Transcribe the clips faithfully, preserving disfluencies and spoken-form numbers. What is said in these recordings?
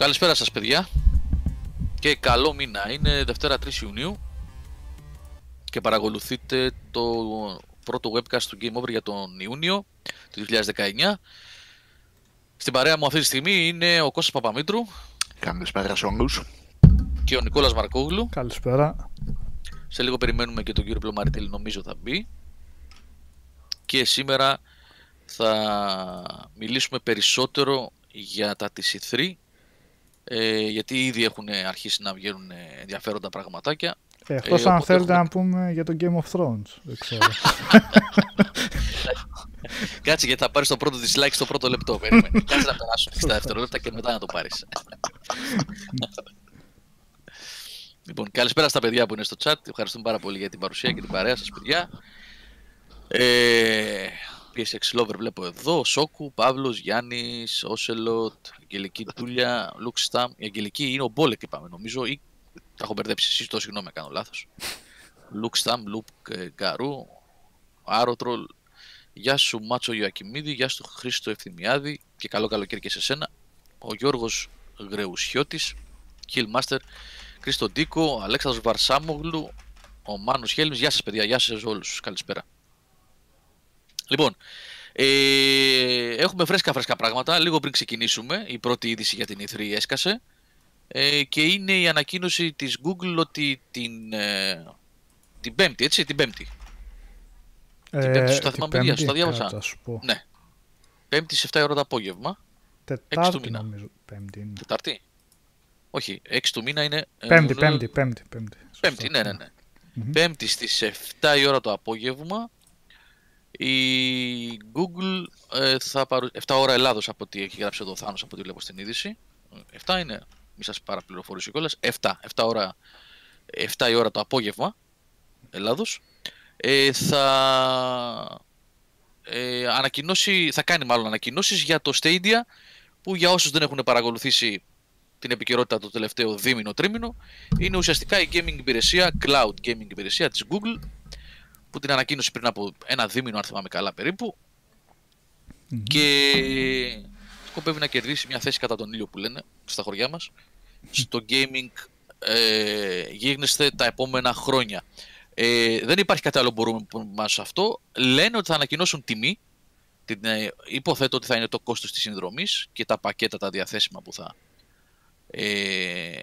Καλησπέρα σας παιδιά και καλό μήνα. Είναι Δευτέρα τρεις Ιουνίου και παρακολουθείτε το πρώτο webcast του Game Over για τον Ιούνιο του δύο χιλιάδες δεκαεννιά. Στην παρέα μου αυτή τη στιγμή είναι ο Κώστας Παπαμήτρου. Καλησπέρα σε όλους. Και ο Νικόλας Μαρκόγλου. Καλησπέρα. Σε λίγο περιμένουμε και τον κύριο Πλωμαριτέλη, νομίζω θα μπει. Και σήμερα θα μιλήσουμε περισσότερο για τα τι σι θρι, ε, γιατί ήδη έχουν αρχίσει να βγαίνουν ενδιαφέροντα πραγματάκια. Εκτός ε, αν θέλετε έχουμε... να πούμε για το Game of Thrones, δεν ξέρω. Κάτσε, γιατί θα πάρεις το πρώτο dislike στο πρώτο λεπτό, περίμενε. Κάτσε να περάσουν στα δευτερόλεπτα και μετά να το πάρεις. Λοιπόν, καλησπέρα στα παιδιά που είναι στο chat. Ευχαριστούμε πάρα πολύ για την παρουσία και την παρέα σας, παιδιά. Ε... πι ες εξ Lover βλέπω εδώ, Σόκου, Παύλος, Γιάννης, Όσελοτ, Αγγελική Τούλια, Λουξταμ. Η Αγγελική είναι ο Μπόλεκ, είπαμε νομίζω, ή τα έχω μπερδέψει εσείς, το συγγνώμη αν κάνω λάθος. Λουξταμ, Λουπ, Γκαρού, Άρωτρολ, γεια σου Μάτσο Ιωακημίδη, γεια σου Χρήστο Ευθυμιάδη και καλό καλοκαίρι και σε σένα. Ο Γιώργος Γρεουσιώτης, Killmaster, Κρίστο Ντίκο, Αλέξανδρος Βαρσάμογλου, ο Μάνος Χέλμης, γεια σας παιδιά, γεια σας όλους, καλησπέρα. Λοιπόν, ε, έχουμε φρέσκα φρέσκα πράγματα. Λίγο πριν ξεκινήσουμε, η πρώτη είδηση για την ι θρι έσκασε ε, και είναι η ανακοίνωση της Google ότι την, ε, την Πέμπτη, έτσι, την Πέμπτη. Ε, την Πέμπτη, σου τα θυμάμαι, παιδιά, σου τα διάβασα. Ναι. Πέμπτη στις επτά η ώρα το απόγευμα. Τετάρτη του μήνα. Νομίζω, πέμπτη είναι. Τετάρτη. Όχι, έξι του μήνα είναι. Πέμπτη, ε, πέμπτη, πέμπτη, πέμπτη. Πέμπτη, ναι, ναι, ναι. Mm-hmm. Πέμπτη στις επτά η ώρα το απόγευμα. Η Google ε, θα παρου... επτά ώρα Ελλάδος από ό,τι έχει γράψει εδώ ο Θάνος, από ό,τι βλέπω στην είδηση. επτά είναι, μη σας παραπληροφορήσω κιόλας. επτά, επτά, ώρα... επτά η ώρα το απόγευμα Ελλάδος. Ε, θα ε, ανακοινώσει, θα κάνει μάλλον ανακοινώσεις για το Stadia, που για όσους δεν έχουν παρακολουθήσει την επικαιρότητα το τελευταίο δίμηνο τρίμηνο, είναι ουσιαστικά η gaming υπηρεσία, cloud gaming υπηρεσία της Google, που την ανακοίνωσε πριν από ένα δίμηνο, αν θυμάμαι καλά περίπου, mm-hmm. και σκοπεύει να κερδίσει μια θέση κατά τον ήλιο που λένε στα χωριά μας, mm-hmm. στο gaming ε, γίγνεσθε τα επόμενα χρόνια. Ε, δεν υπάρχει κάτι άλλο που μπορούμε να πούμε σε αυτό. Λένε ότι θα ανακοινώσουν τιμή, την, ε, υποθέτω ότι θα είναι το κόστος της συνδρομής και τα πακέτα τα διαθέσιμα που θα... Ε,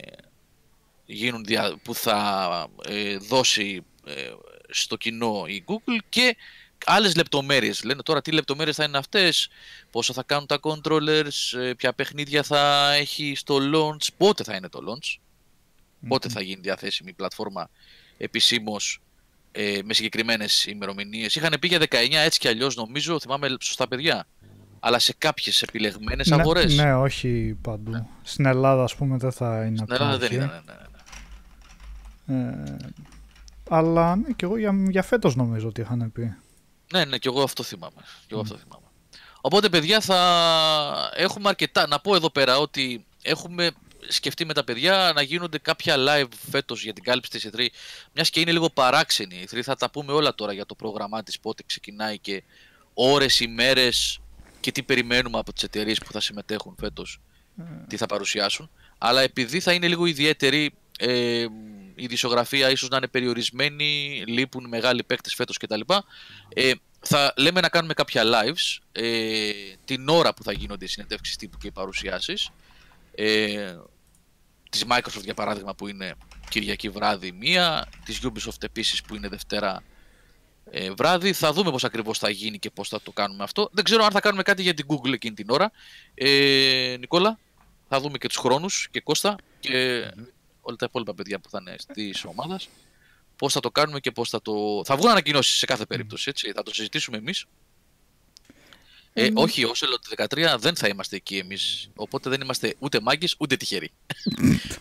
γίνουν δια, που θα ε, δώσει ε, στο κοινό η Google και άλλες λεπτομέρειες. Λένε τώρα τι λεπτομέρειες θα είναι αυτές, πόσο θα κάνουν τα controllers, ποια παιχνίδια θα έχει στο launch, πότε θα είναι το launch, mm-hmm. πότε θα γίνει διαθέσιμη η πλατφόρμα επισήμως ε, με συγκεκριμένες ημερομηνίες. Είχαν πει για δεκαεννιά έτσι κι αλλιώς νομίζω, θυμάμαι σωστά παιδιά, αλλά σε κάποιες επιλεγμένες ναι, αγορές. Ναι, όχι παντού. Ναι. Στην Ελλάδα ας πούμε δεν θα είναι. Στην Ελλάδα δεν ήταν, ναι, ναι, ναι. Ε... Αλλά ναι, και εγώ για, για φέτος νομίζω ότι είχαν πει. Ναι, ναι, και εγώ αυτό θυμάμαι. Και εγώ mm. αυτό θυμάμαι. Οπότε, παιδιά, θα έχουμε αρκετά. Να πω εδώ πέρα ότι έχουμε σκεφτεί με τα παιδιά να γίνονται κάποια live φέτος για την κάλυψη της ι θρι. Μιας και είναι λίγο παράξενη η ι θρι, θα τα πούμε όλα τώρα για το πρόγραμμά της, πότε ξεκινάει και ώρες, ημέρες και τι περιμένουμε από τις εταιρείες που θα συμμετέχουν φέτος, mm. τι θα παρουσιάσουν. Αλλά επειδή θα είναι λίγο ιδιαίτερη. Ε, η ειδησιογραφία ίσως να είναι περιορισμένη, λείπουν μεγάλοι παίκτες φέτος κτλ. Ε, θα λέμε να κάνουμε κάποια lives ε, την ώρα που θα γίνονται οι συνεντεύξεις τύπου και οι παρουσιάσεις ε, της Microsoft για παράδειγμα που είναι Κυριακή βράδυ μία, της Ubisoft επίσης που είναι Δευτέρα ε, βράδυ. Θα δούμε πώς ακριβώς θα γίνει και πώς θα το κάνουμε αυτό. Δεν ξέρω αν θα κάνουμε κάτι για την Google εκείνη την ώρα. Ε, Νικόλα, θα δούμε και τους χρόνους και Κώστα και... όλα τα υπόλοιπα παιδιά που θα είναι στις ομάδες, πώς θα το κάνουμε και πώς θα το... Θα βγουν ανακοινώσεις σε κάθε περίπτωση, έτσι, θα το συζητήσουμε εμείς. Ε, ε, όχι, ο Ocelot δεκατρία δεν θα είμαστε εκεί εμείς, οπότε δεν είμαστε ούτε μάγκες, ούτε τυχεροί.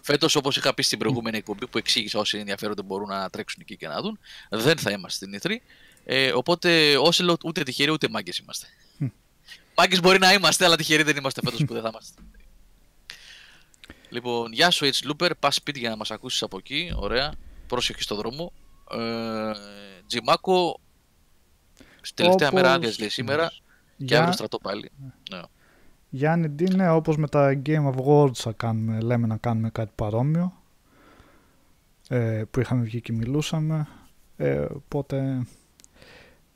Φέτος, όπως είχα πει στην προηγούμενη εκπομπή που εξήγησα όσοι ενδιαφέρονται μπορούν να τρέξουν εκεί και να δουν, δεν θα είμαστε στην ι θρι, ε, οπότε Ocelot ούτε τυχεροί ούτε μάγκες είμαστε. Μάγκες μπορεί να είμαστε, αλλά τυχεροί δεν είμαστε φέτος που δεν θα είμαστε. Λοιπόν, γεια σου H. Looper, πας σπίτι για να μας ακούσεις από εκεί, ωραία, πρόσεχε στο δρόμο. Ε, Τζιμάκο, τελευταία μέρα άδειας λέει σήμερα, για... και αύριο στρατό πάλι. Ναι. Γιάννη Ντ, ναι, όπως με τα Game Awards θα κάνουμε, λέμε να κάνουμε κάτι παρόμοιο, ε, που είχαμε βγει και μιλούσαμε, ε, οπότε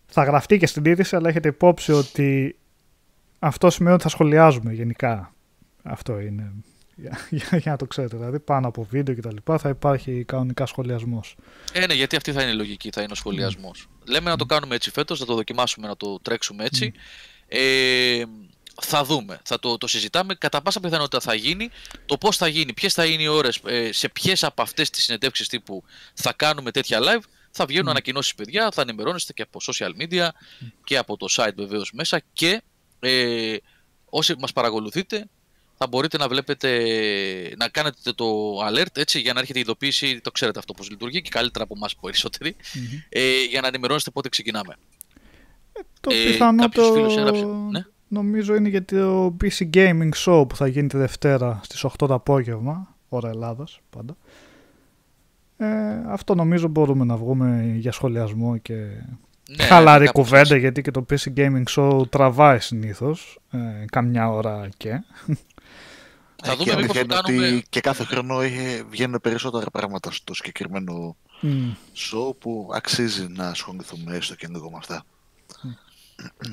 θα γραφτεί και στην τήρηση, αλλά έχετε υπόψη ότι αυτό σημαίνει ότι θα σχολιάζουμε γενικά, αυτό είναι, για, για, για να το ξέρετε, δηλαδή πάνω από βίντεο και τα λοιπά θα υπάρχει κανονικά σχολιασμός. Ε, ναι, γιατί αυτή θα είναι η λογική, θα είναι ο σχολιασμός. Mm. Λέμε mm. να το κάνουμε έτσι φέτος, θα το δοκιμάσουμε, να το τρέξουμε έτσι. Mm. Ε, θα δούμε, θα το, το συζητάμε, κατά πάσα πιθανότητα θα γίνει. Το πώς θα γίνει, ποιες θα είναι οι ώρες, σε ποιες από αυτές τις συνεντεύξεις τύπου θα κάνουμε τέτοια live, θα βγαίνουν mm. ανακοινώσεις, παιδιά, θα ενημερώνεστε και από social media mm. και από το site βεβαίως μέσα, και ε, όσοι μας παρακολουθείτε θα μπορείτε να βλέπετε, να κάνετε το alert, έτσι, για να έρχεται η ειδοποίηση, το ξέρετε αυτό πώς λειτουργεί και καλύτερα από εμάς περισσότεροι, mm-hmm. ε, για να ενημερώνεστε πότε ξεκινάμε. Ε, το ε, πιθανό το... φίλος έγραψε, ναι? Νομίζω είναι για το πι σι Gaming Show που θα γίνει τη Δευτέρα στις οκτώ το απόγευμα, ώρα Ελλάδας πάντα. Ε, αυτό νομίζω μπορούμε να βγούμε για σχολιασμό και ναι, χαλαρή κουβέντα, έτσι, γιατί και το πι σι Gaming Show τραβάει συνήθως, ε, καμιά ώρα και... Θα δούμε, και μήπως κάνουμε... ότι και κάθε χρόνο βγαίνουν περισσότερα πράγματα στο συγκεκριμένο mm. show που αξίζει να ασχοληθούμε έστω και λίγο με αυτά.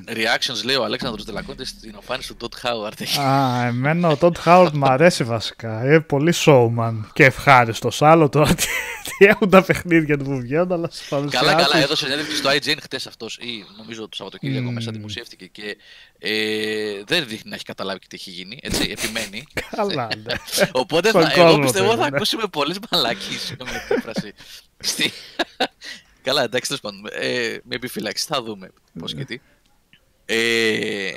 Reactions λέει ο Αλέξανδρος Τελακόντης στην εμφάνιση του Τοντ Χάουαρντ. Α, εμένα ο Τοντ Χάουαρντ μου αρέσει βασικά. Ε, πολύ showman και ευχάριστος. Άλλο τώρα τι, τι έχουν τα παιχνίδια του που βγαίνουν, αλλά σας παρουσιάζει. Καλά, καλά. Έδωσε συνέντευξη στο άι τζι εν χτες αυτός, ή νομίζω το Σαββατοκύριακο mm. μέσα δημοσιεύτηκε, και ε, δεν δείχνει να έχει καταλάβει τι έχει γίνει. Έτσι, επιμένει. Καλά, ναι. Οπότε θα, εγώ πιστεύω θα ακούσουμε πολλές μαλακίες. Καλά, εντάξει, τέλος πάντων. Ε, με επιφυλάξει, θα δούμε πώς και τι. Ε,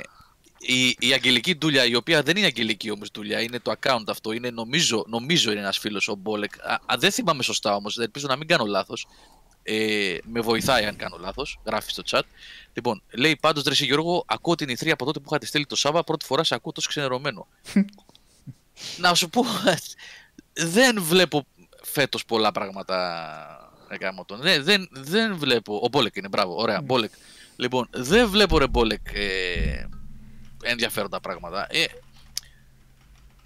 η, η Αγγελική Ντούλια, η οποία δεν είναι Αγγελική όμως Ντούλια, είναι το account αυτό, είναι, νομίζω, νομίζω είναι ένας φίλος ο Μπόλεκ, α, α, δεν θυμάμαι σωστά όμως, ελπίζω να μην κάνω λάθος, ε, με βοηθάει αν κάνω λάθος, γράφει στο chat. Λοιπόν, λέει πάντως, Δρέση Γιώργο, ακούω την Ιθρία από τότε που είχατε στείλει το Σάββα, πρώτη φορά σε ακούω τόσο ξενερωμένο. Να σου πω, δεν βλέπω φέτος πολλά πράγματα... Ναι, δεν, δεν βλέπω. Ο Μπόλεκ είναι, μπράβο, ωραία. Mm. Μπόλεκ. Λοιπόν, δεν βλέπω, ρε Μπόλεκ, ε, ενδιαφέροντα πράγματα. Ε,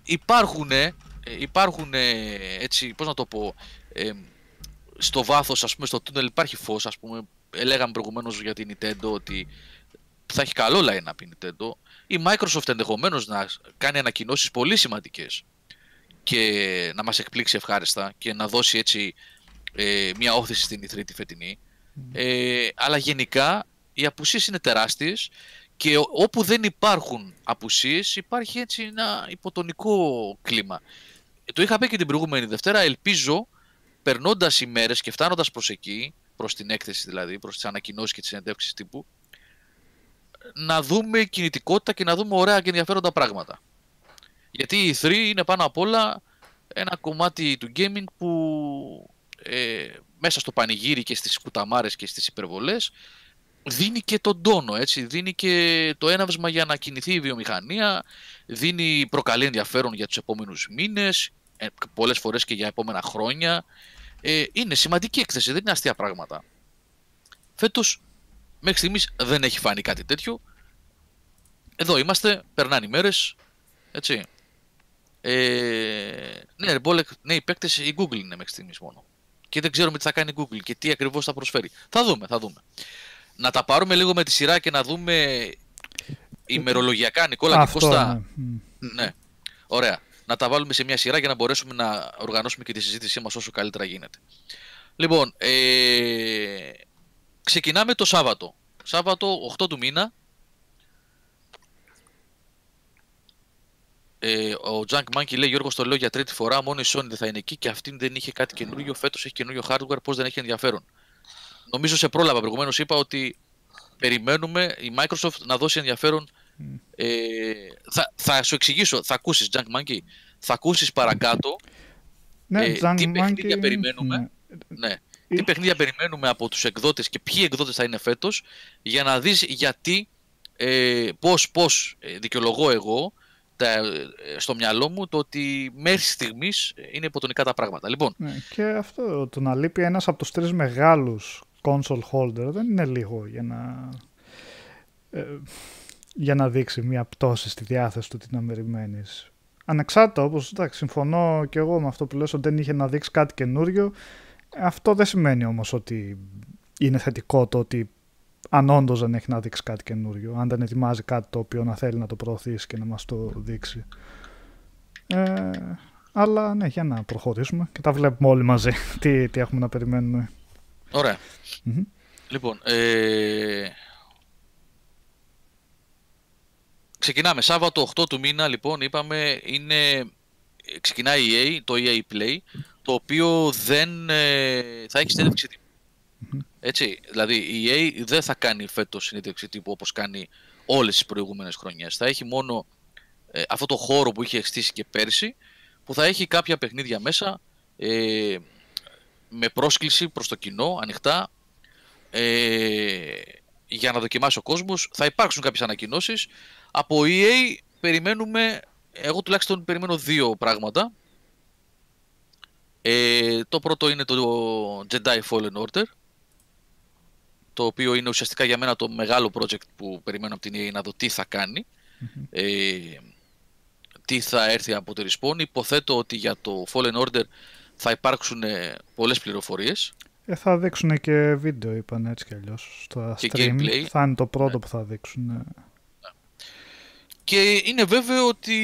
υπάρχουνε, υπάρχουνε, έτσι, πώς να το πω, ε, στο βάθος, ας πούμε, στο τούνελ υπάρχει φως, ας πούμε. Λέγαμε προηγουμένως για την Nintendo ότι θα έχει καλό line-up η Nintendo. Η Microsoft ενδεχομένως να κάνει ανακοινώσεις πολύ σημαντικές και να μας εκπλήξει ευχάριστα και να δώσει έτσι... Ε, μια όθηση στην ι θρι τη φετινή, mm. ε, αλλά γενικά οι απουσίες είναι τεράστιες και όπου δεν υπάρχουν απουσίες υπάρχει έτσι ένα υποτονικό κλίμα. Το είχα πει και την προηγούμενη Δευτέρα, ελπίζω περνώντας ημέρες και φτάνοντας προς εκεί, προς την έκθεση δηλαδή, προς τις ανακοινώσεις και τις συνεντεύξεις τύπου, να δούμε κινητικότητα και να δούμε ωραία και ενδιαφέροντα πράγματα. Γιατί η ι θρι είναι πάνω απ' όλα ένα κομμάτι του gaming που... Ε, μέσα στο πανηγύρι και στις κουταμάρες και στις υπερβολές δίνει και τον τόνο, έτσι, δίνει και το έναυσμα για να κινηθεί η βιομηχανία, δίνει, προκαλεί ενδιαφέρον για τους επόμενους μήνες, ε, πολλές φορές και για επόμενα χρόνια, ε, είναι σημαντική έκθεση, δεν είναι αστεία πράγματα. Φέτος μέχρι στιγμής δεν έχει φανεί κάτι τέτοιο. Εδώ είμαστε, περνάνε οι μέρες, έτσι, ε, ναι, ρε Μπόλεκ, ναι, οι παίκτες, η Google είναι μέχρι στιγμής μόνο. Και δεν ξέρουμε τι θα κάνει η Google και τι ακριβώς θα προσφέρει. Θα δούμε, θα δούμε. Να τα πάρουμε λίγο με τη σειρά και να δούμε ημερολογιακά, Νικόλα. Αυτό, και Κώστα. Ναι. ναι, ωραία. Να τα βάλουμε σε μια σειρά για να μπορέσουμε να οργανώσουμε και τη συζήτησή μας όσο καλύτερα γίνεται. Λοιπόν, ε... ξεκινάμε το Σάββατο. Σάββατο οκτώ του μήνα. Ο Junk Monkey λέει: Γιώργο, το λέω για τρίτη φορά. Μόνο η Sony δεν θα είναι εκεί και αυτή δεν είχε κάτι καινούριο. Φέτος έχει καινούριο hardware. Πώς δεν έχει ενδιαφέρον. Νομίζω σε πρόλαβα. Προηγουμένως είπα ότι περιμένουμε η Microsoft να δώσει ενδιαφέρον. Mm. Ε, θα, θα σου εξηγήσω. Θα ακούσεις, Junk Monkey. Θα ακούσεις παρακάτω. Ναι, ε, Junk τι παιχνίδια Monkey... περιμένουμε. Mm. Ναι. Τι παιχνίδια περιμένουμε από τους εκδότες και ποιοι εκδότες θα είναι φέτος. Για να δεις γιατί, ε, πώς, πώς δικαιολογώ εγώ στο μυαλό μου το ότι μέχρι στιγμής είναι υποτονικά τα πράγματα. Λοιπόν, ναι, και αυτό, το να λείπει ένας από τους τρεις μεγάλους console holder δεν είναι λίγο για να... Ε, για να δείξει μια πτώση στη διάθεση του την αμερημένης. Ανεξάρτητα, όπως εντάξει, συμφωνώ και εγώ με αυτό που λέω, ότι δεν είχε να δείξει κάτι καινούριο. Αυτό δεν σημαίνει όμως ότι είναι θετικό το ότι αν όντως δεν έχει να δείξει κάτι καινούριο, αν δεν ετοιμάζει κάτι το οποίο να θέλει να το προωθήσει και να μας το δείξει. Ε, αλλά ναι, για να προχωρήσουμε και τα βλέπουμε όλοι μαζί τι, τι έχουμε να περιμένουμε. Ωραία. Mm-hmm. Λοιπόν, ε... ξεκινάμε. Σάββατο οκτώ του μήνα, λοιπόν, είπαμε, είναι... ξεκινάει η ι έι, το ι έι Play, το οποίο δεν ε... θα έχει συνέντευξη τύπου. Mm-hmm. Έτσι, δηλαδή η ι έι δεν θα κάνει φέτος συνέντευξη τύπου όπως κάνει όλες τις προηγούμενες χρονιές. Θα έχει μόνο ε, αυτό το χώρο που είχε χτίσει και πέρσι, που θα έχει κάποια παιχνίδια μέσα, ε, με πρόσκληση προς το κοινό, ανοιχτά, ε, για να δοκιμάσει ο κόσμος. Θα υπάρξουν κάποιες ανακοινώσεις. Από ι έι περιμένουμε, εγώ τουλάχιστον περιμένω δύο πράγματα. Ε, το πρώτο είναι το Jedi Fallen Order, το οποίο είναι ουσιαστικά για μένα το μεγάλο project που περιμένω από την ι έι να δω τι θα κάνει. Mm-hmm. ε, τι θα έρθει από τη Respawn. Υποθέτω ότι για το Fallen Order θα υπάρξουν πολλές πληροφορίες. Ε, θα δείξουν και βίντεο, είπαν, έτσι κι αλλιώς, στο και stream. Gameplay. Θα είναι το πρώτο, yeah, που θα δείξουν. Yeah. Και είναι βέβαιο ότι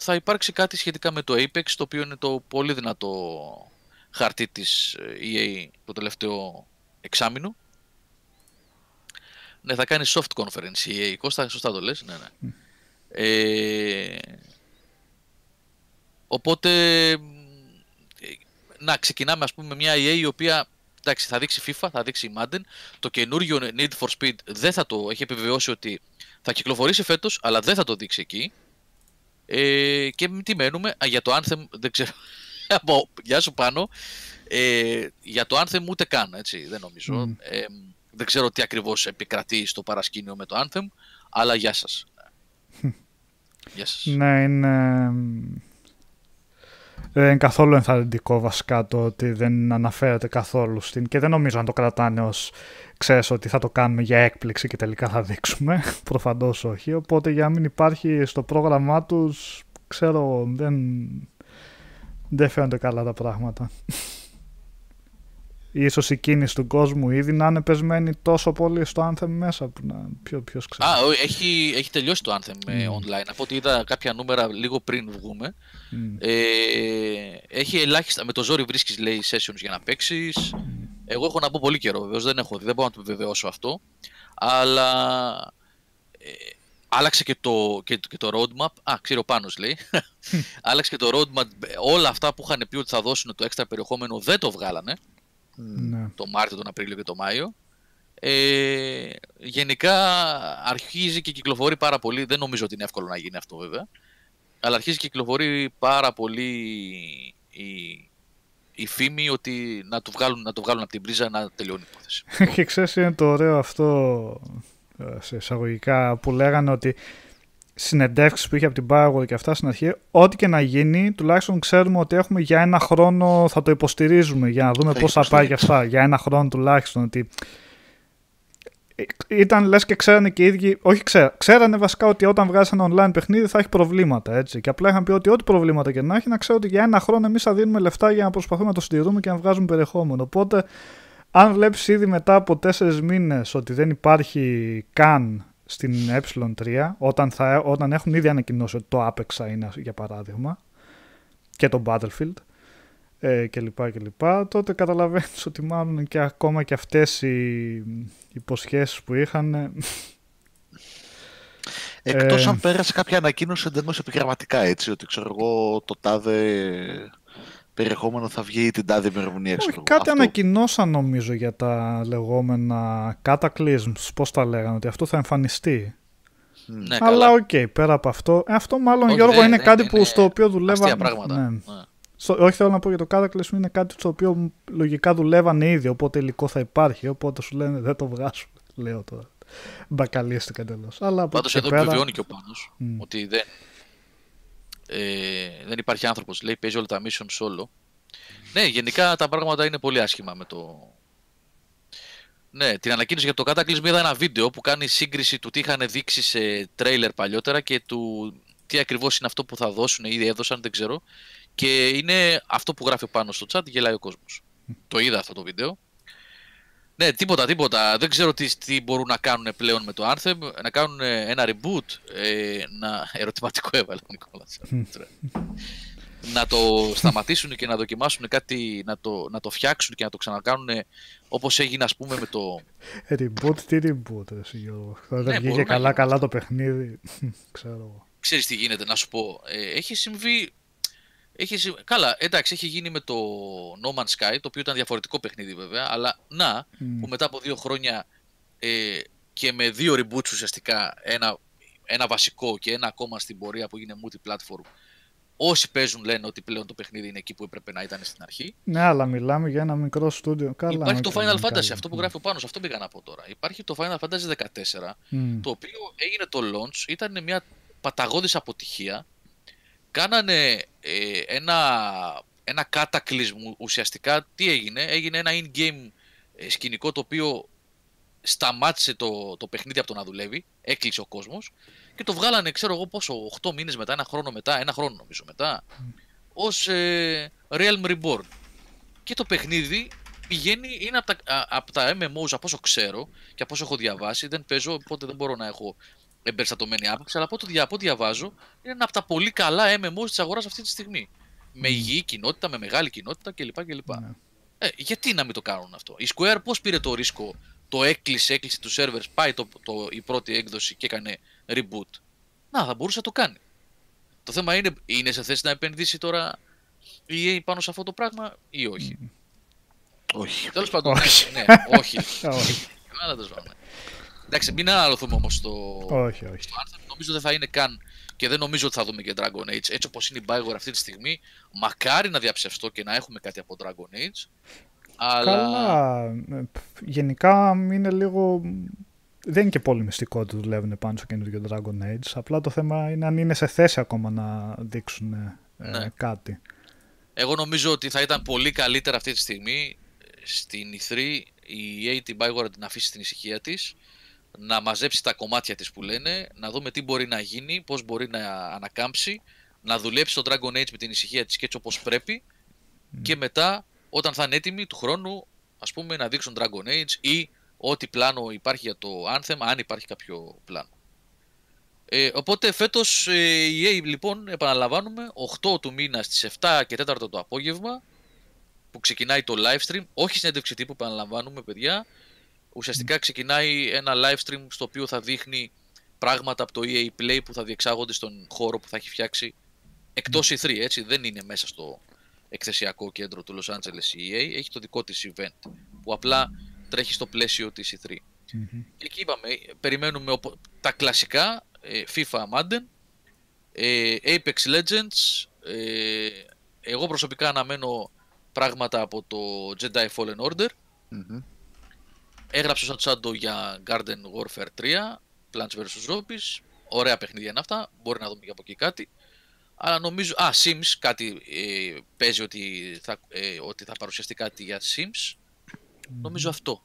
θα υπάρξει κάτι σχετικά με το Apex, το οποίο είναι το πολύ δυνατό χαρτί της ι έι το τελευταίο εξάμηνο. Ναι, θα κάνει soft conference η ι έι, Κώστα, σωστά το λες, ναι, ναι. Mm. Ε, οπότε, να ξεκινάμε, ας πούμε, με μια ι έι η οποία, εντάξει, θα δείξει FIFA, θα δείξει Madden. Το καινούριο Need for Speed δεν θα το έχει επιβεβαιώσει ότι θα κυκλοφορήσει φέτος, αλλά δεν θα το δείξει εκεί. Ε, και τι μένουμε, α, για το Anthem δεν ξέρω, γεια σου πάνω, ε, για το Anthem ούτε καν, έτσι, δεν νομίζω. Mm. Ε, δεν ξέρω τι ακριβώς επικρατεί στο παρασκήνιο με το Anthem, αλλά γεια σας. Γεια σας. Ναι, είναι... δεν είναι καθόλου ενθαρρυντικό βασικά το ότι δεν αναφέρεται καθόλου στην... και δεν νομίζω να το κρατάνε ως, ξέρεις, ότι θα το κάνουμε για έκπληξη και τελικά θα δείξουμε. Προφανώς όχι. Οπότε για να μην υπάρχει στο πρόγραμμά τους, ξέρω, δεν, δεν φαίνονται καλά τα πράγματα. Ίσως η κίνηση του κόσμου ήδη να είναι πεσμένη τόσο πολύ στο Anthem μέσα που να... Ποιο, ποιος ξέρει. Α, έχει, έχει τελειώσει το Anthem mm. online. Από ό,τι είδα κάποια νούμερα λίγο πριν βγούμε. Mm. Ε, έχει ελάχιστα... με το ζόρι βρίσκεις, λέει, sessions για να παίξεις. Mm. Εγώ έχω να πω πολύ καιρό, βεβαίως δεν έχω δει, δεν μπορώ να το επιβεβαιώσω αυτό. Αλλά... Ε, άλλαξε και το, και, και το roadmap. Α, ξέρω, ο Πάνος λέει. Άλλαξε και το roadmap. Όλα αυτά που είχαν πει ότι θα δώσουν το έξτρα περιεχόμενο δεν το βγάλανε. Ναι. Το Μάρτιο, τον Απρίλιο και τον Μάιο. Ε, γενικά αρχίζει και κυκλοφορεί πάρα πολύ. Δεν νομίζω ότι είναι εύκολο να γίνει αυτό, βέβαια. Αλλά αρχίζει και κυκλοφορεί πάρα πολύ η, η φήμη ότι να το βγάλουν, να το βγάλουν από την πρίζα να τελειώνει η υπόθεση. Και ξέρεις, είναι το ωραίο αυτό σε εισαγωγικά που λέγανε ότι συνεντεύξεις που είχε από την Bioware και αυτά στην αρχή, ό,τι και να γίνει, τουλάχιστον ξέρουμε ότι έχουμε για ένα χρόνο, θα το υποστηρίζουμε για να δούμε πώς θα πάει και αυτά. Για ένα χρόνο τουλάχιστον. Ότι... ήταν λες και ξέρανε και οι ίδιοι, όχι ξέρα, ξέρανε βασικά ότι όταν βγάζει ένα online παιχνίδι θα έχει προβλήματα. Έτσι. Και απλά είχαν πει ότι ό,τι προβλήματα και να έχει, να ξέρω ότι για ένα χρόνο εμείς θα δίνουμε λεφτά για να προσπαθούμε να το συντηρούμε και να βγάζουμε περιεχόμενο. Οπότε, αν βλέπεις ήδη μετά από τέσσερις μήνες ότι δεν υπάρχει καν στην ε τρία, όταν, θα, όταν έχουν ήδη ανακοινώσει ότι το Apex είναι, για παράδειγμα, και το Battlefield ε, και λοιπά και λοιπά, τότε καταλαβαίνεις ότι μάλλον και ακόμα και αυτές οι υποσχέσεις που είχαν... Εκτός ε, αν πέρασε κάποια ανακοίνωση εντελώς επιγραμματικά, έτσι, ότι ξέρω εγώ το τάδε... περιεχόμενο θα βγει την τάδε ημερομηνία. Κάτι αυτό... ανακοινώσαν νομίζω για τα λεγόμενα cataclysms, πώς τα λέγανε, ότι αυτό θα εμφανιστεί. Ναι, αλλά οκ, okay, πέρα από αυτό. Ε, αυτό μάλλον, όχι, Γιώργο, δεν, είναι δεν, κάτι είναι, που, είναι, στο οποίο δουλεύαν. Πράγματα. Ναι. Ναι. Στο, όχι, θέλω να πω για το cataclysm, είναι κάτι στο οποίο λογικά δουλεύανε ήδη, οπότε υλικό θα υπάρχει. Οπότε σου λένε δεν το βγάζουν, λέω τώρα. Μπακαλίστηκα εντελώς. Πάντως εδώ πέρα... επιβιώνει και ο Πάνος mm. ότι δεν. Ε, δεν υπάρχει άνθρωπος, λέει, παίζει όλα τα mission solo. Ναι, γενικά τα πράγματα είναι πολύ άσχημα με το Ναι, την ανακοίνωση για το Κατάκλυσμο είδα ένα βίντεο που κάνει σύγκριση του τι είχαν δείξει σε τρέιλερ παλιότερα και του τι ακριβώς είναι αυτό που θα δώσουν, ήδη έδωσαν, δεν ξέρω. Και είναι αυτό που γράφει πάνω στο chat, γελάει ο κόσμος. Το είδα αυτό το βίντεο. Ναι, τίποτα, τίποτα. Δεν ξέρω τι, τι μπορούν να κάνουν πλέον με το Anthem. Να κάνουν ένα reboot. Ε, να... Ερωτηματικό έβαλε ο Νικόλας. Να το σταματήσουν και να δοκιμάσουν κάτι, να το, να το φτιάξουν και να το ξανακάνουν όπως έγινε, ας πούμε, με το... Reboot, τι reboot, ρε Γιώργο. Δεν βγήκε καλά-καλά το παιχνίδι. Ξέρω. Ξέρεις τι γίνεται, να σου πω. Ε, έχει συμβεί... Έχει... Καλά, εντάξει, έχει γίνει με το No Man's Sky, το οποίο ήταν διαφορετικό παιχνίδι βέβαια, αλλά να, mm. που μετά από δύο χρόνια ε, και με δύο reboots ουσιαστικά, ένα, ένα βασικό και ένα ακόμα στην πορεία που γίνεται multi-platform, όσοι παίζουν λένε ότι πλέον το παιχνίδι είναι εκεί που έπρεπε να ήταν στην αρχή. Ναι, αλλά μιλάμε για ένα μικρό στούντιο. Καλά, υπάρχει το Final Fantasy, καλά. Αυτό που γράφει ο Πάνος, αυτό πήγα να πω τώρα. Υπάρχει το Final Fantasy δεκατέσσερα, mm. το οποίο έγινε το launch, ήταν μια παταγώδης αποτυχία. Κάνανε ε, ένα, ένα κατακλυσμό ουσιαστικά. Τι έγινε, έγινε ένα in-game σκηνικό το οποίο σταμάτησε το, το παιχνίδι από το να δουλεύει, έκλεισε ο κόσμος και το βγάλανε, ξέρω εγώ πόσο, οκτώ μήνες μετά, ένα χρόνο μετά, ένα χρόνο νομίζω μετά, ως ε, Realm Reborn. Και το παιχνίδι πηγαίνει, είναι από τα, από τα εμ εμ όους από όσο ξέρω και από όσο έχω διαβάσει, δεν παίζω, οπότε δεν μπορώ να έχω... εμπεριστατωμένη άποψη, αλλά από ό,τι δια, διαβάζω είναι ένα από τα πολύ καλά εμ εμ όους της αγοράς αυτή τη στιγμή. Με υγιή κοινότητα, με μεγάλη κοινότητα κλπ. κλπ. Ναι. Ε, γιατί να μην το κάνουν αυτό. Η Square πώς πήρε το ρίσκο, το έκλεισε, έκλεισε τους servers, πάει το, το, η πρώτη έκδοση και έκανε reboot. Να, θα μπορούσε να το κάνει. Το θέμα είναι, είναι σε θέση να επενδύσει τώρα η ι έι πάνω σε αυτό το πράγμα ή όχι. Mm. Όχι. Τέλος πάντων, όχι. Ναι, όχι. Εντάξει, μην αναλωθούμε όμως στο, όχι, όχι. στο Anthem, νομίζω δεν θα είναι καν και δεν νομίζω ότι θα δούμε και Dragon Age. Έτσι όπως είναι η Bioware αυτή τη στιγμή, μακάρι να διαψευστώ και να έχουμε κάτι από Dragon Age. Αλλά... Καλά, γενικά είναι λίγο... Δεν είναι και πολύ μυστικό ότι δουλεύουν πάνω στο καινούργιο Dragon Age, απλά το θέμα είναι αν είναι σε θέση ακόμα να δείξουν ε, ναι. κάτι. Εγώ νομίζω ότι θα ήταν πολύ καλύτερα αυτή τη στιγμή στην ι θρι η ι έι την Bioware την αφήσει στην ησυχία της, να μαζέψει τα κομμάτια της που λένε, να δούμε τι μπορεί να γίνει, πώς μπορεί να ανακάμψει, να δουλέψει το Dragon Age με την ησυχία της και έτσι όπως πρέπει mm. και μετά όταν θα είναι έτοιμοι του χρόνου, ας πούμε, να δείξουν Dragon Age ή ό,τι πλάνο υπάρχει για το Anthem, αν υπάρχει κάποιο πλάνο. Ε, οπότε φέτος ε, η ι έι λοιπόν, επαναλαμβάνουμε, οκτώ του μήνα στις επτά και τέσσερα το απόγευμα που ξεκινάει το live stream, όχι συνέντευξη τύπου, επαναλαμβάνουμε παιδιά. Ουσιαστικά ξεκινάει ένα live stream στο οποίο θα δείχνει πράγματα από το ι έι Play που θα διεξάγονται στον χώρο που θα έχει φτιάξει εκτός ι θρι, έτσι, δεν είναι μέσα στο εκθεσιακό κέντρο του Los Angeles η ι έι, έχει το δικό της event που απλά τρέχει στο πλαίσιο της ι θρι. Mm-hmm. Εκεί είπαμε, περιμένουμε τα κλασικά FIFA, Madden, Apex Legends, εγώ προσωπικά αναμένω πράγματα από το Jedi Fallen Order. Mm-hmm. Έγραψε ο Σατσάντο για Garden Warfare τρία, Plants βέρσους. Zombies. Ωραία παιχνίδια είναι αυτά, μπορεί να δούμε και από εκεί κάτι. Αλλά νομίζω... Α, Sims, κάτι ε, παίζει ότι θα, ε, ότι θα παρουσιαστεί κάτι για Sims. Mm. Νομίζω αυτό.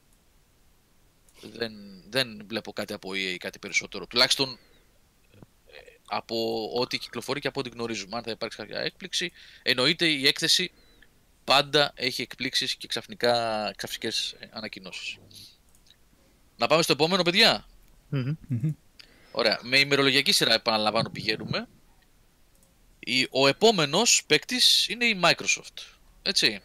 Δεν, δεν βλέπω κάτι από ι έι ή κάτι περισσότερο. Τουλάχιστον ε, από ό,τι κυκλοφορεί και από ό,τι γνωρίζουμε. Αν θα υπάρξει κάποια έκπληξη, εννοείται η έκθεση πάντα έχει εκπλήξεις και ξαφνικά, ξαφνικές ανακοινώσεις. Να πάμε στο επόμενο, παιδιά. Mm-hmm. Ωραία. Με ημερολογιακή σειρά, επαναλαμβάνω, πηγαίνουμε. Ο επόμενος παίκτης είναι η Microsoft. Έτσι.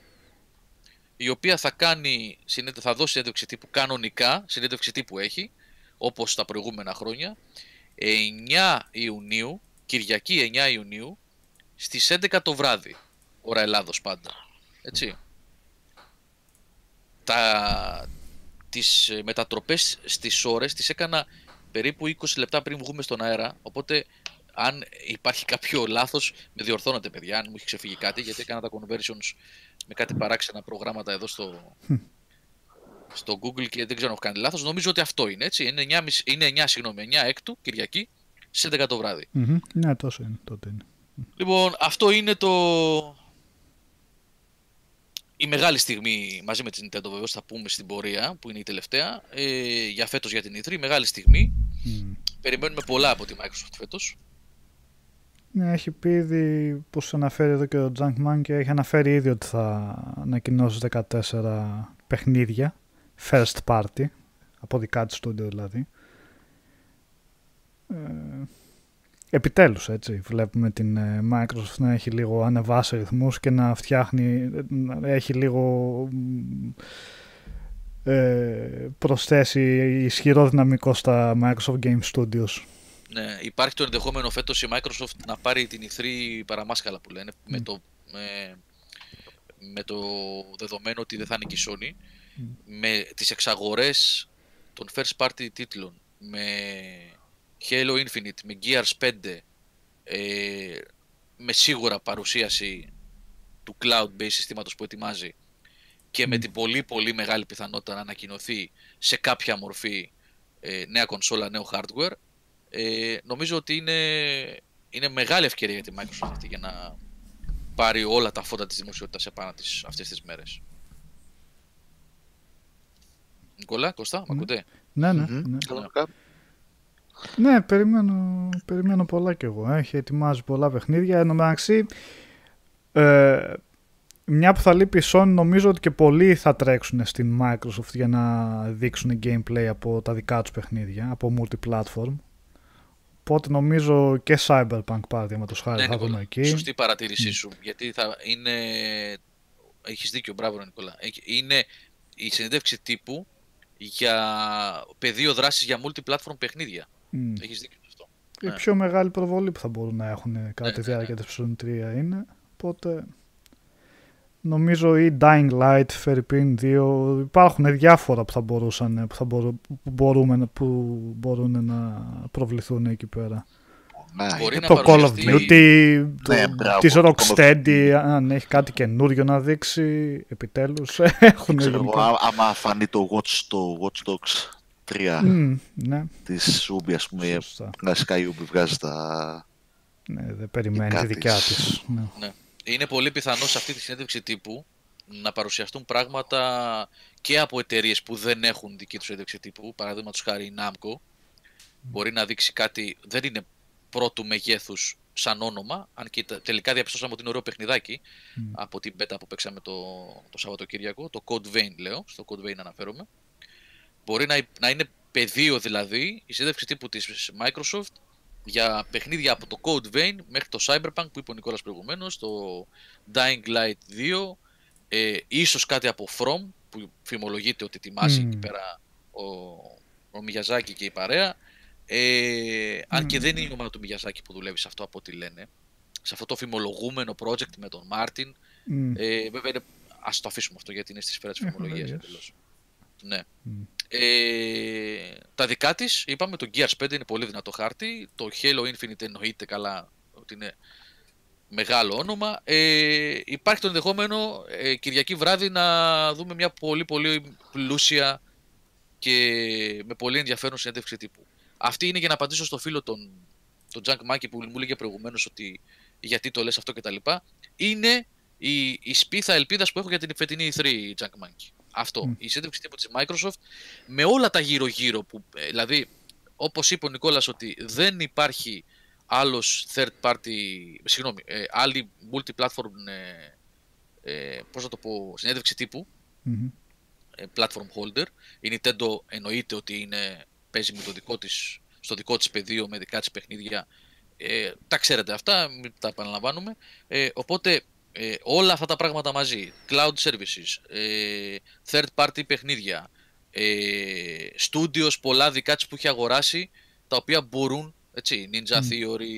Η οποία θα κάνει, θα δώσει συνέντευξη τύπου κανονικά, συνέντευξη τύπου έχει, όπως τα προηγούμενα χρόνια, εννιά Ιουνίου, Κυριακή εννιά Ιουνίου, στις έντεκα το βράδυ. Ωρα Ελλάδος πάντα. Έτσι. Τα... Τις μετατροπές στις ώρες τις έκανα περίπου είκοσι λεπτά πριν βγούμε στον αέρα. Οπότε, αν υπάρχει κάποιο λάθος, με διορθώνετε, παιδιά, αν μου έχει ξεφύγει κάτι. Γιατί έκανα τα conversions με κάτι παράξενα προγράμματα εδώ στο, στο Google και δεν ξέρω αν έχω κάνει λάθος. Νομίζω ότι αυτό είναι έτσι. Είναι εννιά, είναι εννιά, συγγνώμη, εννιά έκτου, Κυριακή, στις έντεκα το βράδυ. Mm-hmm. Ναι, τόσο είναι τότε. Είναι. Λοιπόν, αυτό είναι το. η μεγάλη στιγμή μαζί με την Nintendo, βεβαίως θα πούμε στην πορεία που είναι η τελευταία, ε, για φέτος για την ι θρι, μεγάλη στιγμή. Mm. Περιμένουμε πολλά από τη Microsoft φέτος. Ναι, έχει πει ήδη, πως αναφέρει εδώ και ο Junkman, και έχει αναφέρει ήδη ότι θα ανακοινώσει δεκατέσσερα παιχνίδια first party, από δικά της studio δηλαδή. Ε, επιτέλους, έτσι, βλέπουμε την Microsoft να έχει λίγο ανεβάσει ρυθμούς και να φτιάχνει, να έχει λίγο ε, προσθέσει ισχυρό δυναμικό στα Microsoft Game Studios. Ναι, υπάρχει το ενδεχόμενο φέτος η Microsoft να πάρει την ι θρι παραμάσκαλα που λένε, mm. με, το, με, με το δεδομένο ότι δεν θα είναι και η Sony, mm. με τις εξαγορές των first party τίτλων, με Halo Infinite, με Gears πέντε, ε, με σίγουρα παρουσίαση του cloud-based συστήματος που ετοιμάζει και mm. με την πολύ πολύ μεγάλη πιθανότητα να ανακοινωθεί σε κάποια μορφή ε, νέα κονσόλα, νέο hardware. Ε, νομίζω ότι είναι, είναι μεγάλη ευκαιρία για τη Microsoft αυτή για να πάρει όλα τα φώτα της δημοσιότητας επάνω της αυτές τις μέρες. Νικόλα, Κώστα, ναι. Μ' ακούτε? Ναι, ναι. Mm-hmm. ναι. ναι περιμένω, περιμένω πολλά κι εγώ. Έχει ετοιμάζει πολλά παιχνίδια. Εν τω μεταξύ, ε, μια που θα λείπει η Sony, νομίζω ότι και πολλοί θα τρέξουν στην Microsoft για να δείξουν gameplay από τα δικά τους παιχνίδια, από multi-platform. Οπότε νομίζω και Cyberpunk παραδείγματος χάρη ναι, θα Νικόλα, δούμε εκεί. Σωστή παρατήρησή σου, mm. γιατί θα είναι... Έχεις δίκιο, μπράβο Νικόλα. Είναι η συνέντευξη τύπου για πεδίο δράσης για multi-platform παιχνίδια. Mm. Έχεις δίκιο αυτό. Η ναι. πιο μεγάλη προβολή που θα μπορούν να έχουν κατά ναι, τη διάρκεια ναι, ναι. της PlayStation τρία είναι. Οπότε νομίζω ή Dying Light, Fairpin δύο, υπάρχουν διάφορα που θα μπορούσαν, που, θα μπορού, που, μπορούμε, που μπορούν να προβληθούν εκεί πέρα. Μπορεί το Call παρουσιαστεί... of Duty, ναι, της Rocksteady, αν έχει κάτι καινούριο να δείξει, επιτέλους έχουν γενικό. Άμα φανεί το Watch, το Watch Dogs τρία mm, ναι. της Ubi, ας πούμε, κλασικά η Ubi βγάζει τα... Ναι, δεν περιμένει τη δικιά της. Ναι. Ναι. Είναι πολύ πιθανό σε αυτή τη συνέντευξη τύπου να παρουσιαστούν πράγματα και από εταιρείες που δεν έχουν δική τους συνέντευξη τύπου. Παραδείγματος χάρη η Namco μπορεί να δείξει κάτι, δεν είναι πρώτου μεγέθους σαν όνομα, αν και τελικά διαπιστώσαμε ότι είναι ωραίο παιχνιδάκι mm. από την beta που παίξαμε το, το Σαββατοκύριακο, το Code Vein λέω, στο Code Vein αναφέρομαι. Μπορεί να, να είναι πεδίο δηλαδή η συνέντευξη τύπου της Microsoft για παιχνίδια από το Code Vein μέχρι το Cyberpunk που είπε ο Νικόλας προηγουμένως, το Dying Light δύο, ε, ίσως κάτι από From που φημολογείται ότι ετοιμάζει mm. εκεί πέρα ο, ο Μιγιαζάκη και η παρέα, ε, mm. αν και δεν είναι η ομάδα του Μιγιαζάκη που δουλεύει σε αυτό από ό,τι λένε, σε αυτό το φημολογούμενο project με τον Μάρτιν, mm. ε, βέβαια είναι, ας το αφήσουμε αυτό γιατί είναι στη σφαίρα της φημολογίας εντελώς. Ναι. Mm. Ε, τα δικά της, είπαμε, το Gears πέντε είναι πολύ δυνατό χάρτη, το Halo Infinite εννοείται καλά ότι είναι μεγάλο όνομα. Ε, υπάρχει το ενδεχόμενο ε, Κυριακή βράδυ να δούμε μια πολύ πολύ πλούσια και με πολύ ενδιαφέρον συνέντευξη τύπου. Αυτή είναι για να απαντήσω στο φίλο τον, τον Junk Monkey που μου έλεγε προηγουμένως ότι γιατί το λες αυτό κτλ. Είναι η, η σπίθα ελπίδας που έχω για την φετινή ι θρι, Junk Monkey. Αυτό, mm. η συνέντευξη τύπου της Microsoft με όλα τα γύρω-γύρω που, δηλαδή, όπως είπε ο Νικόλας, ότι δεν υπάρχει άλλος third party, συγγνώμη, ε, άλλη multi-platform, ε, ε, πώς να το πω, συνέντευξη τύπου, mm-hmm. ε, platform holder. Η Nintendo εννοείται ότι είναι, παίζει με το δικό της, στο δικό της πεδίο, με δικά της παιχνίδια. Ε, τα ξέρετε αυτά, μην τα επαναλαμβάνουμε. Ε, οπότε... Ε, όλα αυτά τα πράγματα μαζί, cloud services, ε, third party παιχνίδια, ε, studios πολλά δικά της που έχει αγοράσει, τα οποία μπορούν, έτσι, Ninja mm. Theory,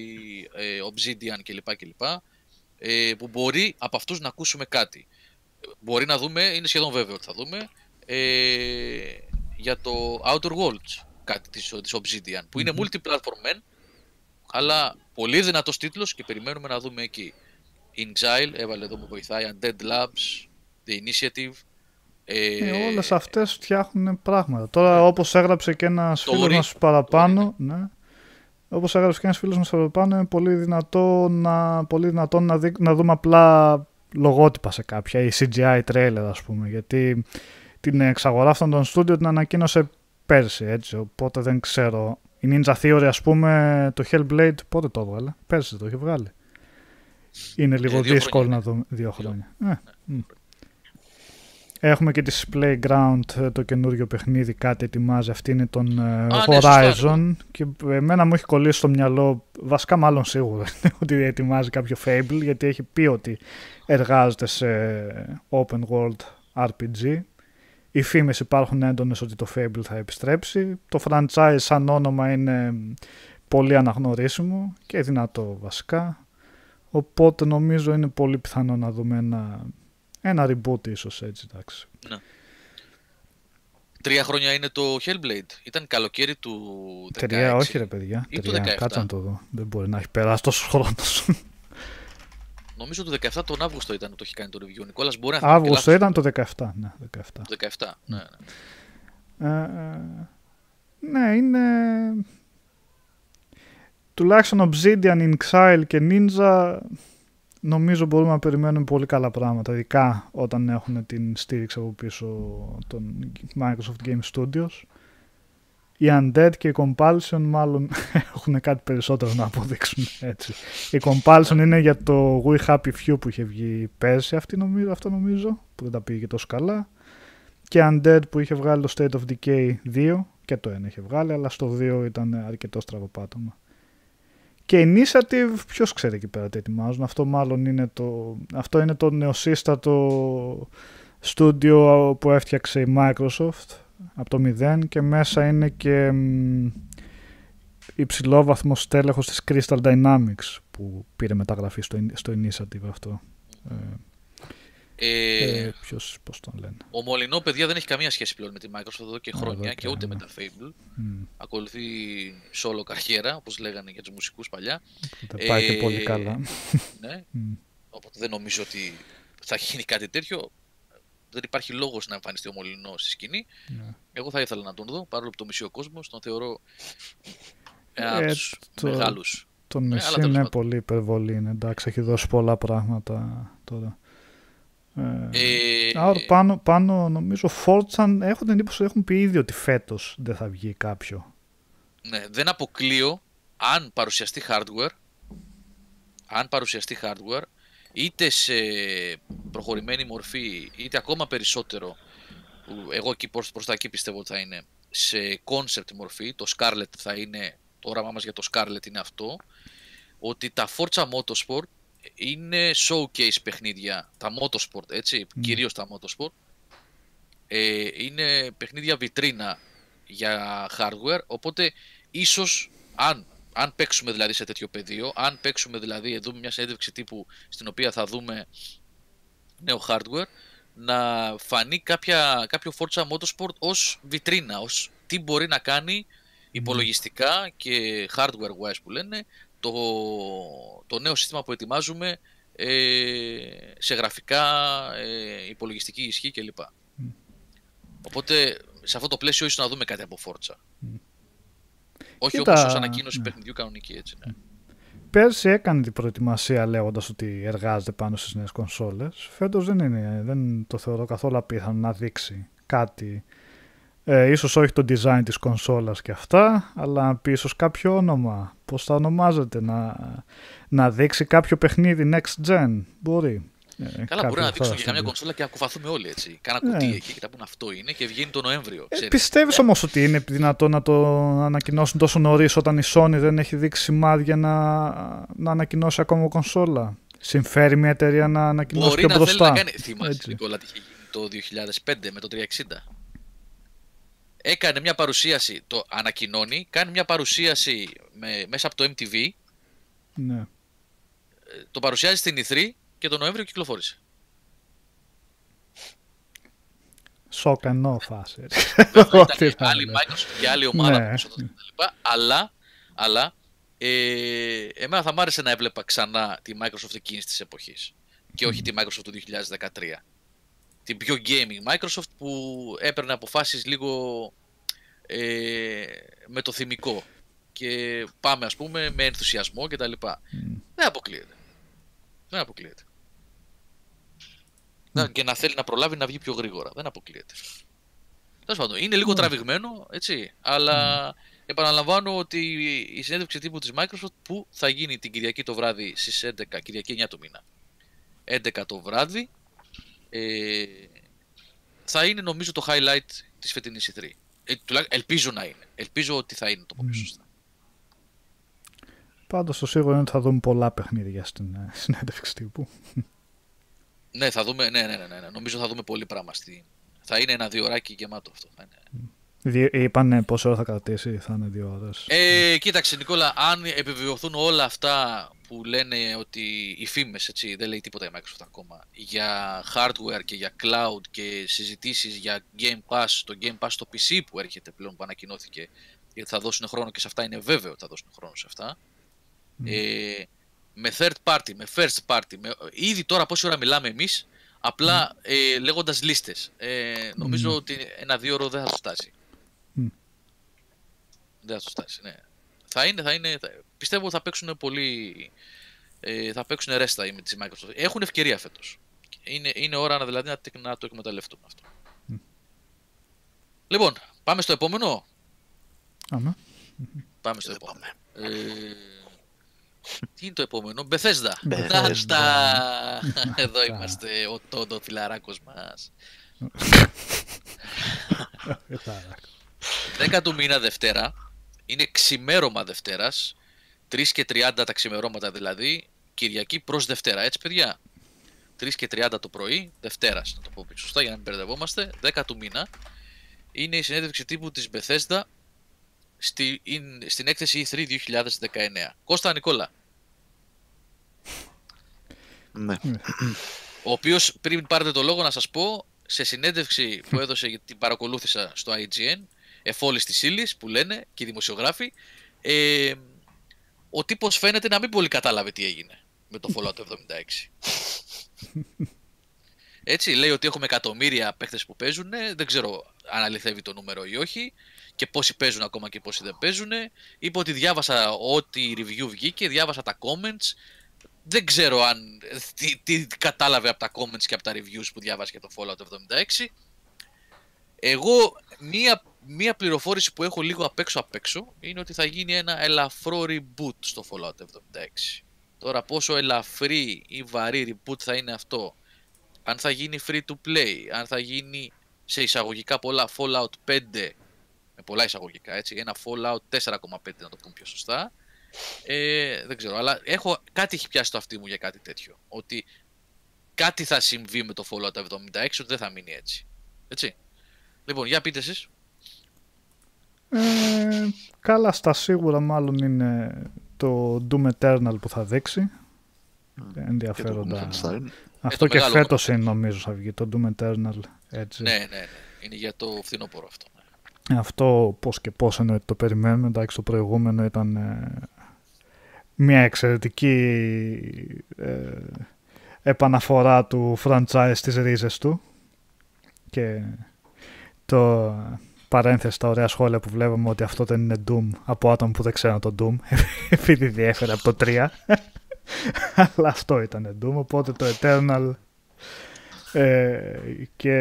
ε, Obsidian κλπ, κλπ, ε, που μπορεί από αυτούς να ακούσουμε κάτι. Μπορεί να δούμε, είναι σχεδόν βέβαιο ότι θα δούμε, ε, για το Outer Worlds, κάτι της, της Obsidian, που είναι mm. multi-platform, αλλά πολύ δυνατός τίτλος και περιμένουμε να δούμε εκεί. InXile, έβαλε εδώ που βοηθάει, Undead Labs, The Initiative. Ε, ε, όλες αυτές φτιάχνουν πράγματα. Τώρα, όπως έγραψε και ένας φίλος μας παραπάνω, ναι, όπως έγραψε και ένας φίλος μας παραπάνω, είναι πολύ δυνατό να, πολύ δυνατό να, δει, να δούμε απλά λογότυπα σε κάποια ή σι τζι άι trailer, ας πούμε, γιατί την εξαγορά αυτών των στούντιο την ανακοίνωσε πέρσι, έτσι, οπότε δεν ξέρω. Η Ninja Theory, ας πούμε, το Hellblade πότε το έβγαλε? Πέρσι το είχε βγάλει. Είναι λίγο ε, δύσκολο να δούμε. Δύο χρόνια. Ε, ε. Ε. Έχουμε και τη Playground, το καινούριο παιχνίδι, κάτι ετοιμάζει. Αυτή είναι τον Α, Horizon. Ναι, και εμένα μου έχει κολλήσει στο μυαλό, βασικά μάλλον σίγουρα, ότι ετοιμάζει κάποιο Fable, γιατί έχει πει ότι εργάζεται σε open world αρ πι τζι. Οι φήμες υπάρχουν έντονες ότι το Fable θα επιστρέψει. Το franchise σαν όνομα είναι πολύ αναγνωρίσιμο και δυνατό βασικά. Οπότε νομίζω είναι πολύ πιθανό να δούμε ένα, ένα reboot ίσως, έτσι, εντάξει. Ναι. Τρία χρόνια είναι το Hellblade. Ήταν καλοκαίρι του δεκαέξι. Τρία, όχι ρε παιδιά. Ή τρία, του κάτσε να το δω. Δεν μπορεί να έχει περάσει τόσο χρόνος. Νομίζω το δεκαεφτά τον Αύγουστο ήταν που το είχε κάνει το review. Νικόλας, μπορεί να Αύγουστο ήταν το δεκαεφτά, ναι. δεκαεφτά. Το δεκαεφτά, ναι. Ναι, ε, ναι είναι... Τουλάχιστον Obsidian, InXile και Ninja νομίζω μπορούμε να περιμένουμε πολύ καλά πράγματα, ειδικά όταν έχουν την στήριξη από πίσω των Microsoft Game Studios. Οι Undead και οι Compulsion μάλλον έχουν κάτι περισσότερο να αποδείξουν, έτσι. Η Compulsion είναι για το We Happy Few που είχε βγει πέρσι, αυτή νομίζω, αυτό νομίζω, που δεν τα πήγε και τόσο καλά. Και Undead που είχε βγάλει το State of Decay δύο, και το ένα είχε βγάλει, αλλά στο δύο ήταν αρκετό στραβοπάτωμα. Και Initiative, ποιος ξέρει εκεί πέρα τι ετοιμάζουν. Αυτό μάλλον είναι το, αυτό είναι το νεοσύστατο στούντιο που έφτιαξε η Microsoft από το μηδέν, και μέσα είναι και υψηλόβαθμος τέλεχος της Crystal Dynamics που πήρε μεταγραφή στο, στο Initiative αυτό. Ε, ε, ποιος, πώς τον λένε. Ο Μολυνό, παιδιά, δεν έχει καμία σχέση πλέον με τη Microsoft εδώ και χρόνια, εδώ και, και ούτε ναι. με τα Fable. Mm. Ακολουθεί solo καριέρα, όπως λέγανε για τους μουσικούς παλιά. Οπότε πάει ε, και πολύ καλά. Ναι. Mm. Οπότε δεν νομίζω ότι θα γίνει κάτι τέτοιο. Δεν υπάρχει λόγος να εμφανιστεί ο Μολυνό στη σκηνή. Yeah. Εγώ θα ήθελα να τον δω, παρόλο που το μισεί ο κόσμος, τον θεωρώ ένα από τους μεγάλους. Το μισή είναι ναι, πολύ υπερβολή, εντάξει, έχει δώσει πολλά πράγματα τώρα. Ε, ε, Άρα πάνω, πάνω νομίζω Fortran, έχω την εντύπωση, έχουν πει ήδη ότι φέτος δεν θα βγει κάποιο. Ναι, δεν αποκλείω αν παρουσιαστεί hardware, αν παρουσιαστεί hardware είτε σε προχωρημένη μορφή είτε ακόμα περισσότερο, εγώ εκεί προς, προς τα εκεί πιστεύω ότι θα είναι σε concept μορφή. Το Scarlet θα είναι, το όραμά μας για το Scarlet είναι αυτό, ότι τα Forza Motorsport είναι showcase παιχνίδια, τα motorsport, έτσι, mm. κυρίως τα motorsport, ε, είναι παιχνίδια βιτρίνα για hardware, οπότε ίσως αν, αν παίξουμε δηλαδή σε τέτοιο πεδίο, αν παίξουμε δηλαδή, δούμε μια συνέντευξη τύπου στην οποία θα δούμε νέο hardware, να φανεί κάποια, κάποιο Forza Motorsport ως βιτρίνα, ως τι μπορεί να κάνει υπολογιστικά και hardware wise που λένε, Το, το νέο σύστημα που ετοιμάζουμε ε, σε γραφικά, ε, υπολογιστική ισχύ κλπ. Mm. Οπότε σε αυτό το πλαίσιο ίσως να δούμε κάτι από Forza. Mm. Όχι Κοίτα, όμως ως ανακοίνωση ναι. παιχνιδιού κανονική, έτσι, ναι. Πέρσι έκανε την προετοιμασία λέγοντας ότι εργάζεται πάνω στις νέες κονσόλες. Φέτος δεν, είναι, δεν το θεωρώ καθόλου απίθανο να δείξει κάτι. Ε, ίσως όχι το design της κονσόλας και αυτά, αλλά να πει ίσως κάποιο όνομα, πώς θα ονομάζεται, να, να δείξει κάποιο παιχνίδι next gen, μπορεί. Ε, Καλά, μπορεί να δείξουν και καμιά κονσόλα και ακουφαθούμε όλοι, έτσι. Κάνα κουτί ε. εκεί και τα πούν αυτό είναι και βγαίνει το Νοέμβριο. Ε, πιστεύεις ε. όμως ότι είναι δυνατό να το ανακοινώσουν τόσο νωρίς όταν η Sony δεν έχει δείξει σημάδια να, να ανακοινώσει ακόμα κονσόλα? Συμφέρει μια εταιρεία να ανακοινώσει μπορεί πιο μπροστά. Μπορεί να θέλει να κάνει. Θυμάσαι, Νικόλα, το δύο χιλιάδες πέντε με το τριακόσια εξήντα. Έκανε μια παρουσίαση, το ανακοινώνει, κάνει μια παρουσίαση με, μέσα από το εμ τι βι, ναι. το παρουσιάζει στην ι θρι και τον Νοέμβριο κυκλοφόρησε. Σοκανό φάση. Βέβαια ήταν και άλλη Microsoft και άλλη ομάδα, ναι. λοιπά, αλλά, αλλά ε, εμένα θα μ' άρεσε να έβλεπα ξανά τη Microsoft εκείνης της εποχής και όχι mm. τη Microsoft του δύο χιλιάδες δεκατρία. Την πιο gaming Microsoft που έπαιρνε αποφάσεις λίγο ε, με το θυμικό και πάμε ας πούμε με ενθουσιασμό και τα λοιπά. Mm. Δεν αποκλείεται. Δεν αποκλείεται. Να, και να θέλει να προλάβει να βγει πιο γρήγορα. Δεν αποκλείεται. Τέλος πάντων, είναι λίγο τραβηγμένο, έτσι. Αλλά mm. επαναλαμβάνω ότι η συνέντευξη τύπου της Microsoft που θα γίνει την Κυριακή το βράδυ στις έντεκα, Κυριακή εννιά το μήνα, έντεκα το βράδυ, ε, θα είναι νομίζω το highlight της φετινής ι θρι. Ε, ελπίζω να είναι. Ελπίζω ότι θα είναι το πολύ σωστά. Πάντως το σίγουρο είναι ότι θα δούμε πολλά παιχνίδια στην ε, συνέντευξη τύπου. Ναι, θα δούμε, ναι, ναι, ναι, ναι, ναι. Νομίζω θα δούμε πολύ πράγμα. Στη... Θα είναι ένα δύο ώρακι γεμάτο αυτό. Θα είναι... Είπανε πόση ώρα θα κρατήσει, θα είναι δύο ώρες. Ε, κοίταξε Νικόλα, αν επιβεβαιωθούν όλα αυτά που λένε ότι οι φήμες, έτσι, δεν λέει τίποτα η Microsoft ακόμα, για hardware και για cloud και συζητήσεις για Game Pass, το Game Pass στο πι σι που έρχεται πλέον, που ανακοινώθηκε, γιατί θα δώσουν χρόνο και σε αυτά, είναι βέβαιο ότι θα δώσουν χρόνο σε αυτά. Mm. Ε, με third party, με first party, με... ήδη τώρα πόση ώρα μιλάμε εμείς, απλά mm. ε, λέγοντας λίστες. Ε, νομίζω mm. ότι ένα-δύο ώρο δεν θα τους φτάσει. Mm. Δεν θα τους φτάσει, ναι. Θα είναι, θα είναι, θα... πιστεύω θα παίξουν πολύ, ε, θα παίξουν ρέστα με τη Microsoft. Έχουν ευκαιρία φέτος. Είναι, είναι ώρα δηλαδή να, να το εκμεταλλευτούμε αυτό. Mm. Λοιπόν, πάμε στο επόμενο. Άμα. Πάμε στο επόμενο. Ε, τι είναι το επόμενο, Bethesda. Bethesda. Εδώ είμαστε, ο Τόντο φιλαράκος μας. δέκα του μήνα Δευτέρα, είναι ξημέρωμα Δευτέρας, τρεις και τριάντα τα ξημερώματα δηλαδή, Κυριακή προς Δευτέρα, έτσι παιδιά. τρεις και τριάντα το πρωί, Δευτέρας, να το πω σωστά για να μην μπερδευόμαστε, δέκα του μήνα. Είναι η συνέντευξη τύπου της Bethesda Στη, in, στην έκθεση ι θρι δύο χιλιάδες δεκαεννιά. Κώστα Νικόλα. Ναι. Ο οποίος, πριν πάρετε το λόγο να σας πω, σε συνέντευξη που έδωσε, γιατί την παρακολούθησα στο άι τζι εν, εφόλης της ύλης που λένε και οι δημοσιογράφοι, ε, ο τύπος φαίνεται να μην πολύ κατάλαβε τι έγινε με το Fallout εβδομήντα έξι. Έτσι, λέει ότι έχουμε εκατομμύρια παίχτες που παίζουν, δεν ξέρω αν αληθεύει το νούμερο ή όχι, και πόσοι παίζουν ακόμα και πόσοι δεν παίζουν. Είπε ότι διάβασα ό,τι review βγήκε, διάβασα τα comments. Δεν ξέρω αν, τι, τι κατάλαβε από τα comments και από τα reviews που διάβασε για το Fallout εβδομήντα έξι. Εγώ, μία, μία πληροφόρηση που έχω λίγο απ' έξω απ' έξω είναι ότι θα γίνει ένα ελαφρό reboot στο Fallout εβδομήντα έξι. Τώρα πόσο ελαφρύ ή βαρύ reboot θα είναι αυτό, αν θα γίνει free to play, αν θα γίνει σε εισαγωγικά πολλά Fallout πέντε, με πολλά εισαγωγικά, έτσι, ένα Fallout τέσσερα κόμμα πέντε να το πούμε πιο σωστά, ε, δεν ξέρω, αλλά έχω, κάτι έχει πιάσει το αυτί μου για κάτι τέτοιο, ότι κάτι θα συμβεί με το Fallout εβδομήντα έξι, ότι δεν θα μείνει έτσι, έτσι. Λοιπόν, για πείτε εσείς. Ε, καλά, στα σίγουρα μάλλον είναι το Doom Eternal που θα δείξει, ενδιαφέροντα. Αυτό και, και φέτος είναι νομίζω θα βγει το Doom Eternal, έτσι. Ναι, ναι, ναι. Είναι για το φθινόπωρο αυτό. Αυτό πώς και πώς εννοείται το περιμένουμε. Εντάξει, το προηγούμενο ήταν ε, μια εξαιρετική ε, επαναφορά του franchise στις ρίζες του και το παρένθεση τα ωραία σχόλια που βλέπαμε ότι αυτό δεν είναι Doom από άτομα που δεν ξέραν το Doom επειδή διέφερε από το τρία. Αλλά αυτό ήταν Doom, οπότε το Eternal ε, και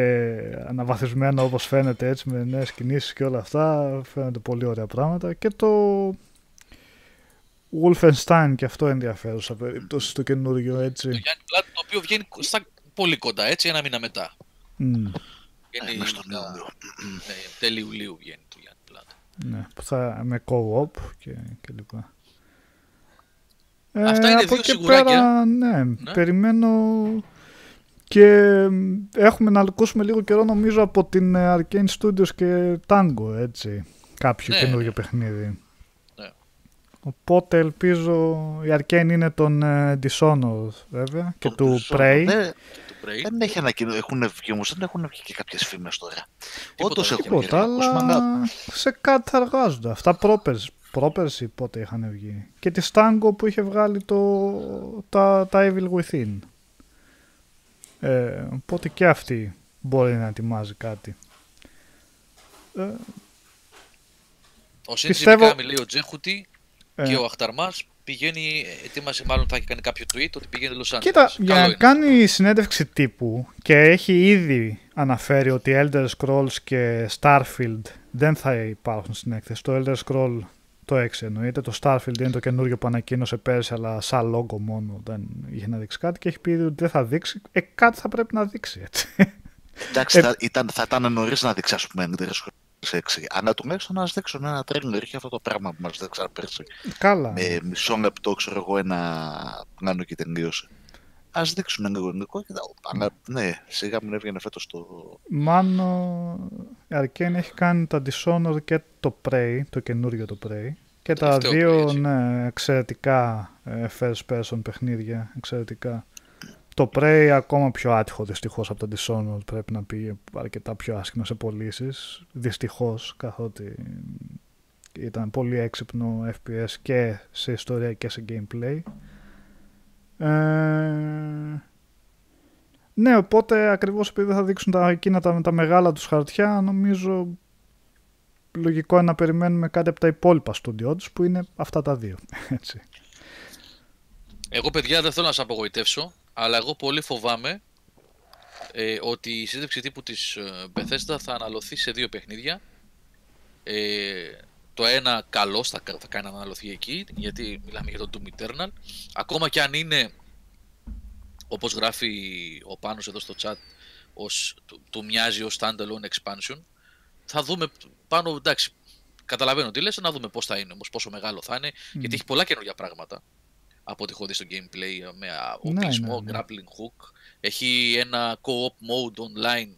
αναβαθισμένο όπως φαίνεται έτσι με νέες κινήσεις και όλα αυτά φαίνονται πολύ ωραία πράγματα και το Wolfenstein και αυτό ενδιαφέρουσα περίπτωση στο καινούριο έτσι. Το Γιάννη Πλάτη, το οποίο βγαίνει στα πολύ κοντά έτσι ένα μήνα μετά. Mm. Βγαίνει στον Νοέμβριο. Τέλη Ιουλίου βγαίνει το Γιάννη Πλάτη. Ναι, που θα με co-op και, και λοιπά. Ε, Αυτά είναι από δύο σιγουράκια. Πέρα, ναι, ναι, περιμένω και έχουμε να ακούσουμε λίγο καιρό νομίζω από την Arcane Studios και Tango, έτσι, κάποιο ναι, καινούργιο ναι. παιχνίδι. Ναι. Οπότε ελπίζω, η Arcane είναι των uh, Dishonored βέβαια και, το του Dishonored, Prey. Ναι. και του Prey. Δεν έχει ανακοινωθεί, έχουν βγει όμως, δεν έχουν βγει και κάποιες φήμες τώρα. Όντως έχουν βγει. Αλλά σε κάτι θα εργάζονται, αυτά πρόπερς. Πρόπερση πότε είχαν βγει. Και τη Tango που είχε βγάλει το, τα, τα Evil Within. Ε, οπότε και αυτή μπορεί να ετοιμάζει κάτι. Ε, ο Σίντζι Μικάμι λέει ο Τζέχουτη ε, και ο Αχταρμάς πηγαίνει, ετοίμασε, μάλλον θα έχει κάνει κάποιο tweet ότι πηγαίνει Los Angeles. Κοίτα, για να κάνει συνέντευξη τύπου και έχει ήδη αναφέρει ότι Elder Scrolls και Starfield δεν θα υπάρχουν στην έκθεση. Το Elder Scroll το έξι εννοείται, το Starfield είναι το καινούριο που ανακοίνωσε πέρσι, αλλά σαν λόγο μόνο δεν είχε να δείξει κάτι και έχει πει ότι δεν θα δείξει. Ε, κάτι θα πρέπει να δείξει, έτσι. Εντάξει, ε, θα, ήταν, θα ήταν νωρίς να δείξει, ας πούμε, Elder Scrolls. Ανά τουλάχιστον να δείξουν ένα τρέλινο, είχε αυτό το πράγμα που μας δείξαν πέρσι. Καλά. Με μισό λεπτό, ξέρω εγώ, ένα πλάνο και τελείωσε. Ας δείξουν ένα γονικό και τα... Ναι, σιγά μην έβγαινε φέτος το... Μάνο, η Arcane έχει κάνει τα Dishonored και το Prey, το καινούριο το Prey. Και τα δύο, ναι, εξαιρετικά first person παιχνίδια, εξαιρετικά. Το Prey ακόμα πιο άτυχο δυστυχώς από το Dishonored, πρέπει να πει, αρκετά πιο άσχημα σε πωλήσεις. Δυστυχώς, καθότι ήταν πολύ έξυπνο εφ πι ες και σε ιστορία και σε gameplay. Ε... Ναι, οπότε ακριβώς επειδή θα δείξουν τα, εκείνα τα, τα μεγάλα τους χαρτιά, νομίζω λογικό να περιμένουμε κάτι από τα υπόλοιπα στούντιό τους, που είναι αυτά τα δύο. Έτσι. Εγώ, παιδιά, δεν θέλω να σας απογοητεύσω, αλλά εγώ πολύ φοβάμαι ε, ότι η συνέντευξη τύπου της Bethesda θα αναλωθεί σε δύο παιχνίδια. Ε, το ένα καλώς θα, θα κάνει να αναλωθεί εκεί, γιατί μιλάμε για το Doom Eternal. Ακόμα και αν είναι, όπως γράφει ο Πάνος εδώ στο chat, ως, του, του μοιάζει ως standalone expansion. Θα δούμε πάνω, εντάξει, καταλαβαίνω τι λες, να δούμε πώς θα είναι όμως, πόσο μεγάλο θα είναι, mm. γιατί έχει πολλά καινούργια πράγματα. Από ό,τι έχω δει στο gameplay, με οπλισμό, ναι, ναι, ναι. grappling hook. Έχει ένα co-op mode online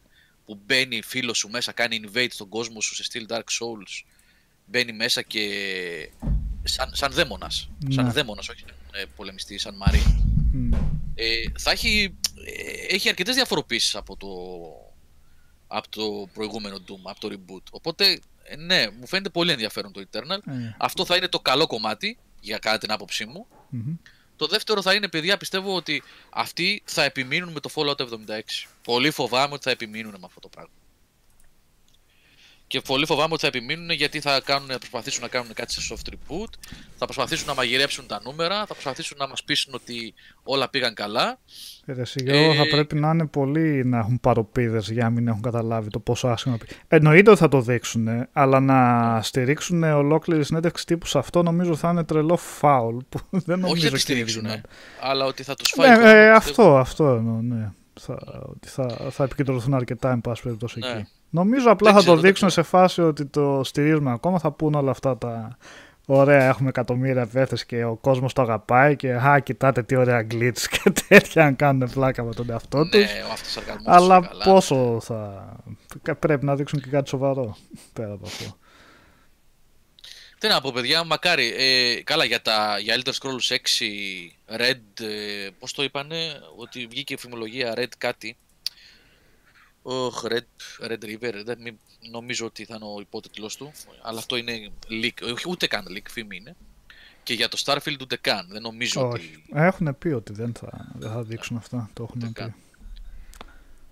που μπαίνει φίλος σου μέσα, κάνει invade στον κόσμο σου σε στυλ Dark Souls. Μπαίνει μέσα και σαν, σαν δαίμονας, ναι. σαν δαίμονας, όχι ε, πολεμιστή, σαν Μαρή. Mm. Ε, θα έχει, ε, έχει αρκετές διαφοροποίησεις από το, από το προηγούμενο Doom, από το reboot. Οπότε, ε, ναι, μου φαίνεται πολύ ενδιαφέρον το Eternal. Mm. Αυτό θα είναι το καλό κομμάτι, για κατά την άποψή μου. Mm-hmm. Το δεύτερο θα είναι, παιδιά, πιστεύω ότι αυτοί θα επιμείνουν με το Fallout εβδομήντα έξι. Πολύ φοβάμαι ότι θα επιμείνουν με αυτό το πράγμα. Και πολύ φοβάμαι ότι θα επιμείνουν, γιατί θα κάνουν, προσπαθήσουν να κάνουν κάτι σε soft reboot. Θα προσπαθήσουν να μαγειρέψουν τα νούμερα. Θα προσπαθήσουν να μας πείσουν ότι όλα πήγαν καλά. Σιγά-σιγά θα πρέπει να είναι πολλοί να έχουν παροπίδες για να μην έχουν καταλάβει το πόσο άσχημα. Εννοείται ότι θα το δείξουν, αλλά να στηρίξουν ολόκληρη συνέντευξη τύπου σε αυτό νομίζω θα είναι τρελό φάουλ. Που δεν νομίζω. Όχι να τη στηρίξουν, αλλά ότι θα τους φάει. Ναι, κόσμο, ε, αυτό, αυτό εννοώ. Ναι. Θα, ότι θα, θα επικεντρωθούν αρκετά, εν πάση περιπτώσει, ναι. εκεί. Νομίζω απλά δεν θα ξέρω, το δείξουν σε φάση ότι το στηρίζουμε ακόμα, θα πούν όλα αυτά τα ωραία, έχουμε εκατομμύρια βέθες και ο κόσμος το αγαπάει και α, κοιτάτε τι ωραία glitch και τέτοια, αν κάνουν πλάκα με τον εαυτό τους. Ναι, αυτός αλλά καλά, πόσο ναι. θα... πρέπει να δείξουν και κάτι σοβαρό πέρα από αυτό. Τι να πω, παιδιά, μακάρι. Ε, καλά, για, τα, για Elder Scrolls έξι Red, ε, πώς το είπανε, ότι βγήκε η φημολογία Red κάτι. Ωχ, oh, Red, Red River, δεν μη, νομίζω ότι θα είναι ο υπότιτλος του, αλλά αυτό είναι leak, ούτε καν leak, φήμη είναι. Και για το Starfield ούτε καν, δεν νομίζω. Όχι. Ότι... Έχουν πει ότι δεν θα, δεν θα δείξουν αυτά, το έχουν πει.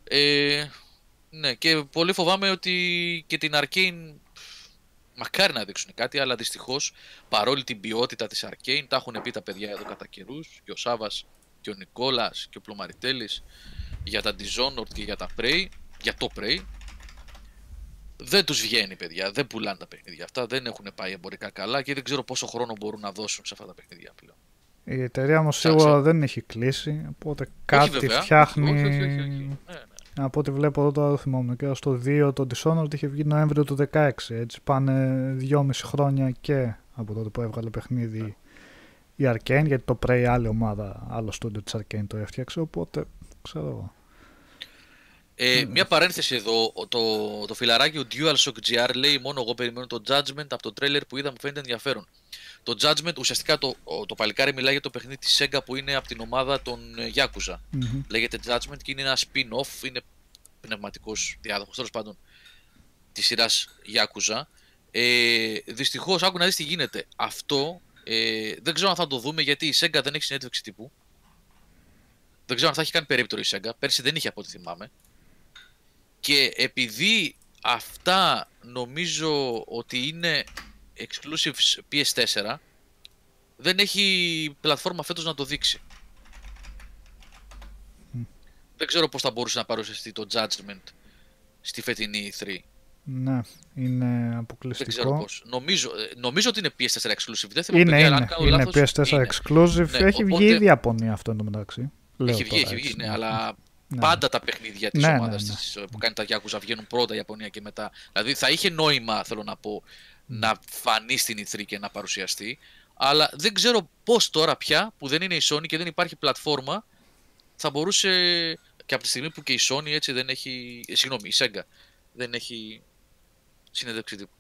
Ε, ναι, και πολύ φοβάμαι ότι και την Arcane, μακάρι να δείξουν κάτι, αλλά δυστυχώς, παρόλη την ποιότητα της Arcane, τα έχουν πει τα παιδιά εδώ κατά καιρούς, και ο Σάβας, και ο Νικόλας, και ο Πλωμαριτέλης, για τα Dishonored και για τα Prey, για το Prey, δεν τους βγαίνει, παιδιά, δεν πουλάνε τα παιχνίδια αυτά, δεν έχουν πάει εμπορικά καλά και δεν ξέρω πόσο χρόνο μπορούν να δώσουν σε αυτά τα παιχνίδια πλέον. Η εταιρεία όμως σίγουρα δεν έχει κλείσει, οπότε κάτι όχι, φτιάχνει, όχι, όχι, όχι, όχι. Ε, ναι. από ό,τι βλέπω εδώ τώρα, το θυμόμουν και στο δύο το Dishonored είχε βγει Νοέμβριο του δύο χιλιάδες δεκαέξι, έτσι πάνε δυόμιση χρόνια και από τότε που έβγαλε παιχνίδι yeah. η Arcane, γιατί το Prey άλλη ομάδα, άλλο στούντιο της Arcane το έφτιαξε, οπότε... Ε, mm. Μια παρένθεση εδώ, το, το φιλαράκι του DualShock τζι αρ λέει μόνο εγώ περιμένω το Judgment από το trailer που είδα, μου φαίνεται ενδιαφέρον. Το Judgment ουσιαστικά το, το παλικάρι μιλάει για το παιχνίδι της Sega που είναι από την ομάδα των Yakuza. Mm-hmm. Λέγεται Judgment και είναι ένα spin-off, είναι πνευματικός διάδοχος τέλος πάντων της σειράς Yakuza. Ε, δυστυχώς, άκου να δεις τι γίνεται. Αυτό ε, δεν ξέρω αν θα το δούμε γιατί η Sega δεν έχει συνέντευξη τύπου. Δεν ξέρω αν θα έχει κάνει περίπτωρο η Sega. Πέρσι δεν είχε από ό,τι θυμάμαι. Και επειδή αυτά νομίζω ότι είναι exclusive πι ες φορ, δεν έχει πλατφόρμα φέτος να το δείξει. Mm. Δεν ξέρω πώς θα μπορούσε να παρουσιαστεί το Judgment στη φετινή ι θρι. Ναι, είναι αποκλειστικό. Δεν ξέρω πώς. Νομίζω, νομίζω ότι είναι πι ες φορ exclusive. Δεν θυμάμαι, είναι, παιδιά, είναι. Είναι λάθος, πι ες φορ είναι. Exclusive. Ναι, έχει οπότε... βγει ήδη η Ιαπωνία αυτό εν τω μεταξύ. Λέω έχει βγει, τώρα, έχει βγει, ναι, ναι, αλλά ναι. Πάντα τα παιχνίδια της ναι, ομάδας ναι, ναι. Της, που κάνει τα Yakuza βγαίνουν πρώτα η Ιαπωνία και μετά. Δηλαδή θα είχε νόημα, θέλω να πω, να φανεί στην ι θρι και να παρουσιαστεί. Αλλά δεν ξέρω πώς τώρα πια που δεν είναι η Sony και δεν υπάρχει πλατφόρμα θα μπορούσε και από τη στιγμή που και η Sony έτσι δεν έχει. Συγγνώμη, η Sega δεν έχει συνέντευξη τύπου.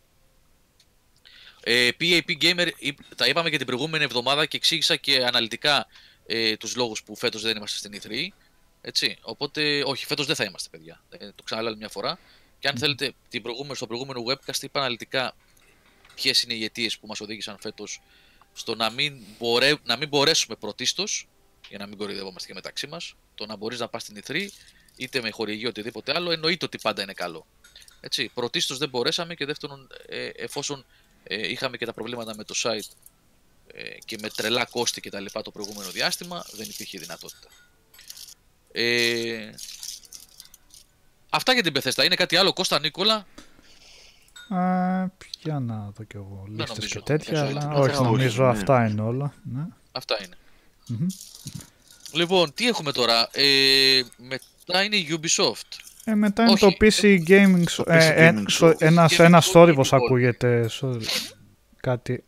Ε, πι έι πι Gamer, τα είπαμε και την προηγούμενη εβδομάδα και εξήγησα και αναλυτικά ε, τους λόγους που φέτος δεν είμαστε στην ι θρι. Έτσι, οπότε, όχι, φέτος δεν θα είμαστε, παιδιά. Ε, το ξαναλέω μια φορά. Και αν θέλετε, την προηγούμενη, στο προηγούμενο webcast είπα αναλυτικά ποιες είναι οι αιτίες που μας οδήγησαν φέτος στο να μην, μπορέ, να μην μπορέσουμε πρωτίστως, για να μην κοροϊδευόμαστε και μεταξύ μας, το να μπορείς να πας στην ι θρι, είτε με χορηγείο οτιδήποτε άλλο, εννοείται ότι πάντα είναι καλό. Έτσι, πρωτίστως δεν μπορέσαμε και δεύτερον, ε, εφόσον ε, είχαμε και τα προβλήματα με το site ε, και με τρελά κόστη και τα λοιπά το προηγούμενο διάστημα, δεν υπήρχε δυνατότητα. Ε, αυτά για την Bethesda. Είναι κάτι άλλο, Κώστα, Νίκολα? Α, για να δω κι εγώ λίστες και τέτοια, αλλά όχι, νομίζω αυτά είναι όλα. Ναι. Αυτά είναι. Mm-hmm. Λοιπόν, τι έχουμε τώρα, ε, μετά είναι η Ubisoft. Ε, μετά είναι όχι, το πι σι Gaming, το ε, πι σι Gaming Show. Ε, ένας, ένας θόρυβος ακούγεται, sorry. Κάτι.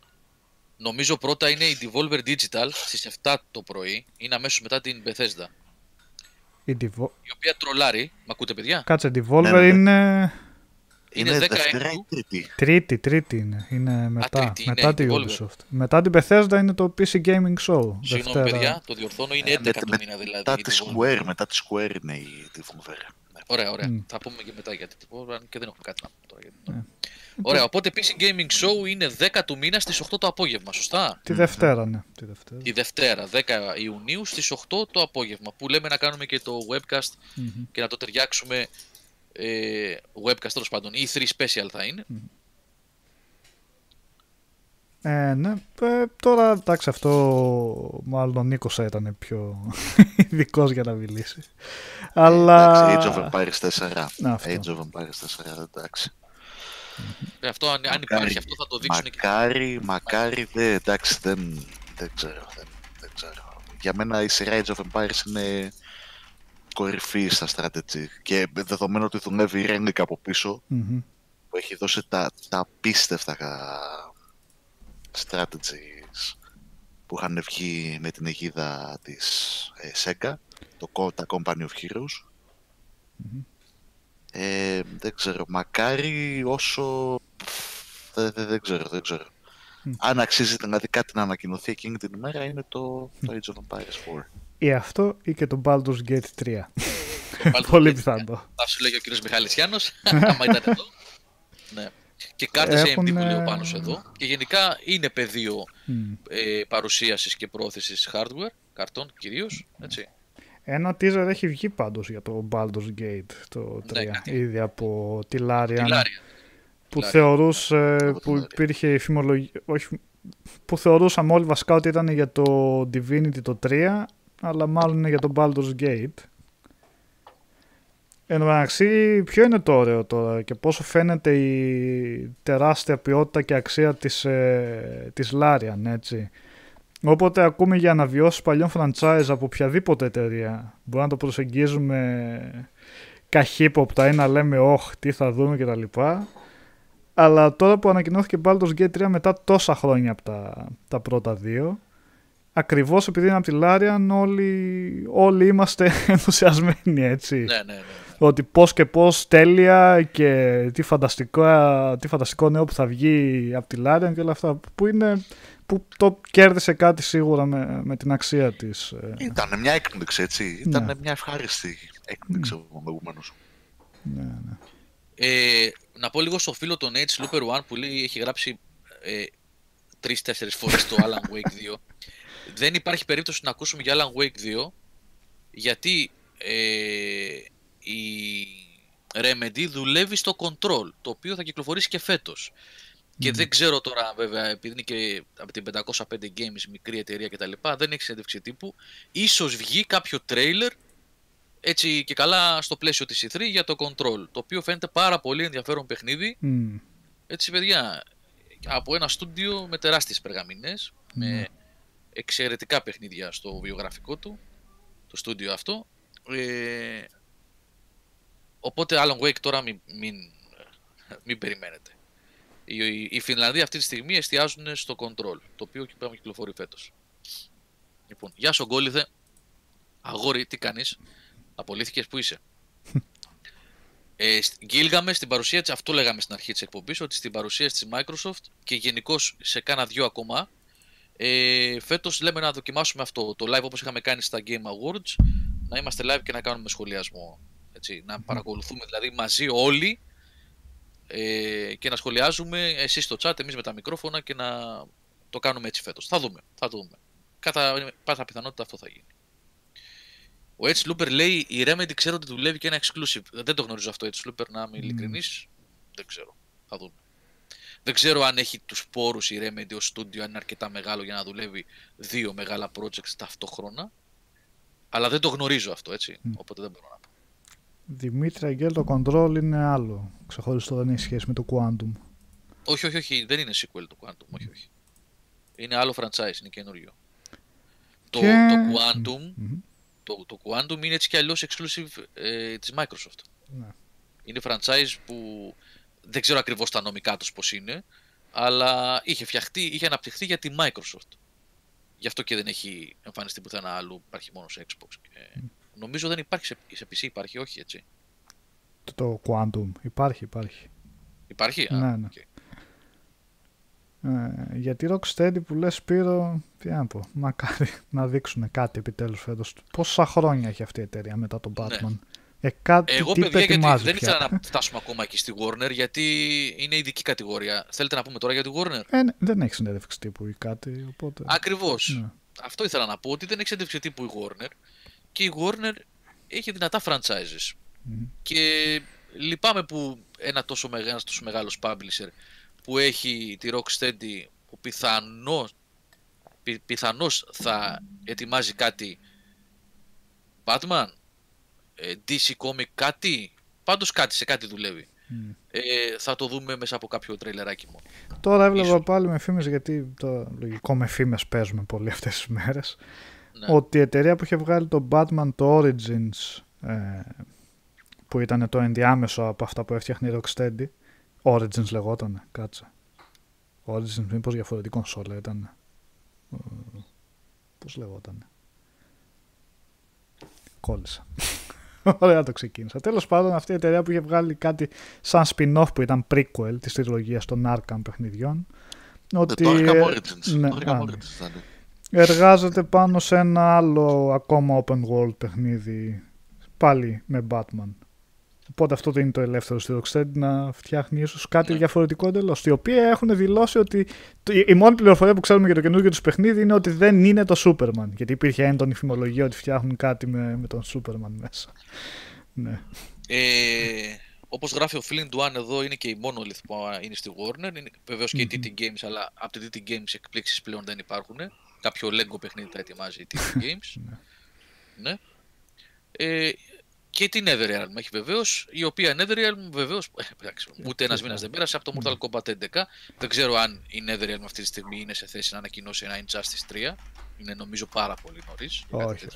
Νομίζω πρώτα είναι η Devolver Digital στις επτά το πρωί, είναι αμέσως μετά την Bethesda. Η, Devo... η οποία τρολάρει, μ' ακούτε παιδιά? Κάτσε, Devolver ναι, είναι... Είναι, είναι τρίτη. τρίτη. Τρίτη είναι. Είναι μετά. Α, τρίτη, μετά την Ubisoft. Μετά την Bethesda είναι το πι σι Gaming Show. Συγγνώμη, παιδιά, το διορθώνω. Είναι έντεκα ε, το μήνα με, δηλαδή. Μετά τη Square, μετά τη Square είναι η Devolver. Ωραία, ωραία. Mm. Θα πούμε και μετά γιατί και δεν έχουμε κάτι να πούμε τώρα. Γιατί... Yeah. Ωραία, οπότε πι σι Gaming Show είναι δέκα του μήνα στις οκτώ το απόγευμα, σωστά? Τη Δευτέρα, ναι. Τη Δευτέρα, Τη Δευτέρα δέκα Ιουνίου στις οκτώ το απόγευμα. Που λέμε να κάνουμε και το webcast mm-hmm. και να το ταιριάξουμε. Ε, webcast τέλος πάντων, ή ι θρι special θα είναι. Ε, ναι, ε, τώρα εντάξει αυτό μάλλον ο Νίκος θα ήταν πιο ειδικός για να μιλήσει. Ε, Αλλά... Εντάξει, Age of Empires φορ. Ναι, Age of Empires φορ, εντάξει. Ε, αυτό αν, μακάρι, αν υπάρχει αυτό θα το δείξουν μακάρι, και... Μακάρι, δε, εντάξει, δεν, δεν ξέρω, δεν, δεν ξέρω. Για μένα η σειρά Age of Empires είναι... κορυφή στα strategy και δεδομένου ότι δουλεύει η Rennick από πίσω mm-hmm. που έχει δώσει τα, τα απίστευτα strategies που είχαν βγει με την αιγίδα της ε, Sega, το, τα Company of Heroes mm-hmm. ε, δεν ξέρω, μακάρι όσο δεν δε, δε ξέρω, δεν ξέρω mm. αν αξίζει δηλαδή κάτι να ανακοινωθεί εκείνη την ημέρα είναι το, το Age of Empires φορ. Ή αυτό ή και το Baldur's Gate τρία. Πολύ πιθανό. Θα σου λέγει ο κύριος Μιχαλησιάνος, άμα ήταν εδώ. Ναι. Και κάρτες έι εμ ντι που λέει ο Πάνος εδώ. Και γενικά είναι πεδίο mm. ε, παρουσίασης και πρόθεσης hardware, καρτών κυρίως. Έτσι. Ένα teaser έχει βγει πάντως για το Baldur's Gate το τρία, ναι, ήδη από τη Larian. Λάρια. Που Λάρια. Θεωρούσε, από που υπήρχε η φημολογία, όχι, που θεωρούσαμε όλοι βασικά ότι ήταν για το Divinity το τρία, αλλά μάλλον είναι για τον Baldur's Gate. Εν τω μεταξύ, ποιο είναι το ωραίο τώρα και πόσο φαίνεται η τεράστια ποιότητα και αξία της, ε, της Larian, έτσι. Όποτε ακούμε για αναβιώσεις παλιών franchise από οποιαδήποτε εταιρεία, μπορεί να το προσεγγίζουμε καχύποπτα ή να λέμε «Ωχ, τι θα δούμε» κτλ. Αλλά τώρα που ανακοινώθηκε Baldur's Gate τρία μετά τόσα χρόνια από τα, τα πρώτα δύο, ακριβώς επειδή είναι από τη Larian, όλοι, όλοι είμαστε ενθουσιασμένοι, έτσι. Ναι, ναι, ναι. Ότι πώς και πώς τέλεια και τι φανταστικό, τι φανταστικό νέο που θα βγει από τη Larian και όλα αυτά. Που, είναι, που το κέρδισε κάτι σίγουρα με, με την αξία της. Ήταν μια έκπληξη, έτσι. Ήταν ναι. μια ευχάριστη έκπληξη mm. από προηγούμενους. Ναι, ναι. Ε, να πω λίγο στο φίλο τον H. Looper One που λέει, έχει γράψει ε, τρεις-τέσσερις φορές το Alan Wake δύο. Δεν υπάρχει περίπτωση να ακούσουμε για Alan Wake δύο, γιατί ε, η Remedy δουλεύει στο Control, το οποίο θα κυκλοφορήσει και φέτος. Και mm. δεν ξέρω τώρα, βέβαια, επειδή είναι και από την πεντακόσια πέντε Games, μικρή εταιρεία κτλ., δεν έχει συνέντευξη τύπου. Ίσως βγει κάποιο τρέιλερ, έτσι και καλά, στο πλαίσιο της ι θρι για το Control. Το οποίο φαίνεται πάρα πολύ ενδιαφέρον παιχνίδι. Mm. Έτσι, παιδιά, από ένα στούντιο με τεράστιες περγαμηνές, mm. με εξαιρετικά παιχνίδια στο βιογραφικό του, το στούντιο αυτό. Ε, οπότε, Alan Wake τώρα μην, μην, μην περιμένετε. Οι Φινλανδοί αυτή τη στιγμή εστιάζουν στο Control, το οποίο πάμε κυκλοφορεί φέτος. Λοιπόν, γεια σου Γκόλιθε. Αγόρι, τι κάνεις? Απολύθηκες, που είσαι? ε, Γκίλγαμε στην παρουσία της, αυτό λέγαμε στην αρχή της εκπομπής, ότι στην παρουσία της Microsoft και γενικώς σε κάνα δυο ακόμα, ε, φέτος λέμε να δοκιμάσουμε αυτό το live όπως είχαμε κάνει στα Game Awards, να είμαστε live και να κάνουμε σχολιασμό. Έτσι, να παρακολουθούμε δηλαδή μαζί όλοι και να σχολιάζουμε, εσείς στο chat, εμείς με τα μικρόφωνα, και να το κάνουμε έτσι φέτος. Θα δούμε, θα δούμε. Κατά πάσα πιθανότητα αυτό θα γίνει. Ο Edge Looper λέει, η Remedy ξέρω ότι δουλεύει και ένα exclusive. Δεν το γνωρίζω αυτό, Edge Looper, να είμαι ειλικρινής. Mm. Δεν ξέρω, θα δούμε. Δεν ξέρω αν έχει τους πόρους η Remedy ως studio, αν είναι αρκετά μεγάλο για να δουλεύει δύο μεγάλα projects ταυτόχρονα. Αλλά δεν το γνωρίζω αυτό, έτσι, mm. οπότε δεν μπορώ να πω. Δημήτρη Αγγέλ, το Control είναι άλλο. Ξεχωριστό, δεν έχει σχέση με το Quantum. Όχι, όχι, όχι. Δεν είναι sequel το Quantum. Όχι, όχι. Είναι άλλο franchise, είναι καινούριο. Το, και... το Quantum mm-hmm. το, το Quantum είναι έτσι κι αλλιώς exclusive ε, της Microsoft. Ναι. Είναι franchise που δεν ξέρω ακριβώς τα νομικά τους πώς είναι, αλλά είχε φτιαχτεί, είχε αναπτυχθεί για τη Microsoft. Γι' αυτό και δεν έχει εμφανιστεί πουθενά άλλου, υπάρχει μόνο σε Xbox. Ε, mm. Νομίζω δεν υπάρχει, σε πι σι υπάρχει, όχι έτσι. Το, το Quantum υπάρχει, υπάρχει. Υπάρχει, ναι, α, ναι. Okay. Ε, γιατί Rocksteady που λες, Σπύρο, τι να πω, μακάρι να δείξουν κάτι επιτέλους φέτος. Πόσα χρόνια έχει αυτή η εταιρεία μετά τον Batman. Ναι. Ε, κάτι, εγώ, τι παιδιά, γιατί δεν ήθελα να φτάσουμε ακόμα εκεί στη Warner, γιατί είναι ειδική κατηγορία. Θέλετε να πούμε τώρα για τη Warner? Ε, δεν έχει συνέντευξη τύπου ή κάτι, οπότε... Ακριβώς. Ναι. Αυτό ήθελα να πω, ότι δεν έχει συνέντευξη τύπου η Warner. Και η Warner έχει δυνατά franchises. Mm. Και λυπάμαι που ένα τόσο, μεγά, ένα τόσο μεγάλος publisher που έχει τη Rocksteady, που πιθανό, πι, πιθανώς θα ετοιμάζει κάτι Batman, ντι σι Comic, κάτι, πάντως κάτι, σε κάτι δουλεύει. Mm. Ε, θα το δούμε μέσα από κάποιο τρέιλεράκι μόνο. Τώρα έβλεπα Ίσως. πάλι με φήμες, γιατί το λογικό με φήμες παίζουμε πολύ αυτές τις μέρες. Ναι. Ότι η εταιρεία που είχε βγάλει το Batman, το Origins, ε, που ήταν το ενδιάμεσο από αυτά που έφτιαχνε η Rocksteady, Origins λεγότανε, κάτσε. Origins, μήπως διαφορετική κονσόλα ήταν. Πώς λεγότανε. Κόλλησα. Ωραία, το ξεκίνησα. Τέλος πάντων, αυτή η εταιρεία που είχε βγάλει κάτι σαν spin-off που ήταν prequel της τριλογίας των Arkham παιχνιδιών. Ότι... Το Arkham Origins. Ναι, το Arkham Origins ήταν. Εργάζεται πάνω σε ένα άλλο ακόμα open world παιχνίδι, πάλι με Batman. Οπότε αυτό είναι το ελεύθερο στη Rocksteady, να φτιάχνει ίσως κάτι ναι. διαφορετικό εντελώς. Οι οποίοι έχουν δηλώσει ότι η μόνη πληροφορία που ξέρουμε για το καινούργιο τους παιχνίδι είναι ότι δεν είναι το Superman. Γιατί υπήρχε έντονη φημολογία ότι φτιάχνουν κάτι με, με τον Superman μέσα. Ναι. Ε, όπως γράφει ο Flynn Duan εδώ, είναι και η Monolith που είναι στη Warner. Είναι βεβαίως και mm-hmm. η τι τι Games, αλλά από τη τι τι Games εκπλήξεις πλέον δεν υπάρχουν. Κάποιο Lego παιχνίδι θα ετοιμάζει η τι τι Games. ναι. ε, και την Netherrealm έχει βεβαίως, η οποία Netherrealm βεβαίως, εντάξει, ούτε ένας μήνας δεν πέρασε από το Mortal Kombat έντεκα. Δεν ξέρω αν η Netherrealm αυτή τη στιγμή είναι σε θέση να ανακοινώσει ένα Injustice τρία. Είναι νομίζω πάρα πολύ νωρίς. Όχι.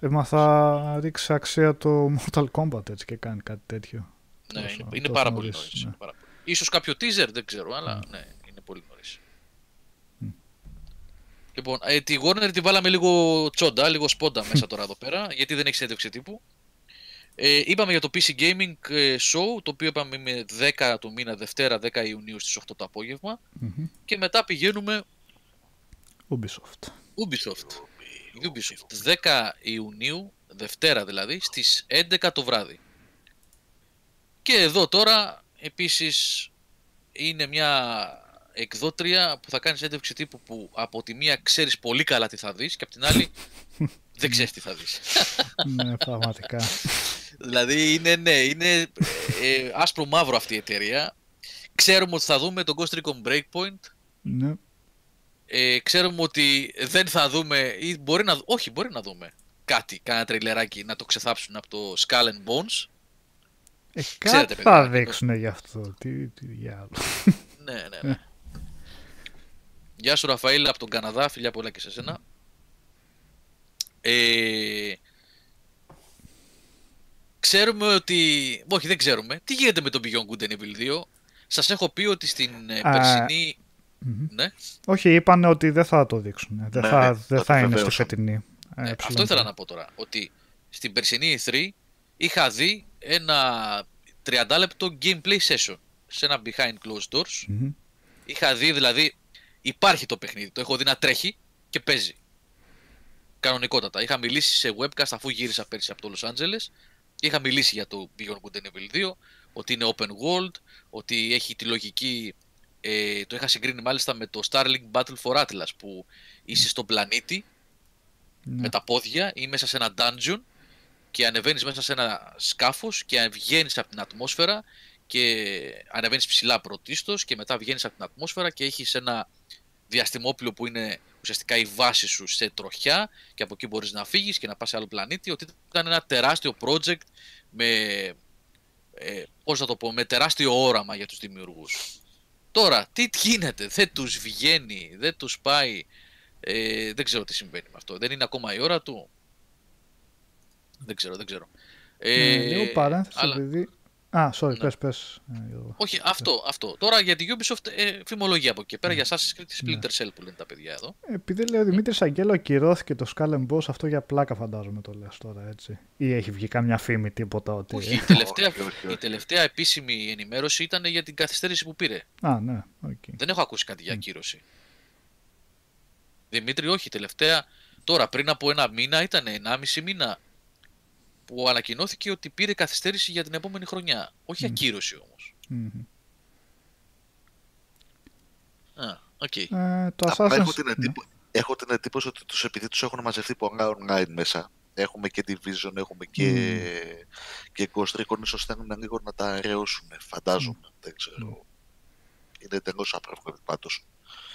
Έμα θα ρίξει αξία το Mortal Kombat έτσι και κάνει κάτι τέτοιο. Ναι, τόσο, είναι, τόσο είναι πάρα νωρίς, πολύ νωρίς. Ναι. Πάρα... Ίσως κάποιο teaser, δεν ξέρω, αλλά mm. ναι, είναι πολύ νωρίς. Λοιπόν, ε, τη Warner την βάλαμε λίγο τσόντα, λίγο σπόντα μέσα τώρα εδώ πέρα, γιατί δεν έχει συνέντευξη τύπου. Ε, είπαμε για το πι σι Gaming Show, το οποίο είπαμε με δέκα του μήνα, Δευτέρα, δέκα Ιουνίου στις οκτώ το απόγευμα. Mm-hmm. Και μετά πηγαίνουμε... Ubisoft. Ubisoft. Ubisoft. δέκα Ιουνίου, Δευτέρα δηλαδή, στις έντεκα το βράδυ. Και εδώ τώρα, επίσης, είναι μια... εκδότρια που θα κάνει συνέντευξη τύπου που από τη μία ξέρεις πολύ καλά τι θα δεις και από την άλλη δεν ξέρεις τι θα δεις. Ναι, πραγματικά. Δηλαδή είναι, ναι, είναι ε, άσπρο μαύρο αυτή η εταιρεία. Ξέρουμε ότι θα δούμε τον Ghost Recon Breakpoint. Ναι. Ε, ξέρουμε ότι δεν θα δούμε ή μπορεί να, όχι, μπορεί να δούμε κάτι, κάνα τριλεράκι να το ξεθάψουν από το Skull and Bones. Ε, Ξέρετε, κάτι θα δείξουν γι' αυτό. Τι, τι διάλογο. Ναι, ναι, ναι. Γεια σου Ραφαήλ από τον Καναδά, φιλιά πολλά και σε σένα. Ε, ξέρουμε ότι, όχι δεν ξέρουμε, τι γίνεται με τον Beyond Good and Evil δύο. Σας έχω πει ότι στην Α, περσινή... Mm-hmm. Ναι. Όχι, είπαν ότι δεν θα το δείξουν, δεν ναι, θα, δε θα, θα είναι στη φετινή. Ναι, ε, αυτό ήθελα να πω τώρα, ότι στην περσινή ι θρι είχα δει ένα τριάντα λεπτό gameplay session σε ένα behind closed doors. Mm-hmm. Είχα δει δηλαδή, υπάρχει το παιχνίδι, το έχω δει να τρέχει και παίζει. Κανονικότατα. Είχα μιλήσει σε webcast αφού γύρισα πέρσι από το Los Angeles. Είχα μιλήσει για το Beyond Good and Evil δύο, ότι είναι open world, ότι έχει τη λογική, ε, το είχα συγκρίνει μάλιστα με το Starlink Battle for Atlas, που είσαι στον πλανήτη, ναι, με τα πόδια ή μέσα σε ένα dungeon και ανεβαίνεις μέσα σε ένα σκάφος και βγαίνεις από την ατμόσφαιρα και ανεβαίνεις ψηλά πρωτίστως και μετά βγαίνεις από την ατμόσφαιρα και έχεις ένα διαστημόπλιο που είναι ουσιαστικά η βάση σου σε τροχιά και από εκεί μπορείς να φύγεις και να πας σε άλλο πλανήτη. Ότι ήταν ένα τεράστιο project με, ε, πώς θα το πω, με τεράστιο όραμα για τους δημιουργούς. Τώρα, τι γίνεται, δεν τους βγαίνει, δεν τους πάει, ε, δεν ξέρω τι συμβαίνει με αυτό. Δεν είναι ακόμα η ώρα του. Δεν ξέρω, δεν ξέρω. Ε, ε, λίγο παρένθεση, αλλά... παιδί. Α, ah, sorry, ναι. πες, πες. Όχι, αυτό, αυτό. Τώρα για την Ubisoft, ε, φημολογία από εκεί και πέρα, mm. για σας τη Splinter Cell που λένε τα παιδιά εδώ. Επειδή λέει ο Δημήτρης mm. Αγγέλο ακυρώθηκε το Skull and Bones, αυτό για πλάκα φαντάζομαι το λες τώρα, έτσι. Ή έχει βγει καμιά φήμη τίποτα ότι... Όχι, η τελευταία, η τελευταία επίσημη ενημέρωση ήταν για την καθυστέρηση που πήρε. Α, ναι, okay. Δεν έχω ακούσει κάτι για ακύρωση. Mm. Δημήτρη, όχι, τελευταία, τώρα πριν από ένα μήνα ήταν ενάμιση μήνα, που ανακοινώθηκε ότι πήρε καθυστέρηση για την επόμενη χρονιά. Όχι mm. ακύρωση όμως. Mm-hmm. Α, οκ. Okay. Ε, Assassin's... έχω, ναι. έχω την εντύπωση ότι τους, επειδή τους έχουν μαζευτεί πολλά online μέσα, έχουμε και Division, έχουμε και, mm. και Ghost Recon, ίσως θέλουν λίγο να τα αραιώσουν, φαντάζομαι, mm. δεν ξέρω. Mm. Είναι τελώς απρόβλεπτο πάντως.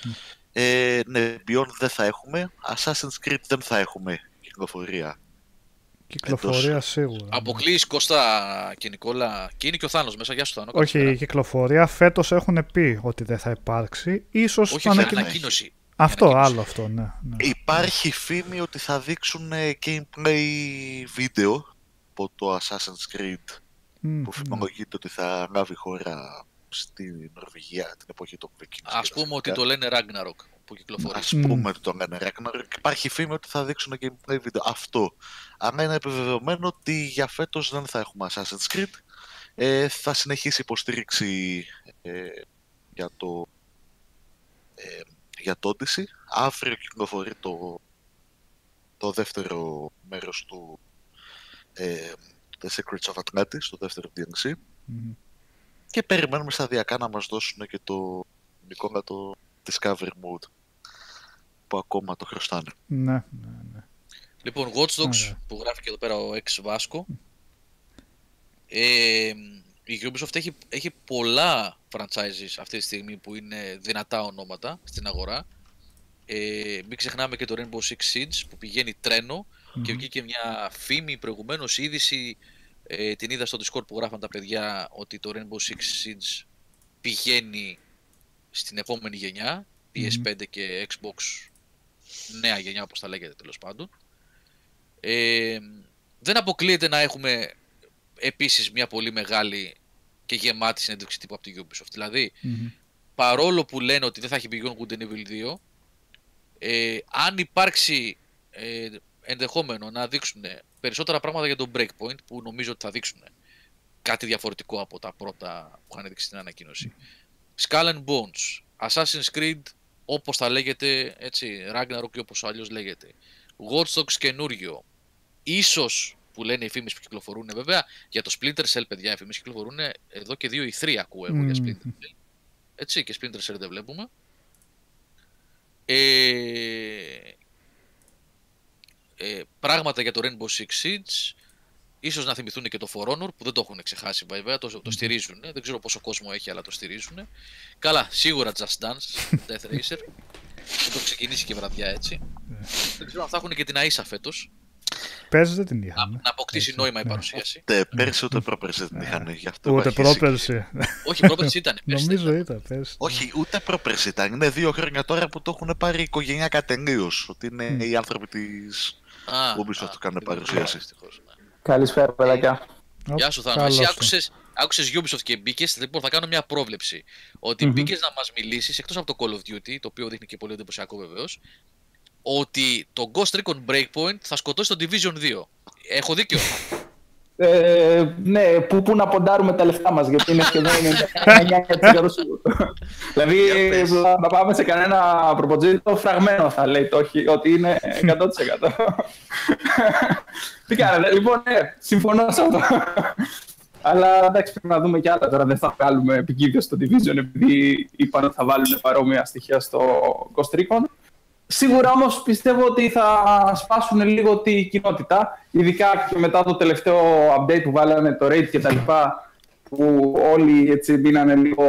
Mm. Ε, ναι, Beyond δεν θα έχουμε, Assassin's Creed δεν θα έχουμε κυκλοφορία. Κυκλοφορία εντός. Σίγουρα. Αποκλείεις Κώστα και Νικόλα. Και είναι και ο Θάνος μέσα. Γεια σου Θάνο. Όχι, η κυκλοφορία φέτος έχουν πει ότι δεν θα υπάρξει. Ίσως όχι, ανακοινώ... για ανακοίνωση. Αυτό, για ανακοίνωση. Άλλο αυτό, ναι, ναι. Υπάρχει φήμη ότι θα δείξουν gameplay βίντεο από το Assassin's Creed mm, που φημολογείται mm. ότι θα λάβει χώρα στην Νορβηγία την εποχή των Βίκινγκ. Ας πούμε ότι το λένε Ragnarok. Που κυκλοφορεί. Ας πούμε ότι mm. το λένε Ragnarok. Υπάρχει φήμη ότι θα δείξουν και gameplay video. Αυτό. Αλλά είναι επιβεβαιωμένο ότι για φέτος δεν θα έχουμε Assassin's Creed. Ε, θα συνεχίσει υποστήριξη ε, για το ε, για το Odyssey. Αύριο κυκλοφορεί το, το δεύτερο μέρος του ε, The Secrets of Atlantis, το δεύτερο ντι ελ σι. Mm. Και περιμένουμε σταδιακά να μας δώσουν και το Νικόλα το Discovery Mode που ακόμα το χρωστάνε. Ναι, ναι, ναι. Λοιπόν, Watch Dogs, ναι, που γράφει και εδώ πέρα ο Ex Vasco. Ε, η Ubisoft έχει, έχει πολλά franchises αυτή τη στιγμή που είναι δυνατά ονόματα στην αγορά. Ε, μην ξεχνάμε και το Rainbow Six Siege που πηγαίνει τρένο mm-hmm. και βγήκε μια φήμη προηγουμένως είδηση. Ε, την είδα στο Discord που γράφαν τα παιδιά ότι το Rainbow Six Siege πηγαίνει στην επόμενη γενιά, πι ες φάιβ mm-hmm. και Xbox, νέα γενιά όπως τα λέγεται τέλος πάντων. Ε, δεν αποκλείεται να έχουμε επίσης μια πολύ μεγάλη και γεμάτη συνέντευξη τύπου από τη Ubisoft. Δηλαδή, mm-hmm. παρόλο που λένε ότι δεν θα έχει Beyond Good and Evil δύο, ε, αν υπάρξει ε, ενδεχόμενο να δείξουν περισσότερα πράγματα για τον Breakpoint, που νομίζω ότι θα δείξουν κάτι διαφορετικό από τα πρώτα που είχαν δείξει στην ανακοίνωση, mm-hmm. Skull and Bones, Assassin's Creed, όπως θα λέγεται, έτσι, Ragnarok και όπως αλλιώς λέγεται, Watch Dogs καινούριο, ίσως που λένε οι φήμες που κυκλοφορούν, βέβαια, για το Splinter Cell, παιδιά, οι φήμες κυκλοφορούν εδώ και δύο ή τρία ακούω εγώ mm. για Splinter Cell, έτσι, και Splinter Cell δεν βλέπουμε. Ε, ε, πράγματα για το Rainbow Six Siege, Ίσως να θυμηθούν και το For Honor που δεν το έχουν ξεχάσει βέβαια, το, το στηρίζουν. Δεν ξέρω πόσο κόσμο έχει, αλλά το στηρίζουν. Καλά, σίγουρα Just Dance, Death Racer. Δεν το ξεκινήσει και βραδιά έτσι. Δεν ξέρω αν θα έχουν και την Aisa φέτος. Πέρσι δεν την είχαμε. Να, να αποκτήσει έτσι νόημα η παρουσίαση. Ούτε πέρσι ούτε πρόπερσι δεν την είχαν. Ούτε πρόπερσι. Όχι, πρόπερσι ήταν. Νομίζω ήταν. Όχι, ούτε πρόπερσι ήταν. Είναι δύο χρόνια τώρα που το έχουν πάρει η οικογένεια τελείως. Ότι είναι οι άνθρωποι τη Ubisoft που κάνουν παρουσίαση. Καλησπέρα, παιδάκια. Γεια σου, Θάνο. Εσύ άκουσες, άκουσες Ubisoft και μπήκες. Λοιπόν, θα κάνω μια πρόβλεψη. Ότι mm-hmm. μπήκες να μας μιλήσεις, εκτός από το Call of Duty, το οποίο δείχνει και πολύ εντυπωσιακό βεβαίως, ότι το Ghost Recon Breakpoint θα σκοτώσει το Division δύο. Έχω δίκιο. Ε, ναι, που, που να ποντάρουμε τα λεφτά μας, γιατί είναι σχεδόν εννιά τοις εκατό σου. Δηλαδή, να πάμε σε κανένα προποτζήτο φραγμένο θα λέει το όχι, ότι είναι εκατό τοις εκατό. Τι κάνετε, λοιπόν, ναι, συμφωνώ σε αυτό. Αλλά εντάξει, πρέπει να δούμε κι άλλα τώρα. Δεν θα βγάλουμε επικίδιο στο Division, επειδή είπαν ότι θα βάλουν παρόμοια στοιχεία στο Ghost Recon. Σίγουρα όμως πιστεύω ότι θα σπάσουν λίγο την κοινότητα, ειδικά και μετά το τελευταίο update που βάλανε το raid και τα λοιπά, που όλοι έτσι μείνανε λίγο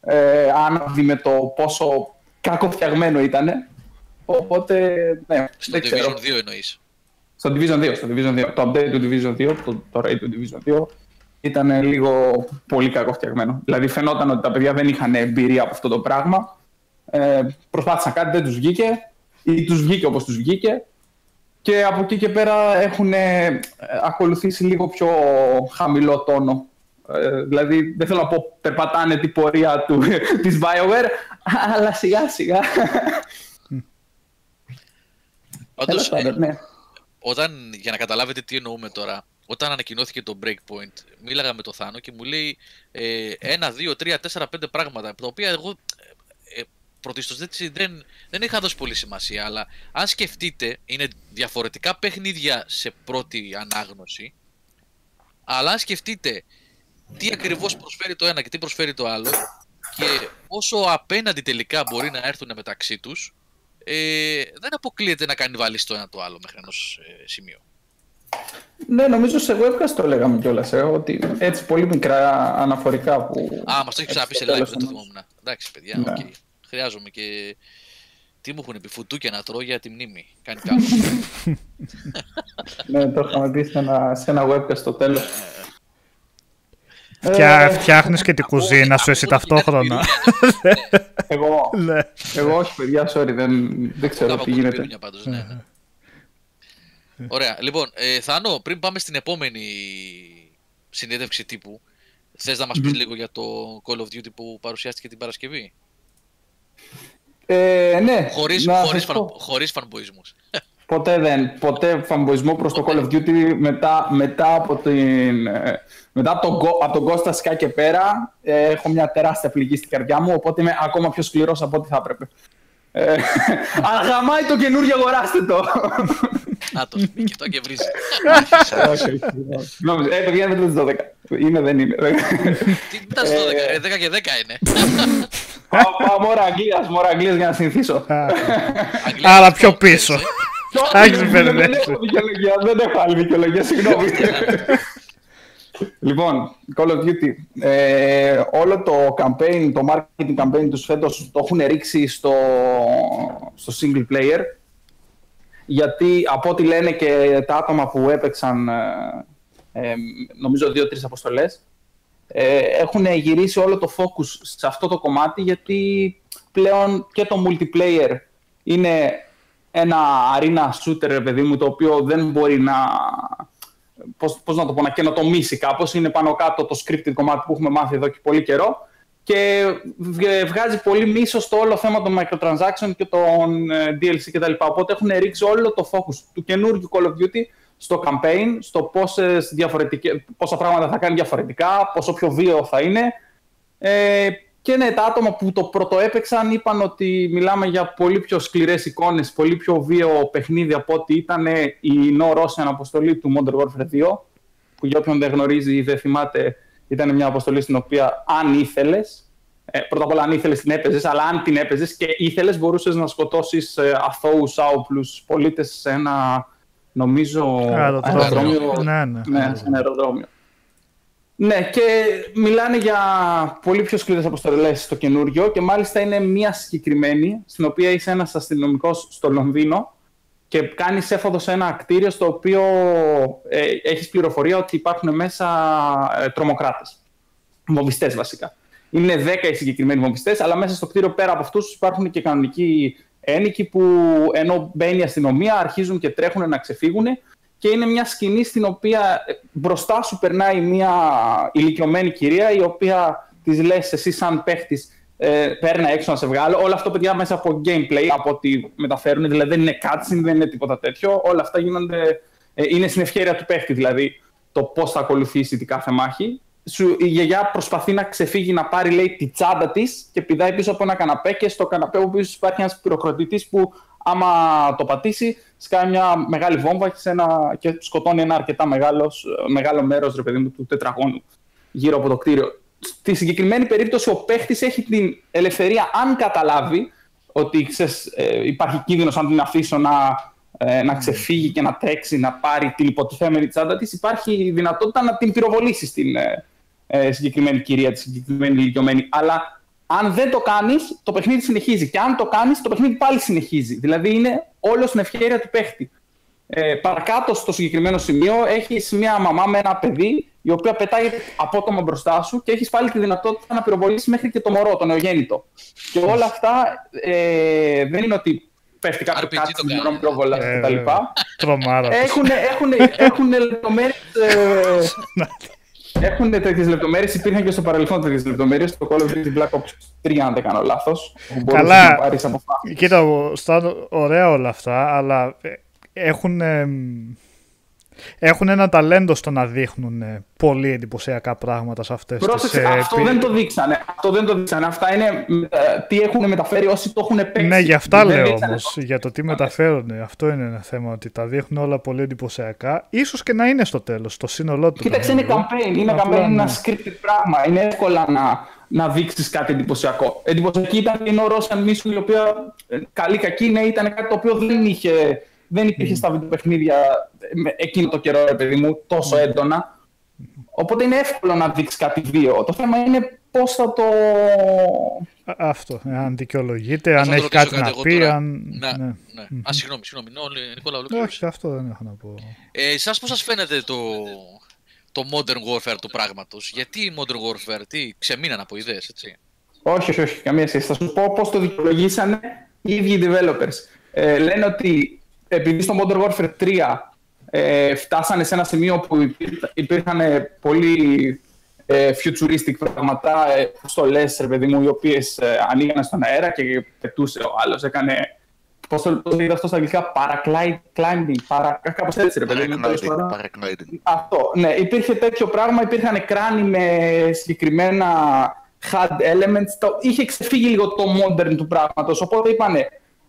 ε, άναδοι με το πόσο κακοφτιαγμένο ήτανε. Οπότε, ναι, στο Division ξέρω. δύο εννοείς. Στο Division δύο, στο Division δύο. Το update του Division δύο, το, το raid του Division δύο ήταν λίγο πολύ κακοφτιαγμένο. Δηλαδή φαινόταν ότι τα παιδιά δεν είχαν εμπειρία από αυτό το πράγμα. Ε, προσπάθησαν κάτι, δεν τους βγήκε ή τους βγήκε όπως τους βγήκε και από εκεί και πέρα έχουν ε, ακολουθήσει λίγο πιο χαμηλό τόνο. Ε, δηλαδή δεν θέλω να πω περπατάνε την πορεία του, της BioWare, αλλά σιγά σιγά. Όντως, ε, ναι. Όταν, για να καταλάβετε τι εννοούμε τώρα, όταν ανακοινώθηκε το Breakpoint, μίλαγα με τον Θάνο και μου λέει ε, ένα, δύο, τρία, τέσσερα, πέντε πράγματα, τα οποία εγώ πρωτίστως δεν, δεν είχα δώσει πολύ σημασία, αλλά αν σκεφτείτε, είναι διαφορετικά παιχνίδια σε πρώτη ανάγνωση, αλλά αν σκεφτείτε τι ακριβώς προσφέρει το ένα και τι προσφέρει το άλλο και πόσο απέναντι τελικά μπορεί να έρθουν μεταξύ τους, ε, δεν αποκλείεται να κάνει βαλίσει το ένα το άλλο μέχρι ενός ε, σημείου. Ναι, νομίζω σε webcast το λέγαμε κιόλας, ε, ότι έτσι πολύ μικρά αναφορικά που... Α, μας το έχει ξαναπεί σε live, δεν το θυμόμουν. Εντάξει παιδιά, οκ. Okay. Χρειάζομαι και τι μου έχουν πει, φουτούκια να τρώω για τη μνήμη. Κάνει καλό. Ναι, το είχαμε πει σε ένα, σε ένα webcast στο τέλος. Φτιά, φτιάχνεις και την κουζίνα σου εσύ ταυτόχρονα. Εγώ, εγώ όχι παιδιά, sorry, δεν, δεν ξέρω τι γίνεται. Ωραία, λοιπόν, ε, Θάνο, πριν πάμε στην επόμενη συνέντευξη τύπου, θες να μας πεις λίγο για το Call of Duty που παρουσιάστηκε την Παρασκευή? Ε, ναι, χωρίς, χωρίς, φαν, χωρίς φανμποϊσμούς. Ποτέ δεν, ποτέ φανμποϊσμό προς ποτέ. Το Call of Duty μετά, μετά, από, την, μετά από, τον, από τον Κώστα Σκά και πέρα ε, έχω μια τεράστια πληγή στην καρδιά μου, οπότε είμαι ακόμα πιο σκληρός από ό,τι θα έπρεπε. Αλλά γαμάει το καινούργιο, αγοράστε το! Να το, κοιτώ και βρίζει. Ε, παιδιά, δεν είναι δώδεκα. Είναι, δεν είναι. Τι ήταν δώδεκα, δέκα και δέκα είναι. Πάω μόρα Αγγλίας, μόρα Αγγλίας για να συνηθίσω. Αλλά πιο πίσω. Δεν έχω δικαιολογία, δεν έχω άλλη δικαιολογία, συγγνώμη. Λοιπόν, Call of Duty, ε, όλο το campaign, το marketing campaign τους φέτος το έχουν ρίξει στο, στο single player, γιατί από ό,τι λένε και τα άτομα που έπαιξαν, ε, νομίζω δύο-τρεις αποστολές, ε, έχουν γυρίσει όλο το focus σε αυτό το κομμάτι, γιατί πλέον και το multiplayer είναι ένα arena shooter, ρε παιδί μου, το οποίο δεν μπορεί να... Πώς, πώς να το πω, να καινοτομήσει κάπως. Είναι πάνω κάτω το scripted κομμάτι που έχουμε μάθει εδώ και πολύ καιρό και βγάζει πολύ μίσος στο όλο θέμα των microtransaction και των ντι ελ σι κτλ. Οπότε έχουν ρίξει όλο το focus του καινούργιου Call of Duty στο campaign, στο πόσες διαφορετικές, πόσα πράγματα θα κάνει διαφορετικά, πόσο πιο βίαιο θα είναι. Ε, και ναι, τα άτομα που το πρωτοέπαιξαν είπαν ότι μιλάμε για πολύ πιο σκληρές εικόνες, πολύ πιο βίαιο παιχνίδι από ό,τι ήταν η No-Russian αποστολή του Modern Warfare δύο, που για όποιον δεν γνωρίζει ή δεν θυμάται, ήταν μια αποστολή στην οποία αν ήθελες, πρώτα απ' όλα αν ήθελες την έπαιζες, αλλά αν την έπαιζες και ήθελες μπορούσες να σκοτώσεις αθώους, άοπλους πολίτες σε ένα νομίζω, αεροδρόμιο. Ναι, ναι. Ναι, σε ένα αεροδρόμιο. Ναι, και μιλάνε για πολύ πιο σκληρές αποστολές στο καινούριο και μάλιστα είναι μία συγκεκριμένη, στην οποία είσαι ένας αστυνομικός στο Λονδίνο και κάνεις έφοδο σε ένα κτίριο στο οποίο ε, έχεις πληροφορία ότι υπάρχουν μέσα ε, τρομοκράτες. Βομβιστές βασικά. Είναι δέκα οι συγκεκριμένοι βομβιστές, αλλά μέσα στο κτίριο πέρα από αυτούς υπάρχουν και κανονικοί ένοικοι που ενώ μπαίνει η αστυνομία αρχίζουν και τρέχουν να ξεφύγουν. Και είναι μια σκηνή στην οποία μπροστά σου περνάει μια ηλικιωμένη κυρία η οποία της λες εσύ σαν παίχτης ε, παίρνα έξω να σε βγάλω. Όλο αυτό παιδιά μέσα από gameplay, από ό,τι μεταφέρουν, δηλαδή δεν είναι cutscene, δεν είναι τίποτα τέτοιο. Όλα αυτά γίνονται, ε, είναι στην ευχέρεια του παίχτη δηλαδή το πώς θα ακολουθήσει την κάθε μάχη. Σου, η γιαγιά προσπαθεί να ξεφύγει να πάρει λέει τη τσάντα της και πηδάει πίσω από ένα καναπέ και στο καναπέ που πίσω υπάρχει ένας πυροκροτητής που άμα το πατήσει, σκάει μια μεγάλη βόμβα και, ένα, και σκοτώνει ένα αρκετά μεγάλος, μεγάλο μέρος ρε παιδί μου, του τετραγώνου γύρω από το κτίριο. Στη συγκεκριμένη περίπτωση, ο παίχτης έχει την ελευθερία, αν καταλάβει ότι ξέρεις, ε, υπάρχει κίνδυνος, αν την αφήσω να, ε, να ξεφύγει και να τρέξει, να πάρει την υποτιθέμενη τσάντα της, υπάρχει η δυνατότητα να την πυροβολήσει στην ε, ε, συγκεκριμένη κυρία, τη συγκεκριμένη ηλικιωμένη. Αλλά αν δεν το κάνεις, το παιχνίδι συνεχίζει. Και αν το κάνεις, το παιχνίδι πάλι συνεχίζει. Δηλαδή είναι όλο στην ευχέρεια του παίχτη. Ε, παρακάτω στο συγκεκριμένο σημείο έχεις μια μαμά με ένα παιδί, η οποία πετάει απότομα μπροστά σου και έχεις πάλι τη δυνατότητα να πυροβολήσεις μέχρι και το μωρό, το νεογέννητο. Και όλα αυτά ε, δεν είναι ότι πέφτει κάποιο κάτι στο μωρό με πυροβολά κτλ. Τρομάρα. Έχουν λεπτομέρειες. Έχουν τέτοιες λεπτομέρειες, υπήρχαν και στο παρελθόν τέτοιες λεπτομέρειες. Στο Call of Duty Black Ops τρία, αν δεν κάνω λάθος. Καλά. Κοίτα, στάδω, ωραία όλα αυτά, αλλά έχουν, ε, έχουν ένα ταλέντο στο να δείχνουν ε, πολύ εντυπωσιακά πράγματα σε αυτές Πρόσεξε, τις... Πρόσεξε, αυτό, ε, δεν το δείξανε, αυτό δεν το δείξανε. Αυτά είναι ε, τι έχουν μεταφέρει όσοι το έχουν παίξει. Ναι, για αυτά δεν λέω όμως, το... για το τι μεταφέρουν. Αυτό είναι ένα θέμα, ότι τα δείχνουν όλα πολύ εντυπωσιακά. Ίσως και να είναι στο τέλος, στο σύνολό του. Κοίταξε, είναι campaign, είναι απλά, campaign, ναι. Ένα scripted πράγμα. Είναι εύκολα να, να δείξεις κάτι εντυπωσιακό. Εντυπωσιακή ήταν η Russian Mission, η οποία καλή κακή, ναι, ήταν κάτι το οποίο δεν είχε... Δεν υπήρχε mm. στα βιντεοπαιχνίδια εκείνο το καιρό, ρε παιδί μου, τόσο έντονα. Οπότε είναι εύκολο να δείξει κάτι βίο. Το θέμα είναι πώς θα το... Αυτό, αν δικαιολογείται, πώς αν έχει κάτι να πει, αν... Ναι, ναι. ναι. Mm-hmm. Α, συγγνώμη, συγγνώμη. Ναι, Νικόλα, ολοκλήρωσε. Όχι, αυτό δεν έχω να πω. Ε, εσάς πώς σας φαίνεται το, το Modern Warfare του πράγματος? Γιατί η Modern Warfare, τι, ξεμείναν από ιδέες, έτσι? Όχι, όχι, όχι, καμία σχέση. Θα σου πω πώς το δικαιολογήσανε οι ίδιοι developers. Ε, λένε ότι... Επειδή στο Modern Warfare τρία ε, φτάσανε σε ένα σημείο που υπήρχαν πολύ ε, futuristic πράγματα, ε, στολές, ρε παιδί μου, οι οποίες ε, ανοίγανε στον αέρα και πετούσε ο άλλος, έκανε, πώς το είδα αυτό στα αγγλικά, παρακλάιντινγκ, παρα... κάπως έτσι ρε παιδί μου. Αυτό, ναι, υπήρχε τέτοιο πράγμα, υπήρχαν κράνη με συγκεκριμένα hard elements, το... είχε ξεφύγει λίγο το modern του πράγματος, οπότε είπανε,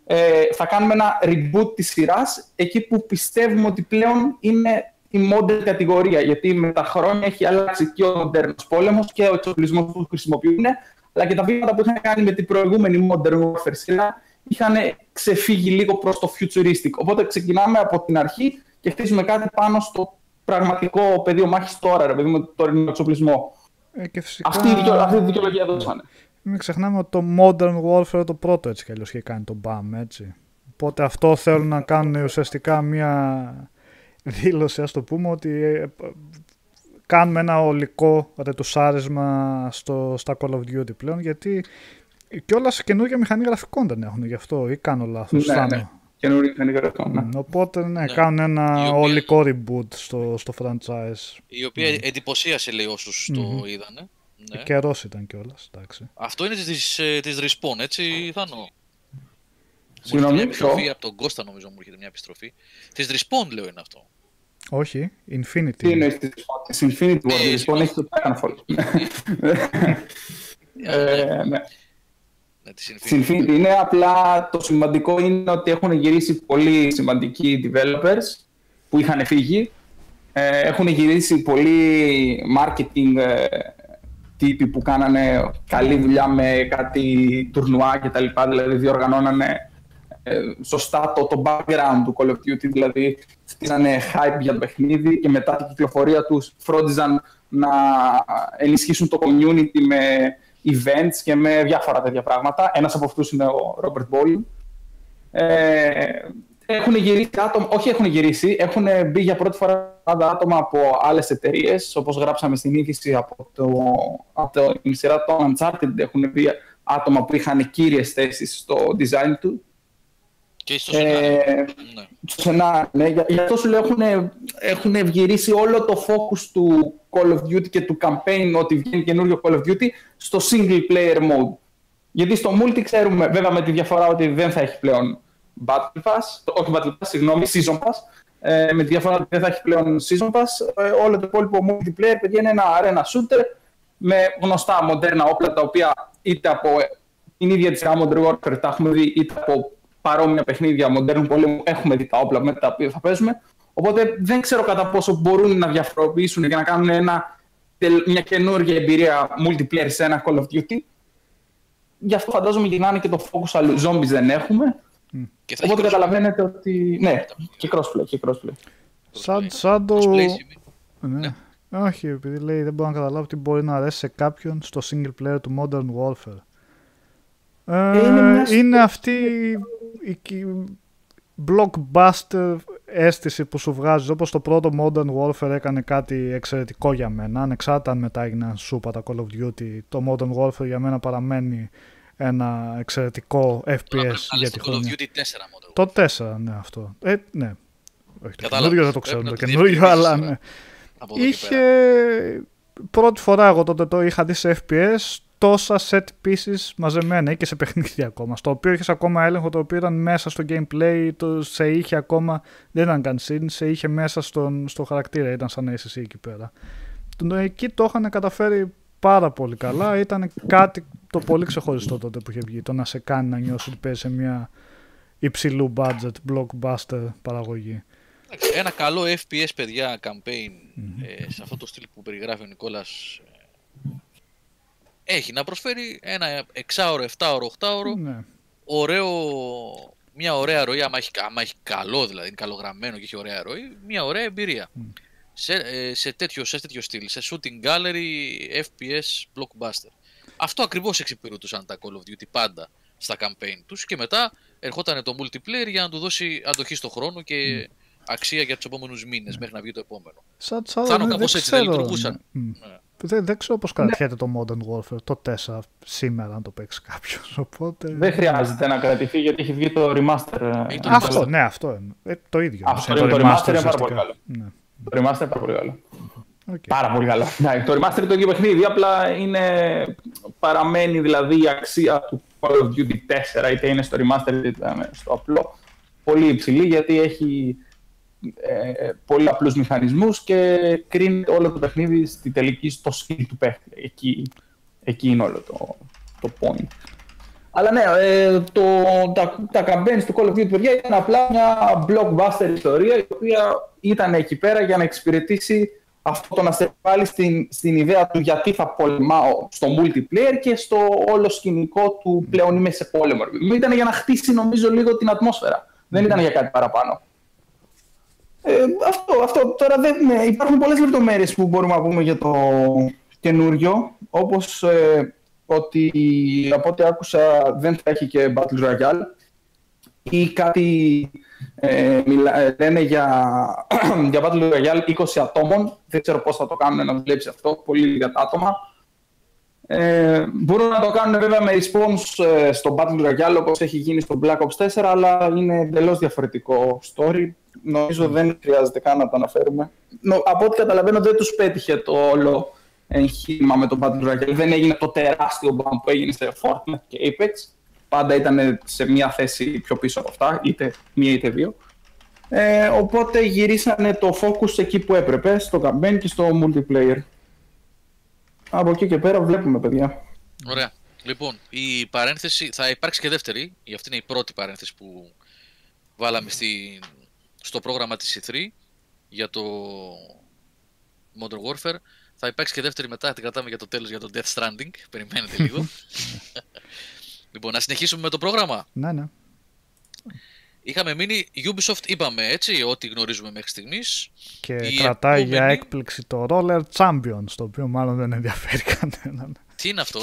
Ε, θα κάνουμε ένα reboot της σειράς εκεί που πιστεύουμε ότι πλέον είναι η modern κατηγορία, γιατί με τα χρόνια έχει αλλάξει και ο μοντέρνος πόλεμος και ο εξοπλισμός που χρησιμοποιούν, αλλά και τα βήματα που είχαν κάνει με την προηγούμενη Modern Warfare σειρά είχαν ξεφύγει λίγο προς το futuristic. Οπότε ξεκινάμε από την αρχή και χτίζουμε κάτι πάνω στο πραγματικό πεδίο μάχης τώρα, επειδή με το τωρινό εξοπλισμό. Ε, και φυσικά... Αυτή η δικαιολογία δώσανε. Μην ξεχνάμε ότι το Modern Warfare το πρώτο έτσι κι αλλιώς είχε κάνει το μπαμ, έτσι. Οπότε αυτό θέλουν να κάνουν ουσιαστικά μια δήλωση, ας το πούμε, ότι κάνουμε ένα ολικό ρετουσάρισμα στο, στα Call of Duty πλέον, γιατί κιόλας καινούργια μηχανή γραφικών δεν έχουν γι' αυτό, ή κάνω λάθος. Ναι, ναι. Καινούργια μηχανή γραφικών, ναι. Οπότε ναι, ναι. κάνουν ένα οποία... ολικό reboot στο, στο franchise. Η οποία mm. εντυπωσίασε λέει όσους mm-hmm. το είδανε. Ναι. Καιρός ήταν κιόλας, εντάξει. Αυτό είναι της, της Respawn, έτσι, Θάνο? Συγγνώμη, μια επιστροφή από τον Κώστα, νομίζω μου έρχεται μια επιστροφή. Της Respawn, λέω, είναι αυτό. Όχι, Infinity. Τι είναι της Respawn, της Infinity World, η Respawn έχει το Titanfall. Της Infinity είναι, απλά το σημαντικό είναι ότι έχουν γυρίσει πολλοί σημαντικοί developers που είχαν φύγει. Έχουν γυρίσει πολλοί marketing τύποι που κάνανε καλή δουλειά με κάτι τουρνουά κτλ. Δηλαδή διοργανώνανε σωστά το, το background του Call of Duty, δηλαδή στήσανε hype για το παιχνίδι και μετά την κυκλοφορία τους φρόντιζαν να ενισχύσουν το community με events και με διάφορα τέτοια πράγματα. Ένας από αυτούς είναι ο Robert Bowling. Ε, έχουν γυρίσει άτομα, όχι έχουν γυρίσει, έχουν μπει για πρώτη φορά άτομα από άλλες εταιρείες, όπως γράψαμε στην είδηση από, το, από το, την σειρά των Uncharted, έχουν μπει άτομα που είχαν κύριες θέσεις στο design του. Και στο σενάριο. Ε, ναι. σενάριο ναι. Για, γι' αυτό σου λέω, έχουν, έχουν ευγυρίσει όλο το focus του Call of Duty και του campaign, ότι βγαίνει καινούριο Call of Duty, στο single player mode. Γιατί στο multi ξέρουμε, βέβαια με τη διαφορά ότι δεν θα έχει πλέον Battle Pass, όχι Battle Pass, συγγνώμη, Season Pass, ε, με τη διαφορά ότι δεν θα έχει πλέον Season Pass, ε, όλο το υπόλοιπο multiplayer, παιδιά, είναι ένα arena shooter με γνωστά μοντέρνα όπλα, τα οποία είτε από την ίδια τη Modern Warfare τα έχουμε δει, είτε από παρόμοια παιχνίδια μοντέρνου πολέμου έχουμε δει τα όπλα με τα οποία θα παίζουμε. Οπότε δεν ξέρω κατά πόσο μπορούν να διαφοροποιήσουν και να κάνουν ένα, μια καινούργια εμπειρία multiplayer σε ένα Call of Duty. Γι' αυτό φαντάζομαι γυρνάνε και το focus αλλού. Zombies δεν έχουμε. Mm. Οπότε καταλαβαίνετε ότι. Ναι, και crossplay. Και crossplay. Σαν, σαν το. Ναι. Ναι. Όχι, επειδή λέει δεν μπορώ να καταλάβω τι μπορεί να αρέσει σε κάποιον στο single player του Modern Warfare. Ε, είναι, είναι αυτή η blockbuster αίσθηση που σου βγάζει, όπως το πρώτο Modern Warfare έκανε κάτι εξαιρετικό για μένα, ανεξάρτητα αν μετά έγιναν σούπα τα Call of Duty, το Modern Warfare για μένα παραμένει ένα εξαιρετικό εφ πι ες για τη χρονιά. Το τέσσερα, ναι, αυτό. Ε, ναι. Όχι, το καινούριο δεν το ξέρω, το καινούριο, αλλά ναι. Είχε πρώτη φορά, εγώ τότε το είχα δει σε εφ πι ες, τόσα set pieces μαζεμένα και σε παιχνίδια ακόμα, στο οποίο είχες ακόμα έλεγχο, το οποίο ήταν μέσα στο gameplay, το σε είχε ακόμα, δεν ήταν καν scene, σε είχε μέσα στον, στο χαρακτήρα, ήταν σαν να είσαι εσύ εκεί πέρα. Εκεί το είχαν καταφέρει πάρα πολύ καλά, ήταν κάτι το πολύ ξεχωριστό τότε που είχε βγει, το να σε κάνει να νιώσεις ότι παίζει σε μια υψηλού budget blockbuster παραγωγή. Ένα καλό εφ πι ες, παιδιά, campaign, mm-hmm. ε, σε αυτό το στυλ που περιγράφει ο Νικόλας, έχει να προσφέρει ένα εξάωρο, εφτάωρο, οχτάωρο, ναι. Ωραίο, μια ωραία ροή, άμα έχει, άμα έχει καλό δηλαδή, είναι καλογραμμένο και έχει ωραία ροή, μια ωραία εμπειρία. Mm. Σε, ε, σε, τέτοιο, σε τέτοιο στυλ, σε shooting gallery, εφ πι ες, blockbuster. Αυτό ακριβώς εξυπηρετούσαν τα Call of Duty πάντα στα campaign τους και μετά ερχόταν το multiplayer για να του δώσει αντοχή στο χρόνο και mm. αξία για τους επόμενους μήνες, mm. μέχρι να βγει το επόμενο. Σαν τσάδο, δεν ξέρω. Δεν, δεν ξέρω πώς κρατιέται, ναι, το Modern Warfare, το τέσσερα σήμερα, αν το παίξει κάποιος. Οπότε... Δεν χρειάζεται να κρατηθεί γιατί έχει βγει το remaster. Αυτό, ναι, αυτό είναι. Ε, το ίδιο. Αυτό είναι, το, το remaster είναι πάρα πολύ καλό. Ναι. Το remaster είναι πάρα πολύ καλό. Okay. Πάρα πολύ καλό. Ναι, το remaster είναι το ίδιο παιχνίδι, απλά είναι... παραμένει δηλαδή η αξία του Call of Duty τέσσερα, είτε είναι στο remaster είτε είναι στο απλό, πολύ υψηλή, γιατί έχει... Ε, πολύ απλούς μηχανισμούς και κρίνει όλο το παιχνίδι στη τελική, στο skill του παίχτη. Εκεί, εκεί είναι όλο το, το point. Αλλά ναι, ε, το, τα, τα campaigns του Call of Duty, παιδιά, ήταν απλά μια blockbuster ιστορία, η οποία ήταν εκεί πέρα για να εξυπηρετήσει αυτό, το να σε βάλει στην, στην ιδέα του γιατί θα πολεμάω στο multiplayer και στο όλο σκηνικό του πλέον είμαι σε πόλεμο. Ήταν για να χτίσει, νομίζω, λίγο την ατμόσφαιρα. Mm. Δεν ήταν για κάτι παραπάνω. Ε, αυτό, αυτό, τώρα δεν, ναι, υπάρχουν πολλές λεπτομέρειες που μπορούμε να πούμε για το καινούριο, όπως ε, ότι από ό,τι άκουσα δεν θα έχει και Battle Royale ή κάτι ε, μιλά, λένε για, για Battle Royale είκοσι ατόμων, δεν ξέρω πώς θα το κάνουν να δουλέψει αυτό, πολύ λίγα τα άτομα. Ε, μπορούν να το κάνουν βέβαια με response ε, στο Battle Royale, όπως έχει γίνει στο Black Ops τέσσερα, αλλά είναι εντελώς διαφορετικό story. Νομίζω δεν χρειάζεται καν να το αναφέρουμε. Νο, από ό,τι καταλαβαίνω δεν τους πέτυχε το όλο εγχείρημα με το Battle Royale. Δεν έγινε το τεράστιο μπαμ που έγινε σε Fortnite και Apex. Πάντα ήταν σε μία θέση πιο πίσω από αυτά, είτε μία είτε δύο. Ε, οπότε γυρίσανε το focus εκεί που έπρεπε, στο campaign και στο multiplayer. Από εκεί και πέρα βλέπουμε, παιδιά. Ωραία. Λοιπόν, η παρένθεση θα υπάρξει και δεύτερη. Αυτή είναι η πρώτη παρένθεση που βάλαμε στη... στο πρόγραμμα της ι θρι για το Modern Warfare. Θα υπάρξει και δεύτερη μετά, την κρατάμε για το τέλος, για το Death Stranding. Περιμένετε λίγο. Λοιπόν, να συνεχίσουμε με το πρόγραμμα. Ναι, ναι. Είχαμε μείνει, Ubisoft είπαμε έτσι, ό,τι γνωρίζουμε μέχρι στιγμής. Και η κρατάει επόμενη... για έκπληξη το Roller Champions, το οποίο μάλλον δεν ενδιαφέρει κανέναν. Τι είναι αυτό?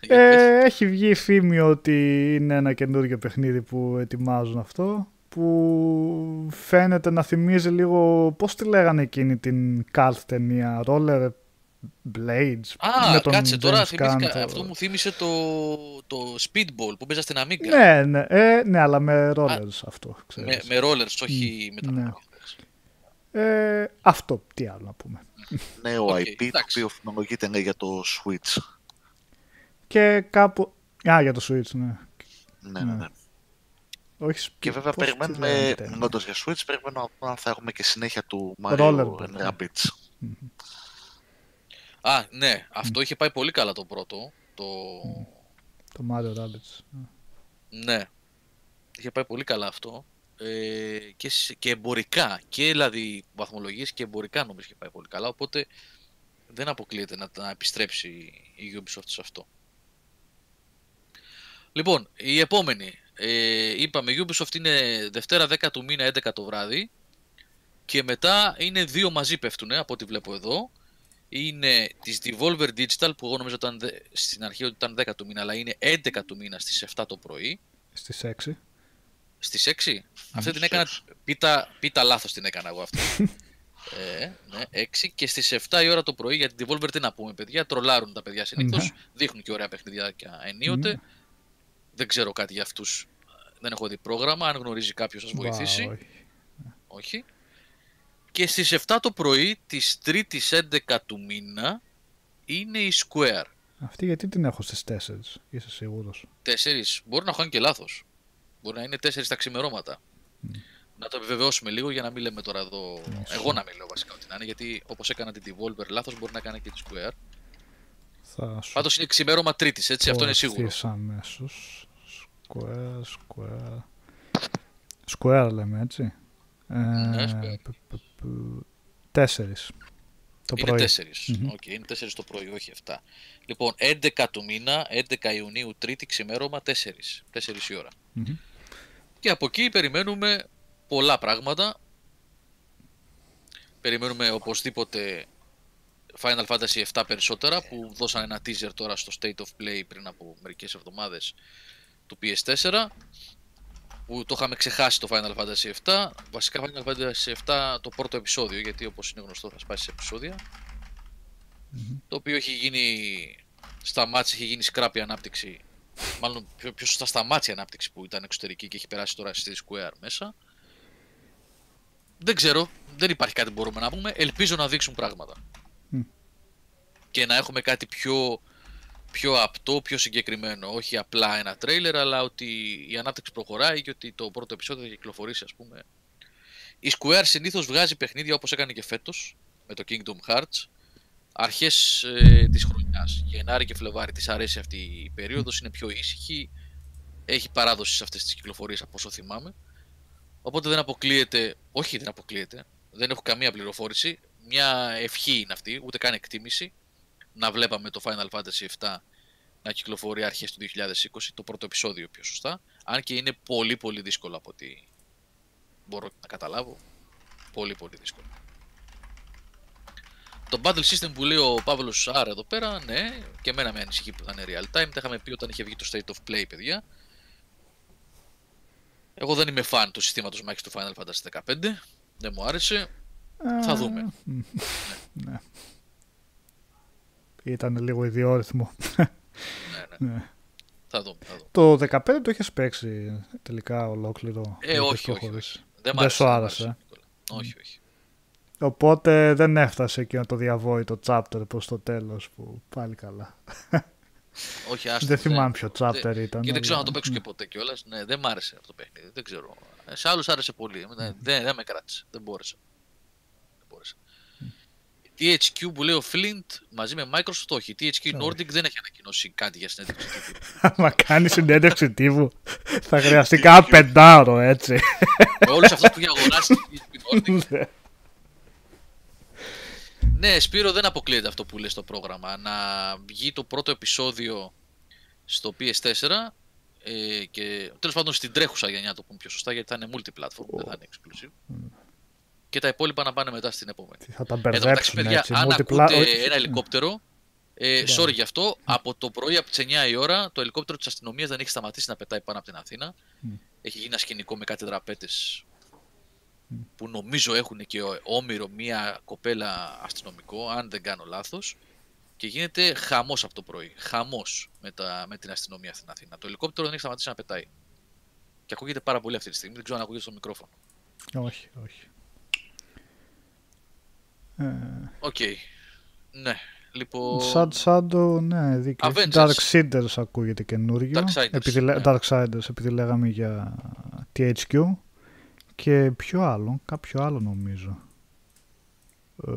ε, έχει βγει η φήμη ότι είναι ένα καινούργιο παιχνίδι που ετοιμάζουν αυτό, που φαίνεται να θυμίζει λίγο, πώς τη λέγανε εκείνη την cult ταινία, Roller Blades. Α, κάτσε τώρα, θυμήθηκα, αυτό μου θύμισε το, το Speedball που παίζα στην Amiga. Ναι, ναι, ε, ναι, αλλά με rollers. Α, αυτό. Με, με rollers, όχι mm, με τα ναι. ε, Αυτό, τι άλλο να πούμε. Νέο okay, άι πι, εντάξει, το οποίο φαινολογείται ναι, για το Switch. Και κάπου... Α, για το Switch, ναι. Ναι, ναι, ναι. Όχι, και βέβαια περιμένουμε, μιλώντας για Switch, περιμένουμε αν θα έχουμε και συνέχεια του Mario and Rabbids. Α, ναι, αυτό mm. είχε πάει πολύ καλά το πρώτο. Το, mm. το Mario Rabbids. Ναι, είχε πάει πολύ καλά αυτό. Ε, και, και εμπορικά, και δηλαδή βαθμολογίες και εμπορικά νομίζω είχε πάει πολύ καλά. Οπότε δεν αποκλείεται να, να επιστρέψει η Ubisoft σε αυτό. Λοιπόν, η επόμενη. Ε, είπαμε, Ubisoft είναι Δευτέρα δέκα του μήνα έντεκα το βράδυ. Και μετά είναι δύο μαζί πέφτουνε από ό,τι βλέπω εδώ. Είναι της Devolver Digital που εγώ νομίζω ήταν, στην αρχή ότι ήταν δέκα του μήνα, αλλά είναι έντεκα του μήνα στις επτά το πρωί. Στις έξι. Στις έξι. Mm, αυτή την έκανα, πίτα, πίτα λάθος την έκανα εγώ αυτή. ε, ναι, έξι και στις επτά η ώρα το πρωί, για την Devolver τι να πούμε παιδιά, τρολάρουν τα παιδιά συνήθως, mm-hmm. δείχνουν και ωραία παιχνιδιά ενίοτε. Mm-hmm. Δεν ξέρω κάτι για αυτούς, δεν έχω δει πρόγραμμα, αν γνωρίζει κάποιος σας βοηθήσει. Wow, όχι. όχι. Και στις επτά το πρωί της τρίτης έντεκα του μήνα είναι η Square. Αυτή γιατί την έχω στις τέσσερις, είσαι σίγουρος? τέσσερις, μπορεί να έχω και λάθος. Μπορεί να είναι τέσσερις τα ξημερώματα. Mm. Να το επιβεβαιώσουμε λίγο για να μην λέμε τώρα εδώ, yes. εγώ να μην λέω βασικά ότι να είναι, γιατί όπως έκανα την Devolver λάθος μπορεί να κάνει και τη Square. Θα σου... Πάντως είναι ξημέρωμα Τρίτης, έτσι, αυτό είναι σίγουρο. Αμέσως. Square, Square... Square λέμε, έτσι. Ναι, Square. Τέσσερις το είναι πρωί. Τέσσερις. Mm-hmm. Okay, είναι τέσσερις το πρωί, όχι εφτά. Λοιπόν, έντεκα του μήνα, έντεκα Ιουνίου, Τρίτη, ξημέρωμα, τέσσερις. τέσσερις η ώρα. Mm-hmm. Και από εκεί περιμένουμε πολλά πράγματα. Περιμένουμε οπωσδήποτε... Final Fantasy επτά περισσότερα που δώσαν ένα teaser τώρα στο State of Play πριν από μερικές εβδομάδες του πι ες φορ, που το είχαμε ξεχάσει το Final Fantasy επτά. Βασικά Final Fantasy επτά το πρώτο επεισόδιο, γιατί όπως είναι γνωστό θα σπάσει σε επεισόδια, mm-hmm. το οποίο έχει γίνει στα μάτς, έχει γίνει σκράπη ανάπτυξη, μάλλον πιο, πιο σωστά στα μάτς η ανάπτυξη που ήταν εξωτερική και έχει περάσει τώρα στη Square μέσα. Δεν ξέρω, δεν υπάρχει κάτι που μπορούμε να πούμε, ελπίζω να δείξουν πράγματα. Και να έχουμε κάτι πιο, πιο απτό, πιο συγκεκριμένο. Όχι απλά ένα τρέιλερ, αλλά ότι η ανάπτυξη προχωράει και ότι το πρώτο επεισόδιο θα κυκλοφορήσει, ας πούμε. Η Square συνήθως βγάζει παιχνίδια όπως έκανε και φέτος με το Kingdom Hearts αρχές ε, της χρονιάς. Γενάρη και Φλεβάρη, της αρέσει αυτή η περίοδος, είναι πιο ήσυχη. Έχει παράδοση σε αυτές τις κυκλοφορίες από όσο θυμάμαι. Οπότε δεν αποκλείεται, όχι δεν αποκλείεται, δεν έχω καμία πληροφόρηση. Μια ευχή είναι αυτή, ούτε καν εκτίμηση. Να βλέπαμε το Final Fantasy επτά να κυκλοφορεί αρχές του δύο χιλιάδες είκοσι, το πρώτο επεισόδιο πιο σωστά. Αν και είναι πολύ πολύ δύσκολο από ό,τι μπορώ να καταλάβω. Πολύ πολύ δύσκολο. Το Battle System που λέει ο Παύλος Άρα εδώ πέρα, ναι, και εμένα με ανησυχεί που ήταν real time. Τα είχαμε πει όταν είχε βγει το State of Play, παιδιά. Εγώ δεν είμαι fan του συστήματος μάχης του Final Fantasy δεκαπέντε. Δεν μου άρεσε. Uh... Θα δούμε. ναι. Ήταν λίγο ιδιόρυθμο. ναι, ναι. Θα δούμε, θα δούμε. Το δεκαπέντε το έχεις παίξει τελικά ολόκληρο? Ε, όχι, όχι, όχι. Δεν, δεν σου άρεσε. Άρεσε. Όχι, όχι. Οπότε δεν έφτασε εκείνο το διαβόητο chapter προς το τέλος που πάλι καλά. Όχι, άστο, δεν θυμάμαι ποιο chapter δε... ήταν. Και δεν ξέρω να το παίξω και ποτέ κιόλας. Ναι, δεν μ' άρεσε αυτό το παιχνίδι. Δεν ξέρω. Σε άλλους άρεσε πολύ. Mm. Δεν, δεν με κράτησε. Δεν μπόρεσα. Δεν μπόρεσα. τι έιτς κιου που λέει ο Flint μαζί με Microsoft, όχι. τι έιτς κιου Nordic δεν έχει ανακοινώσει κάτι για συνέντευξη τύπου. Άμα κάνει συνέντευξη τύπου θα χρειαστεί κάνα πεντάωρο, έτσι. Με όλους αυτούς που είχε αγοράσει τι έιτς κιου Nordic. Ναι, Σπύρο, δεν αποκλείεται αυτό που λέει στο πρόγραμμα. Να βγει το πρώτο επεισόδιο στο πι ες φορ Ε, και τέλος πάντων στην τρέχουσα γενιά, το πούμε πιο σωστά, γιατί θα είναι multi-platform, oh. δεν θα είναι exclusive. Mm. Και τα υπόλοιπα να πάνε μετά στην επόμενη. Θα τα μπερδέψουν ε, έτσι. Αν multipla... ακούτε ένα ελικόπτερο, ε, yeah. sorry γι' αυτό, yeah. από το πρωί από τις εννιά η ώρα, το ελικόπτερο της αστυνομίας δεν έχει σταματήσει να πετάει πάνω από την Αθήνα. Mm. Έχει γίνει ένα σκηνικό με κάτι δραπέτες mm. που νομίζω έχουν και όμοιρο μία κοπέλα αστυνομικό, αν δεν κάνω λάθος. Και γίνεται χαμός από το πρωί. Χαμός με, τα, με την αστυνομία στην Αθήνα. Το ελικόπτερο δεν έχει σταματήσει να πετάει. Και ακούγεται πάρα πολύ αυτή τη στιγμή. Δεν ξέρω αν ακούγεται στο μικρόφωνο. Όχι, όχι. Οκ. Okay. Ναι, λοιπόν. Σαν Shadow, ναι, δίκαιο. Darksiders ακούγεται καινούριο. Darksiders. Επειδή, ναι. Darksiders, επειδή λέγαμε για τι έιτς κιου. Και ποιο άλλο, κάποιο άλλο νομίζω. Ε,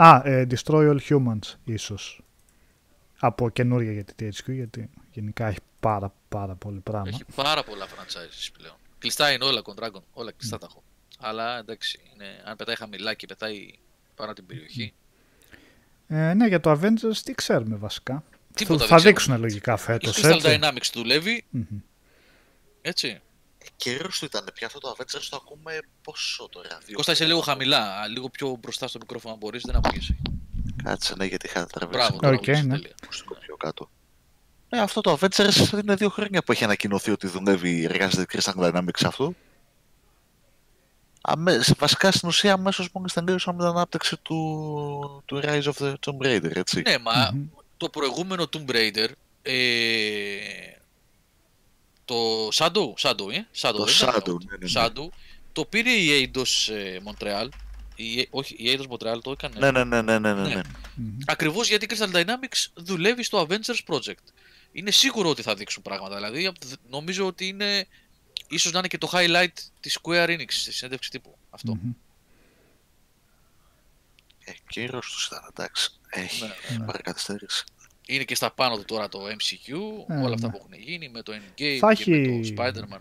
Α, ah, Destroy All Humans, ίσως. Από καινούρια για τη τι έιτς κιου, γιατί γενικά έχει πάρα πάρα πολύ πράγμα. Έχει πάρα πολλά franchises πλέον. Κλειστά είναι όλα, Dragon, όλα κλειστά mm. τα έχω. Αλλά εντάξει, είναι, αν πετάει χαμηλά και πετάει πάνω από την περιοχή. Ε, ναι, για το Avengers τι ξέρουμε βασικά. Τίποτα θα δείξουν λογικά φέτος. Η Crystal Dynamics δουλεύει. Mm-hmm. Έτσι. Καιρός του ήταν πια αυτό το Avengers, το ακούμε πόσο τώρα. Κώστα, είσαι λίγο χαμηλά, λίγο πιο μπροστά στο μικρόφωνο αν μπορείς, δεν ακούγεσαι. Κάτσε, ναι, γιατί είχα τραβήξει. Μπράβο, okay, ναι. Πιο κάτω. Ε, αυτό το Avengers είναι δύο χρόνια που έχει ανακοινωθεί ότι δουλεύει, εργάζεται η Crystal Dynamics αυτό. Αμέσως, βασικά στην ουσία αμέσως μόλις τελείωσαμε την ανάπτυξη του, του Rise of the Tomb Raider, έτσι. Ναι, μα mm-hmm. το προηγούμενο Tomb Raider... Ε... Το Shadow, Shadow, ε? Shadow, το Shadow, ναι, ναι. Shadow, το πήρε η Eidos Montreal, η, όχι, η Eidos Montreal το έκανε. Ναι, ναι, ναι, ναι, ναι, ναι. ναι. Mm-hmm. Ακριβώς γιατί η Crystal Dynamics δουλεύει στο Avengers Project. Είναι σίγουρο ότι θα δείξουν πράγματα, δηλαδή νομίζω ότι είναι, ίσως να είναι και το highlight της Square Enix στη συνέντευξη τύπου, αυτό. Mm-hmm. Ε, κύρος τους ήταν, εντάξει, έχει ναι, ναι. πάρει καθυστέρηση. Είναι και στα πάνω του τώρα το εμ σι γιου, ε, όλα ναι. αυτά που έχουν γίνει με το Endgame θα και έχει... με το Spider-Man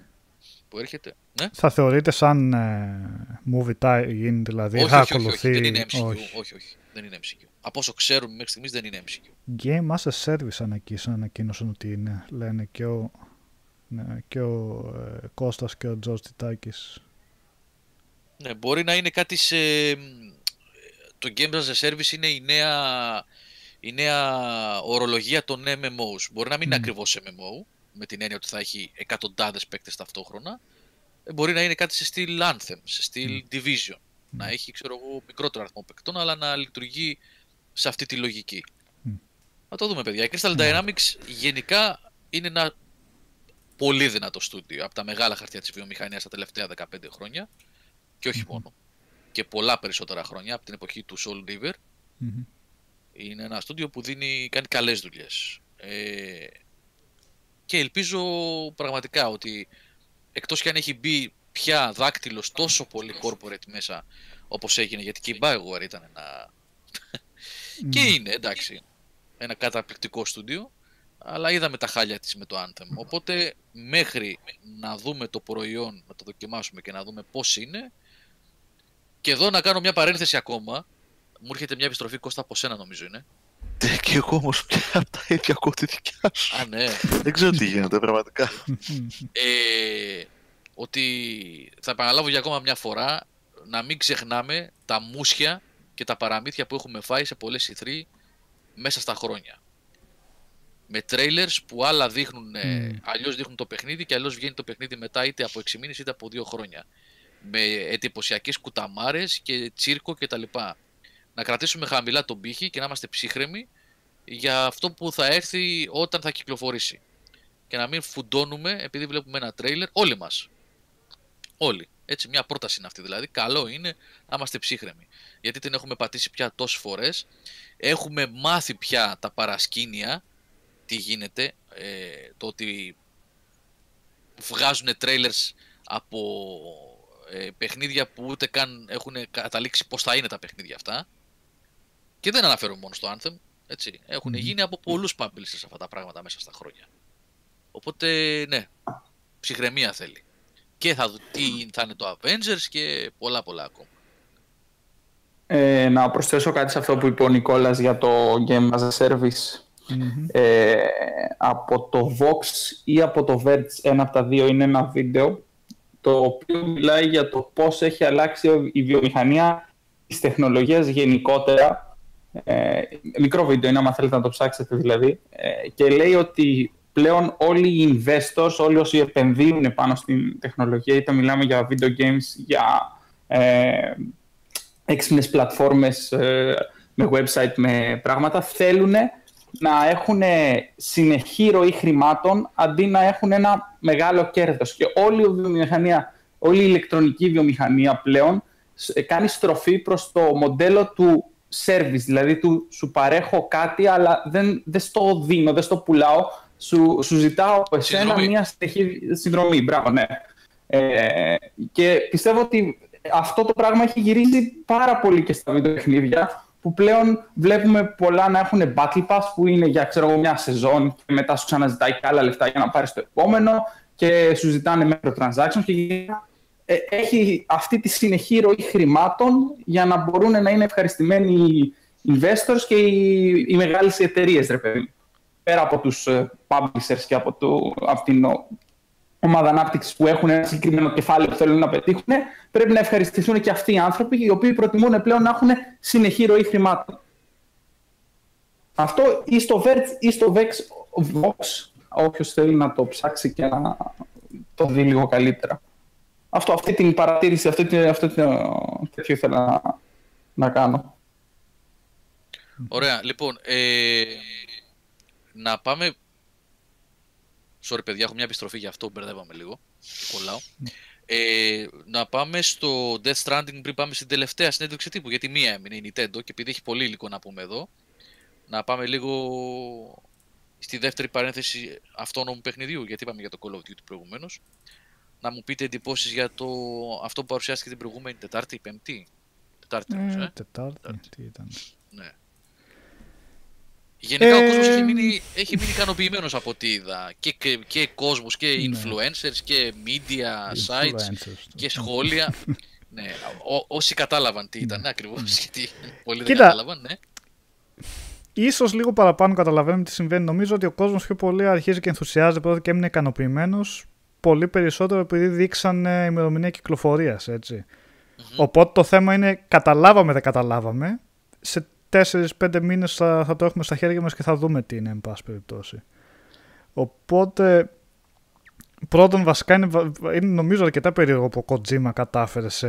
που έρχεται. Ναι? Θα θεωρείται σαν ε, movie tie-in, δηλαδή όχι, θα όχι, ακολουθεί... Όχι, όχι, δεν είναι εμ σι γιου, όχι. όχι, όχι, δεν είναι εμ σι γιου. Από όσο ξέρουμε μέχρι στιγμής δεν είναι εμ σι γιου. Game as a Service ανακοίνωσαν ότι είναι, λένε και ο, ναι, και ο ε, Κώστας και ο Τζορτζ Τιτάκης. Ναι, μπορεί να είναι κάτι σε... Το Game as a Service είναι η νέα... Η νέα ορολογία των εμ εμ όους. Μπορεί να μην είναι mm. ακριβώς εμ εμ όου, με την έννοια ότι θα έχει εκατοντάδες παίκτες ταυτόχρονα. Μπορεί να είναι κάτι σε στυλ Anthem, σε στυλ mm. Division. Mm. Να έχει, ξέρω εγώ, μικρότερο αριθμό παίκτων, αλλά να λειτουργεί σε αυτή τη λογική. Mm. Να το δούμε, παιδιά. Η Crystal mm. Dynamics γενικά είναι ένα πολύ δυνατό στούντιο από τα μεγάλα χαρτιά της βιομηχανίας τα τελευταία δεκαπέντε χρόνια. Και όχι mm. μόνο. Και πολλά περισσότερα χρόνια από την εποχή του Soul River. Mm-hmm. Είναι ένα στούντιο που δίνει, κάνει καλές δουλειές. Ε, και ελπίζω πραγματικά ότι εκτός κι αν έχει μπει πια δάκτυλος τόσο πολύ corporate μέσα όπως έγινε, γιατί και η BioWare ήταν ένα... Mm. και είναι, εντάξει, ένα καταπληκτικό στούντιο, αλλά είδαμε τα χάλια της με το Anthem. Οπότε μέχρι να δούμε το προϊόν, να το δοκιμάσουμε και να δούμε πώς είναι, και εδώ να κάνω μια παρένθεση ακόμα. Μου έρχεται μια επιστροφή, Κώστα, από σένα νομίζω είναι. Και εγώ όμως πια από τα ίδια ακούω τη δικιά σου. Α, ναι. Δεν ξέρω τι γίνεται πραγματικά. Ε, ότι θα επαναλάβω για ακόμα μια φορά να μην ξεχνάμε τα μούσια και τα παραμύθια που έχουμε φάει σε πολλές ι θρι μέσα στα χρόνια. Με trailers που άλλα δείχνουν, mm. αλλιώς δείχνουν το παιχνίδι και αλλιώς βγαίνει το παιχνίδι μετά είτε από έξι μήνες είτε από δύο χρόνια. Με εντυπωσιακές κουταμάρες και τσίρκο κτλ. Να κρατήσουμε χαμηλά τον πύχη και να είμαστε ψύχρεμοι για αυτό που θα έρθει όταν θα κυκλοφορήσει. Και να μην φουντώνουμε επειδή βλέπουμε ένα τρέιλερ όλοι μας. Όλοι. Έτσι, μια πρόταση είναι αυτή δηλαδή. Καλό είναι να είμαστε ψύχρεμοι. Γιατί την έχουμε πατήσει πια τόσες φορές. Έχουμε μάθει πια τα παρασκήνια. Τι γίνεται. Ε, το ότι βγάζουν trailers από ε, παιχνίδια που ούτε καν έχουν καταλήξει πώς θα είναι τα παιχνίδια αυτά. Και δεν αναφέρομαι μόνο στο Anthem, έτσι. Έχουν mm. γίνει από πολλούς publishers αυτά τα πράγματα μέσα στα χρόνια. Οπότε, ναι, ψυχραιμία θέλει. Και θα δω τι θα είναι το Avengers και πολλά πολλά ακόμα. Ε, να προσθέσω κάτι σε αυτό που είπε ο Νικόλας για το Game as a Service. mm-hmm. ε, από το Vox ή από το Verge, ένα από τα δύο, είναι ένα βίντεο το οποίο μιλάει για το πώς έχει αλλάξει η βιομηχανία, τις τεχνολογίες γενικότερα. Ε, μικρό βίντεο είναι, άμα θέλετε να το ψάξετε δηλαδή, ε, και λέει ότι πλέον όλοι οι investors, όλοι όσοι επενδύουν πάνω στην τεχνολογία, είτε μιλάμε για video games, για ε, έξυπνες πλατφόρμες ε, με website, με πράγματα, θέλουν να έχουν συνεχή ροή χρημάτων αντί να έχουν ένα μεγάλο κέρδος. Και όλη η βιομηχανία, όλη η ηλεκτρονική βιομηχανία πλέον κάνει στροφή προς το μοντέλο του service, δηλαδή του σου παρέχω κάτι αλλά δεν, δεν στο δίνω, δεν στο πουλάω, σου, σου ζητάω από εσένα μια συνεχή συνδρομή. Μπράβο, ναι. Ε, και πιστεύω ότι αυτό το πράγμα έχει γυρίσει πάρα πολύ και στα βιντεοπαιχνίδια, που πλέον βλέπουμε πολλά να έχουν battle pass που είναι για, ξέρω, μια σεζόν και μετά σου ξαναζητάει και άλλα λεφτά για να πάρεις το επόμενο και σου ζητάνε microtransactions και έχει αυτή τη συνεχή ροή χρημάτων για να μπορούν να είναι ευχαριστημένοι οι investors και οι, οι μεγάλες εταιρείες, ρε παιδί. Πέρα από τους publishers και από, το, από την ομάδα ανάπτυξης που έχουν ένα συγκεκριμένο κεφάλαιο που θέλουν να πετύχουν, πρέπει να ευχαριστηθούν και αυτοί οι άνθρωποι, οι οποίοι προτιμούν πλέον να έχουν συνεχή ροή χρημάτων. Αυτό ή στο Verge ή στο Vox, όποιος θέλει να το ψάξει και να το δει λίγο καλύτερα. Αυτό, αυτή την παρατήρηση, αυτό τέτοιο ήθελα να, να κάνω. Ωραία, λοιπόν, ε, να πάμε... Sorry, παιδιά, έχω μια επιστροφή γι' αυτό, μπερδεύαμε λίγο. Κολλάω. Ε, να πάμε στο Death Stranding πριν πάμε στην τελευταία συνέντευξη τύπου, γιατί μία έμεινε η Nintendo και επειδή έχει πολύ υλικό να πούμε εδώ, να πάμε λίγο στη δεύτερη παρένθεση αυτόνομου παιχνιδιού, γιατί είπαμε για το Call of Duty προηγουμένως. Να μου πείτε εντυπώσεις για το... αυτό που παρουσιάστηκε την προηγούμενη Τετάρτη, Πέμπτη. Τετάρτη, ε, νομίζω, ε. Τετάρτη, τι ήταν. Ναι. Γενικά ε... ο κόσμος έχει μείνει, έχει μείνει ικανοποιημένος από ό,τι είδα. Και, και, και κόσμος και influencers και media sites και σχόλια. Ναι, ό, όσοι κατάλαβαν τι ήταν ακριβώς, γιατί πολλοί δεν κατάλαβαν, ναι. Ίσως λίγο παραπάνω καταλαβαίνουμε τι συμβαίνει. Νομίζω ότι ο κόσμος πιο πολύ αρχίζει και ενθουσιάζεται και έμεινε ικανοποιημένος. Πολύ περισσότερο επειδή δείξανε ημερομηνία κυκλοφορίας, έτσι. Mm-hmm. Οπότε το θέμα είναι καταλάβαμε, δεν καταλάβαμε. Σε τέσσερις πέντε μήνες θα, θα το έχουμε στα χέρια μας και θα δούμε τι είναι, εν πάση περιπτώσει. Οπότε, πρώτον βασικά είναι, είναι νομίζω αρκετά περίεργο που ο Kojima κατάφερε σε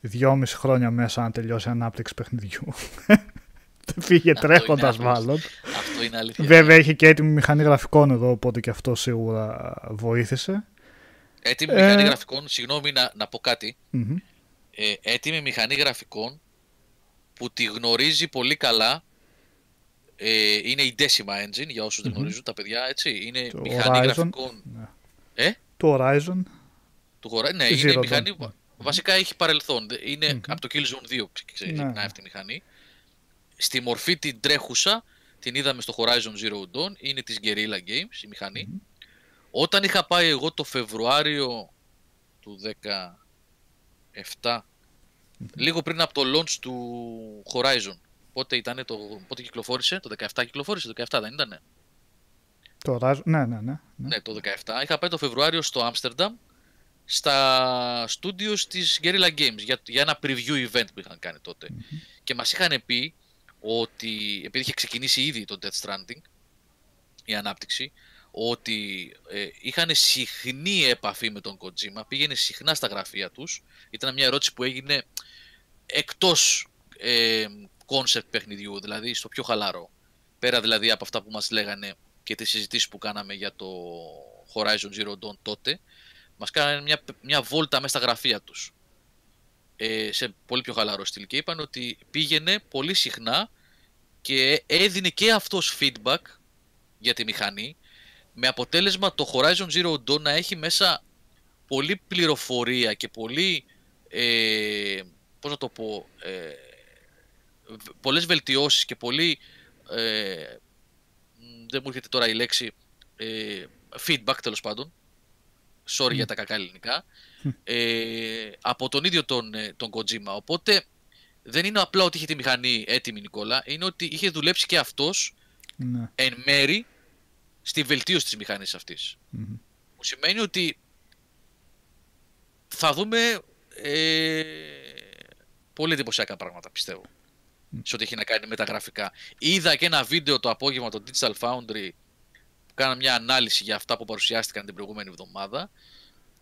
δυόμιση χρόνια μέσα να τελειώσει ανάπτυξη παιχνιδιού. Φύγε τρέχοντας μάλλον. Αυτό είναι αλήθεια. Βέβαια είχε και έτοιμη μηχανή γραφικών εδώ, οπότε και αυτό σίγουρα βοήθησε. Έτοιμη ε... μηχανή γραφικών, συγγνώμη να, να πω κάτι. Mm-hmm. Ε, έτοιμη μηχανή γραφικών που τη γνωρίζει πολύ καλά. Ε, είναι η Decima Engine, για όσους mm-hmm. δεν γνωρίζουν τα παιδιά, έτσι. Είναι το μηχανή Horizon. Γραφικών. Ναι. Ε? Το Horizon. Το Horizon, ναι, είναι η μηχανή. Mm-hmm. Βασικά έχει παρελθόν. Είναι mm-hmm. από το Killzone δύο ξεκινάει ναι. αυτή η μηχανή. Στη μορφή την τρέχουσα, την είδαμε στο Horizon Zero Dawn, είναι της Guerrilla Games, η μηχανή. Mm-hmm. Όταν είχα πάει εγώ το Φεβρουάριο του δεκαεπτά, mm-hmm. λίγο πριν από το launch του Horizon, πότε, ήτανε το, πότε κυκλοφόρησε, το δεκαεπτά κυκλοφόρησε, το δεκαεπτά δεν ήτανε. Το Horizon, ναι, ναι, ναι. Ναι, το δεκαεπτά. Είχα πάει το Φεβρουάριο στο Άμστερνταμ, στα studios της Guerrilla Games, για, για ένα preview event που είχαν κάνει τότε. Mm-hmm. Και μας είχαν πει ότι, επειδή είχε ξεκινήσει ήδη το Death Stranding, η ανάπτυξη, ότι ε, είχαν συχνή επαφή με τον Kojima, πήγαινε συχνά στα γραφεία τους. Ήταν μια ερώτηση που έγινε εκτός κόνσεπτ ε, παιχνιδιού, δηλαδή στο πιο χαλαρό. Πέρα δηλαδή από αυτά που μας λέγανε και τις συζητήσεις που κάναμε για το Horizon Zero Dawn τότε, μας κάνανε μια, μια βόλτα μέσα στα γραφεία τους. Σε πολύ πιο χαλαρό στυλ και είπαν ότι πήγαινε πολύ συχνά και έδινε και αυτός feedback για τη μηχανή, με αποτέλεσμα το Horizon Zero Dawn να έχει μέσα πολλή πληροφορία και πολύ ε, πώς να το πω ε, πολλές βελτιώσεις και πολύ ε, δεν μου έρχεται τώρα η λέξη ε, feedback τέλος πάντων. Sorry mm. για τα κακά ελληνικά. Mm. Ε, από τον ίδιο τον, τον Kojima. Οπότε δεν είναι απλά ότι είχε τη μηχανή έτοιμη, Νικόλα. Είναι ότι είχε δουλέψει και αυτός ναι. εν μέρη στη βελτίωση της μηχανής αυτής. Mm-hmm. Που σημαίνει ότι θα δούμε ε, πολύ εντυπωσιακά πράγματα, πιστεύω, mm. σε ό,τι έχει να κάνει με τα γραφικά. Είδα και ένα βίντεο το απόγευμα το Digital Foundry που κάνανε μια ανάλυση για αυτά που παρουσιάστηκαν την προηγούμενη εβδομάδα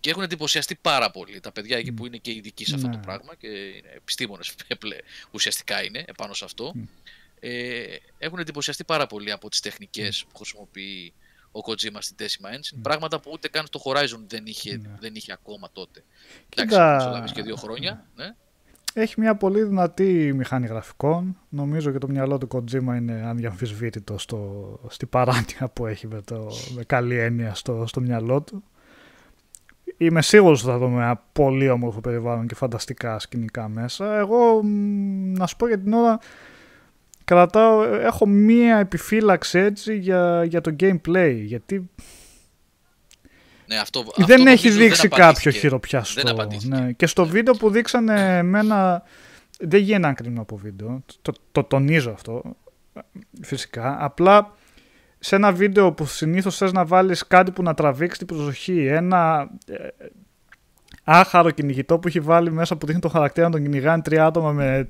και έχουν εντυπωσιαστεί πάρα πολύ τα παιδιά εκεί mm. που είναι και ειδικοί σε αυτό mm. το πράγμα και είναι επιστήμονες, ουσιαστικά είναι επάνω σε αυτό. Mm. Ε, έχουν εντυπωσιαστεί πάρα πολύ από τις τεχνικές mm. που χρησιμοποιεί ο Kojima στην Decima Engine, mm. πράγματα που ούτε καν στο Horizon δεν είχε, yeah. δεν είχε ακόμα τότε. Εντάξει, τα... και δύο χρόνια. Yeah. Ναι. Έχει μια πολύ δυνατή μηχανή γραφικών. Νομίζω και το μυαλό του Kojima είναι ανδιαμφισβήτητο στο, στη παράνοια που έχει με, το, με καλή έννοια στο, στο μυαλό του. Είμαι σίγουρος ότι θα δούμε ένα πολύ όμορφο περιβάλλον και φανταστικά σκηνικά μέσα. Εγώ, μ, να σου πω για την ώρα, κρατάω, έχω μία επιφύλαξη έτσι για, για το gameplay, γιατί ναι, αυτό, δεν αυτό έχει δείξει δεν κάποιο χειροπιαστό. Ναι. Και στο ναι. βίντεο που δείξανε εμένα, δεν γίνεται ένα κρίνο από βίντεο, το, το τονίζω αυτό φυσικά, απλά σε ένα βίντεο που συνήθως θες να βάλεις κάτι που να τραβήξει την προσοχή, ένα ε, άχαρο κυνηγητό που έχει βάλει μέσα που δείχνει τον χαρακτήρα να τον κυνηγάνε τρία άτομα με,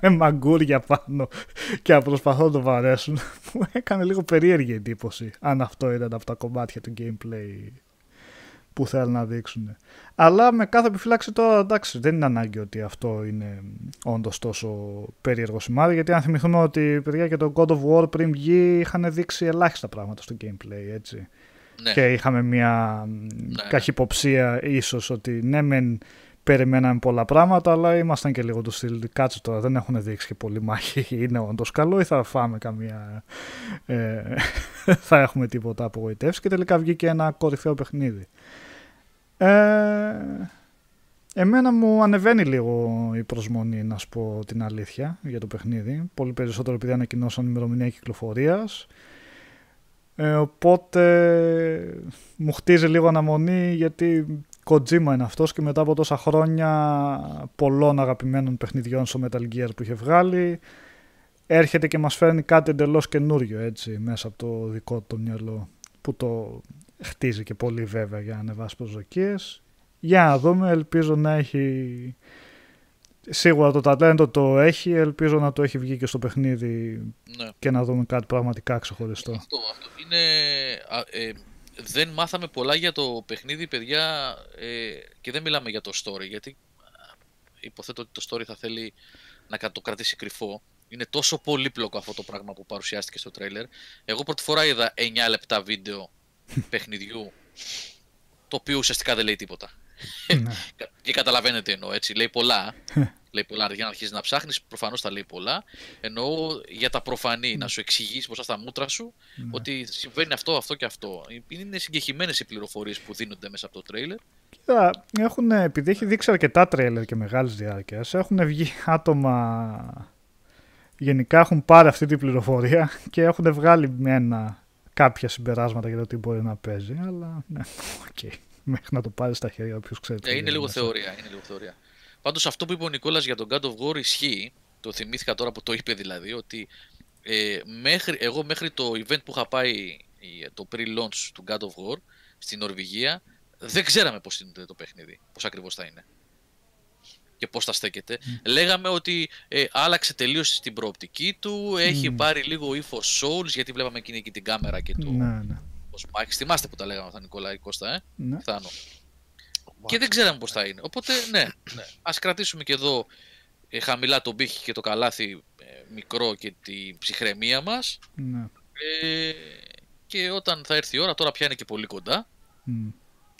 με μαγκούρια πάνω και προσπαθούν να τον βαρέσουν. Μου έκανε λίγο περίεργη εντύπωση αν αυτό ήταν από τα κομμάτια του gameplay που θέλουν να δείξουν. Αλλά με κάθε επιφύλαξη τώρα, εντάξει, δεν είναι ανάγκη ότι αυτό είναι όντως τόσο περίεργο σημάδι, γιατί αν θυμηθούμε ότι παιδιά και το God of War πριν βγει είχαν δείξει ελάχιστα πράγματα στο gameplay, έτσι. Ναι. Και είχαμε μια ναι. καχυποψία ίσως ότι ναι μεν περιμέναμε πολλά πράγματα, αλλά ήμασταν και λίγο του στυλ, κάτσε τώρα, δεν έχουν δείξει και πολύ μάχη, είναι όντως καλό ή θα φάμε καμία ε, θα έχουμε τίποτα απογοητεύσει, και τελικά βγήκε ένα κορυφαίο παιχνίδι. ε, Εμένα μου ανεβαίνει λίγο η προσμονή, να σου πω την αλήθεια, για το παιχνίδι, πολύ περισσότερο επειδή ανακοινώσαν ημερομηνία κυκλοφορίας. Ε, οπότε μου χτίζει λίγο αναμονή, γιατί Kojima είναι αυτός και μετά από τόσα χρόνια πολλών αγαπημένων παιχνιδιών στο Metal Gear που είχε βγάλει, έρχεται και μας φέρνει κάτι εντελώς καινούριο, έτσι, μέσα από το δικό του μυαλό, που το χτίζει και πολύ βέβαια για να ανεβάσει προσδοκίες. Για να δούμε, ελπίζω να έχει, σίγουρα το ταλέντο το έχει, ελπίζω να το έχει βγει και στο παιχνίδι, ναι. και να δούμε κάτι πραγματικά ξεχωριστό. Αυτό, αυτό είναι... Α, ε, δεν μάθαμε πολλά για το παιχνίδι, παιδιά, ε, και δεν μιλάμε για το story, γιατί υποθέτω ότι το story θα θέλει να το κρατήσει κρυφό. Είναι τόσο πολύπλοκο αυτό το πράγμα που παρουσιάστηκε στο τρέιλερ. Εγώ πρώτη φορά είδα εννιά λεπτά βίντεο παιχνιδιού, το οποίο ουσιαστικά δεν λέει τίποτα. Ναι. Και καταλαβαίνετε, εννοώ έτσι. Λέει πολλά. Λέει πολλά. Για να αρχίσει να ψάχνει, προφανώς θα λέει πολλά. Εννοώ για τα προφανή, να σου εξηγήσει μπροστά στα μούτρα σου, ναι. ότι συμβαίνει αυτό, αυτό και αυτό. Είναι συγκεκριμένες οι πληροφορίες που δίνονται μέσα από το τρέιλερ. Κοίτα, έχουν, επειδή έχει δείξει αρκετά τρέιλερ και μεγάλης διάρκειας, έχουν βγει άτομα. Γενικά έχουν πάρει αυτή την πληροφορία και έχουν βγάλει μένα κάποια συμπεράσματα για το τι μπορεί να παίζει. Αλλά ναι, οκ. Okay. Μέχρι να το πάρει στα χέρια, όποιος ξέρει. Yeah, είναι, λίγο θεωρία, είναι λίγο θεωρία. Πάντως αυτό που είπε ο Νικόλας για τον God of War ισχύει. Το θυμήθηκα τώρα που το είπε, δηλαδή, ότι ε, μέχρι, εγώ μέχρι το event που είχα πάει, το pre-launch του God of War στην Νορβηγία, δεν ξέραμε πώς είναι το παιχνίδι, πώς ακριβώς θα είναι και πώς θα στέκεται. Mm. Λέγαμε ότι ε, άλλαξε τελείως την προοπτική του, έχει mm. πάρει λίγο ύφος Souls, γιατί βλέπαμε εκείνη και την κάμερα και το... Να, ναι. Μάχης. Θυμάστε που τα λέγαμε αυτά, Νικόλα ή Κώστα, ε? ναι. Θάνο. Wow. Και δεν ξέραμε πώς θα είναι. Οπότε, ναι, ναι. ας κρατήσουμε και εδώ ε, χαμηλά τον πύχη και το καλάθι ε, μικρό και την ψυχραιμία μας. Ναι. Ε, και όταν θα έρθει η ώρα, τώρα πια είναι και πολύ κοντά. Mm.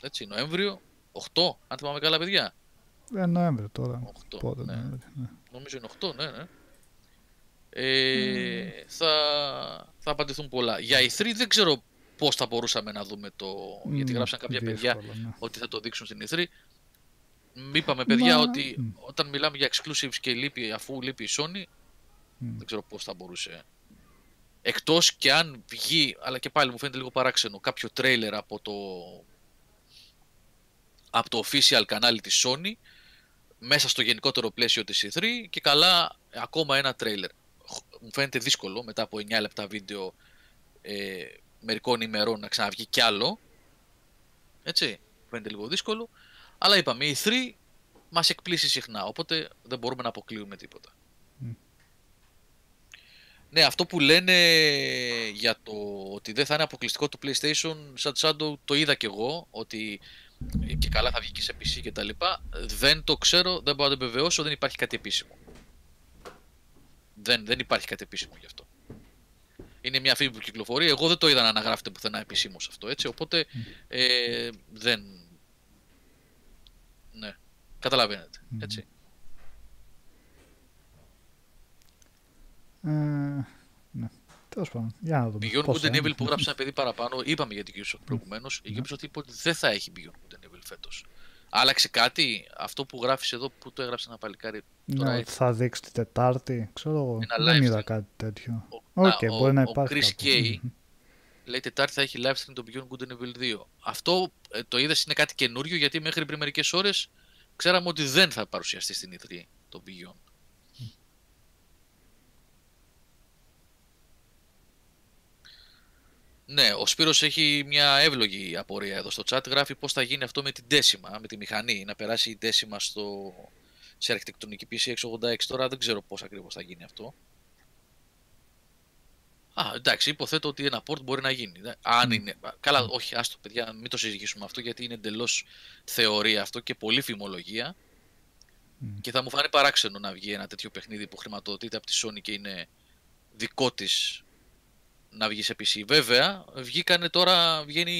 Έτσι, Νοέμβριο, οκτώ, αν θυμάμαι καλά, παιδιά. Ε, Νοέμβριο τώρα. οκτώ, Πότε, ναι. Νοέμβριο, ναι. Νομίζω είναι οκτώ, ναι, ναι. Ε, mm. θα, θα απαντηθούν πολλά. Για ι θρι δεν ξέρω πώς θα μπορούσαμε να δούμε το... Mm, γιατί γράψαν κάποια δύσκολα, παιδιά ναι. ότι θα το δείξουν στην ι θρι. Είπαμε, παιδιά, Μα... ότι mm. όταν μιλάμε για exclusives και λείπει, αφού λείπει η Sony, mm. δεν ξέρω πώς θα μπορούσε. Εκτός και αν βγει, αλλά και πάλι μου φαίνεται λίγο παράξενο, κάποιο τρέιλερ από το... από το official κανάλι της Sony, μέσα στο γενικότερο πλαίσιο της ι θρι, και καλά ακόμα ένα τρέιλερ. Μου φαίνεται δύσκολο μετά από εννιά λεπτά βίντεο ε, μερικών ημερών να ξαναβγεί κι άλλο. Έτσι, φαίνεται λίγο δύσκολο. Αλλά είπαμε, η τρία μας εκπλήσει συχνά, οπότε δεν μπορούμε να αποκλείουμε τίποτα. Mm. Ναι, αυτό που λένε για το ότι δεν θα είναι αποκλειστικό του PlayStation, σαν Shadow, το είδα κι εγώ, ότι και καλά θα βγει και σε πι σι και τα λοιπά. Δεν το ξέρω, δεν μπορώ να το επιβεβαιώσω, δεν υπάρχει κάτι επίσημο. Δεν, δεν υπάρχει κάτι επίσημο γι' αυτό. Είναι μια φήμη που κυκλοφορεί, εγώ δεν το είδα να αναγράφεται πουθενά επισήμως αυτό, έτσι, οπότε ε, δεν... Ναι, καταλαβαίνετε, έτσι. Ε, ναι, τέλος πάντων, για να το πούμε. Beyond Good and Evil που γράψε ένα παιδί παραπάνω, είπαμε για την Ubisoft προηγουμένως, η Ubisoft είπε ότι δεν θα έχει Beyond Good and Evil φέτος. Άλλαξε κάτι, αυτό που γράφεις εδώ, που το έγραψε ένα παλικάρι τώρα. Ναι, θα δείξει την Τετάρτη, ξέρω εγώ, δεν είδα κάτι τέτοιο. Ο, okay, να, μπορεί ο, να ο Chris K λέει Τετάρτη θα έχει live stream το Beyond Good and Evil δύο. Αυτό ε, το είδες είναι κάτι καινούριο, γιατί μέχρι πριν μερικές ώρες ξέραμε ότι δεν θα παρουσιαστεί στην ι θρι το Beyond. Mm. Ναι, ο Σπύρος έχει μια εύλογη απορία εδώ στο chat. Γράφει πώς θα γίνει αυτό με την Decima, με τη μηχανή, να περάσει η Decima στο... σε αρχιτεκτονική πι σι εξακόσια ογδόντα έξι. Τώρα δεν ξέρω πώς ακριβώς θα γίνει αυτό. Α, εντάξει, υποθέτω ότι ένα port μπορεί να γίνει. Αν είναι. Καλά, όχι, άστο παιδιά, μην το συζητήσουμε αυτό, γιατί είναι εντελώς θεωρία αυτό και πολλή φημολογία. Mm. Και θα μου φανεί παράξενο να βγει ένα τέτοιο παιχνίδι που χρηματοδοτείται από τη Sony και είναι δικό της να βγει σε πι σι. Βέβαια, βγήκανε τώρα, βγαίνει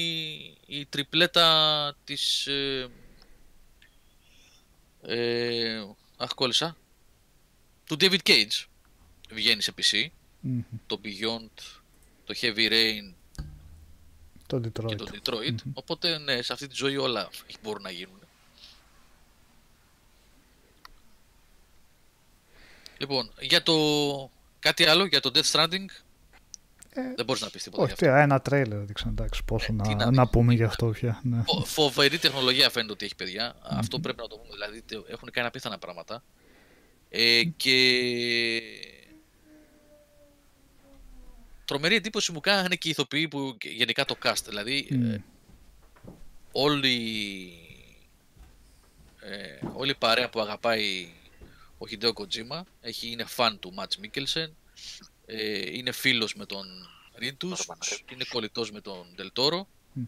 η τριπλέτα της. Ε, ε, αχ, κόλλησα. Του David Cage βγαίνει σε πι σι. Mm-hmm. Το Beyond, το Heavy Rain, το Detroit. Και το Detroit. Mm-hmm. Οπότε ναι, σε αυτή τη ζωή όλα μπορούν να γίνουν. Λοιπόν, για το... κάτι άλλο για το Death Stranding. Ε, δεν μπορείς να πεις τίποτα. Όχι, ένα τρέιλερ δείξε, εντάξει, πόσο ε, να, να, να πούμε γι' αυτό πια. Ναι. Φοβερή τεχνολογία φαίνεται ότι έχει, παιδιά. Mm-hmm. Αυτό πρέπει να το πούμε. Δηλαδή έχουν κάνει απίθανα πράγματα. Ε, και... τρομερή εντύπωση μου κάνανε και οι ηθοποιοί που γενικά το cast, δηλαδή mm. ε, όλη, ε, όλη η παρέα που αγαπάει ο Χιντέο Κοτζίμα, έχει, είναι φαν του Μάτς Μίκελσεν, ε, είναι φίλος με τον Ρίντους, είναι κολλητός με τον Ντελτόρο, mm.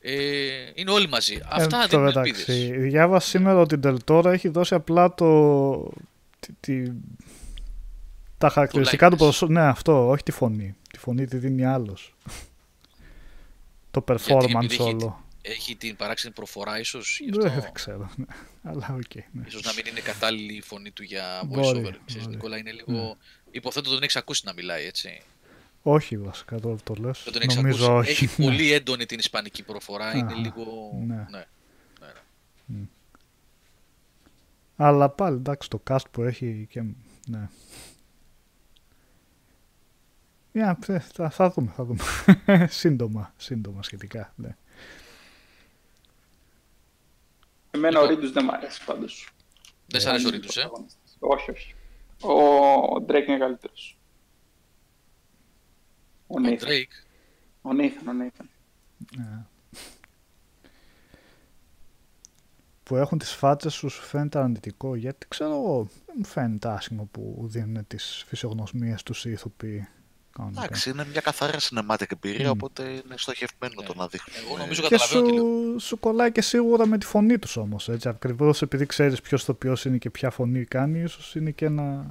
ε, είναι όλοι μαζί. Ε, Αυτά δεν είναι ελπίδες. Διάβασα σήμερα ότι η Ντελτόρο έχει δώσει απλά το... Τη, τη... τα χαρακτηριστικά του προσώπου, ναι, αυτό, όχι τη φωνή. Τη φωνή τη δίνει άλλος. Το performance όλο. Έχει, έχει την παράξενη προφορά, ίσως. Δεν αυτό... ξέρω. Ναι. Αλλά οκ. Okay, ναι. Ίσως να μην είναι κατάλληλη η φωνή του για voiceover. Ξέρεις, Νικόλα, είναι λίγο. Mm. Υποθέτω τον έχεις ακούσει να μιλάει, έτσι. Όχι, βασικά το, το λες. Δεν τον έχεις ακούσει. Όχι. Έχει πολύ έντονη την ισπανική προφορά. Α, είναι λίγο. Ναι. Ναι. Mm. Αλλά πάλι εντάξει, το cast που έχει και. Ναι. Yeah, θα, θα δούμε, θα δούμε. σύντομα, σύντομα σχετικά. Ναι. Εμένα ο Ρίντους δεν μ' αρέσει πάντως. Δεν σ' αρέσει ο Ρίντους, ε? Όχι, όχι. Ο Ντρέικ είναι καλύτερος. Ο Ντρέικ. Ο Νέιθαν, ο Νέιθαν. Yeah. Που έχουν τις φάτσες σου φαίνεται αρνητικό, γιατί ξέρω εγώ, μου φαίνεται άσχημο που δίνουν τις φυσιογνωσμίες τους οι ηθοποιοί. Εντάξει, είναι μια καθαρά cinematic εμπειρία, mm. οπότε είναι στοχευμένο yeah. το να δείχνει. Εγώ νομίζω καταλαβαίνω ότι λέω. Σου κολλάει και σίγουρα με τη φωνή τους όμως. Ακριβώς επειδή ξέρεις ποιος το ποιος είναι και ποια φωνή κάνει, ίσως είναι και ένα,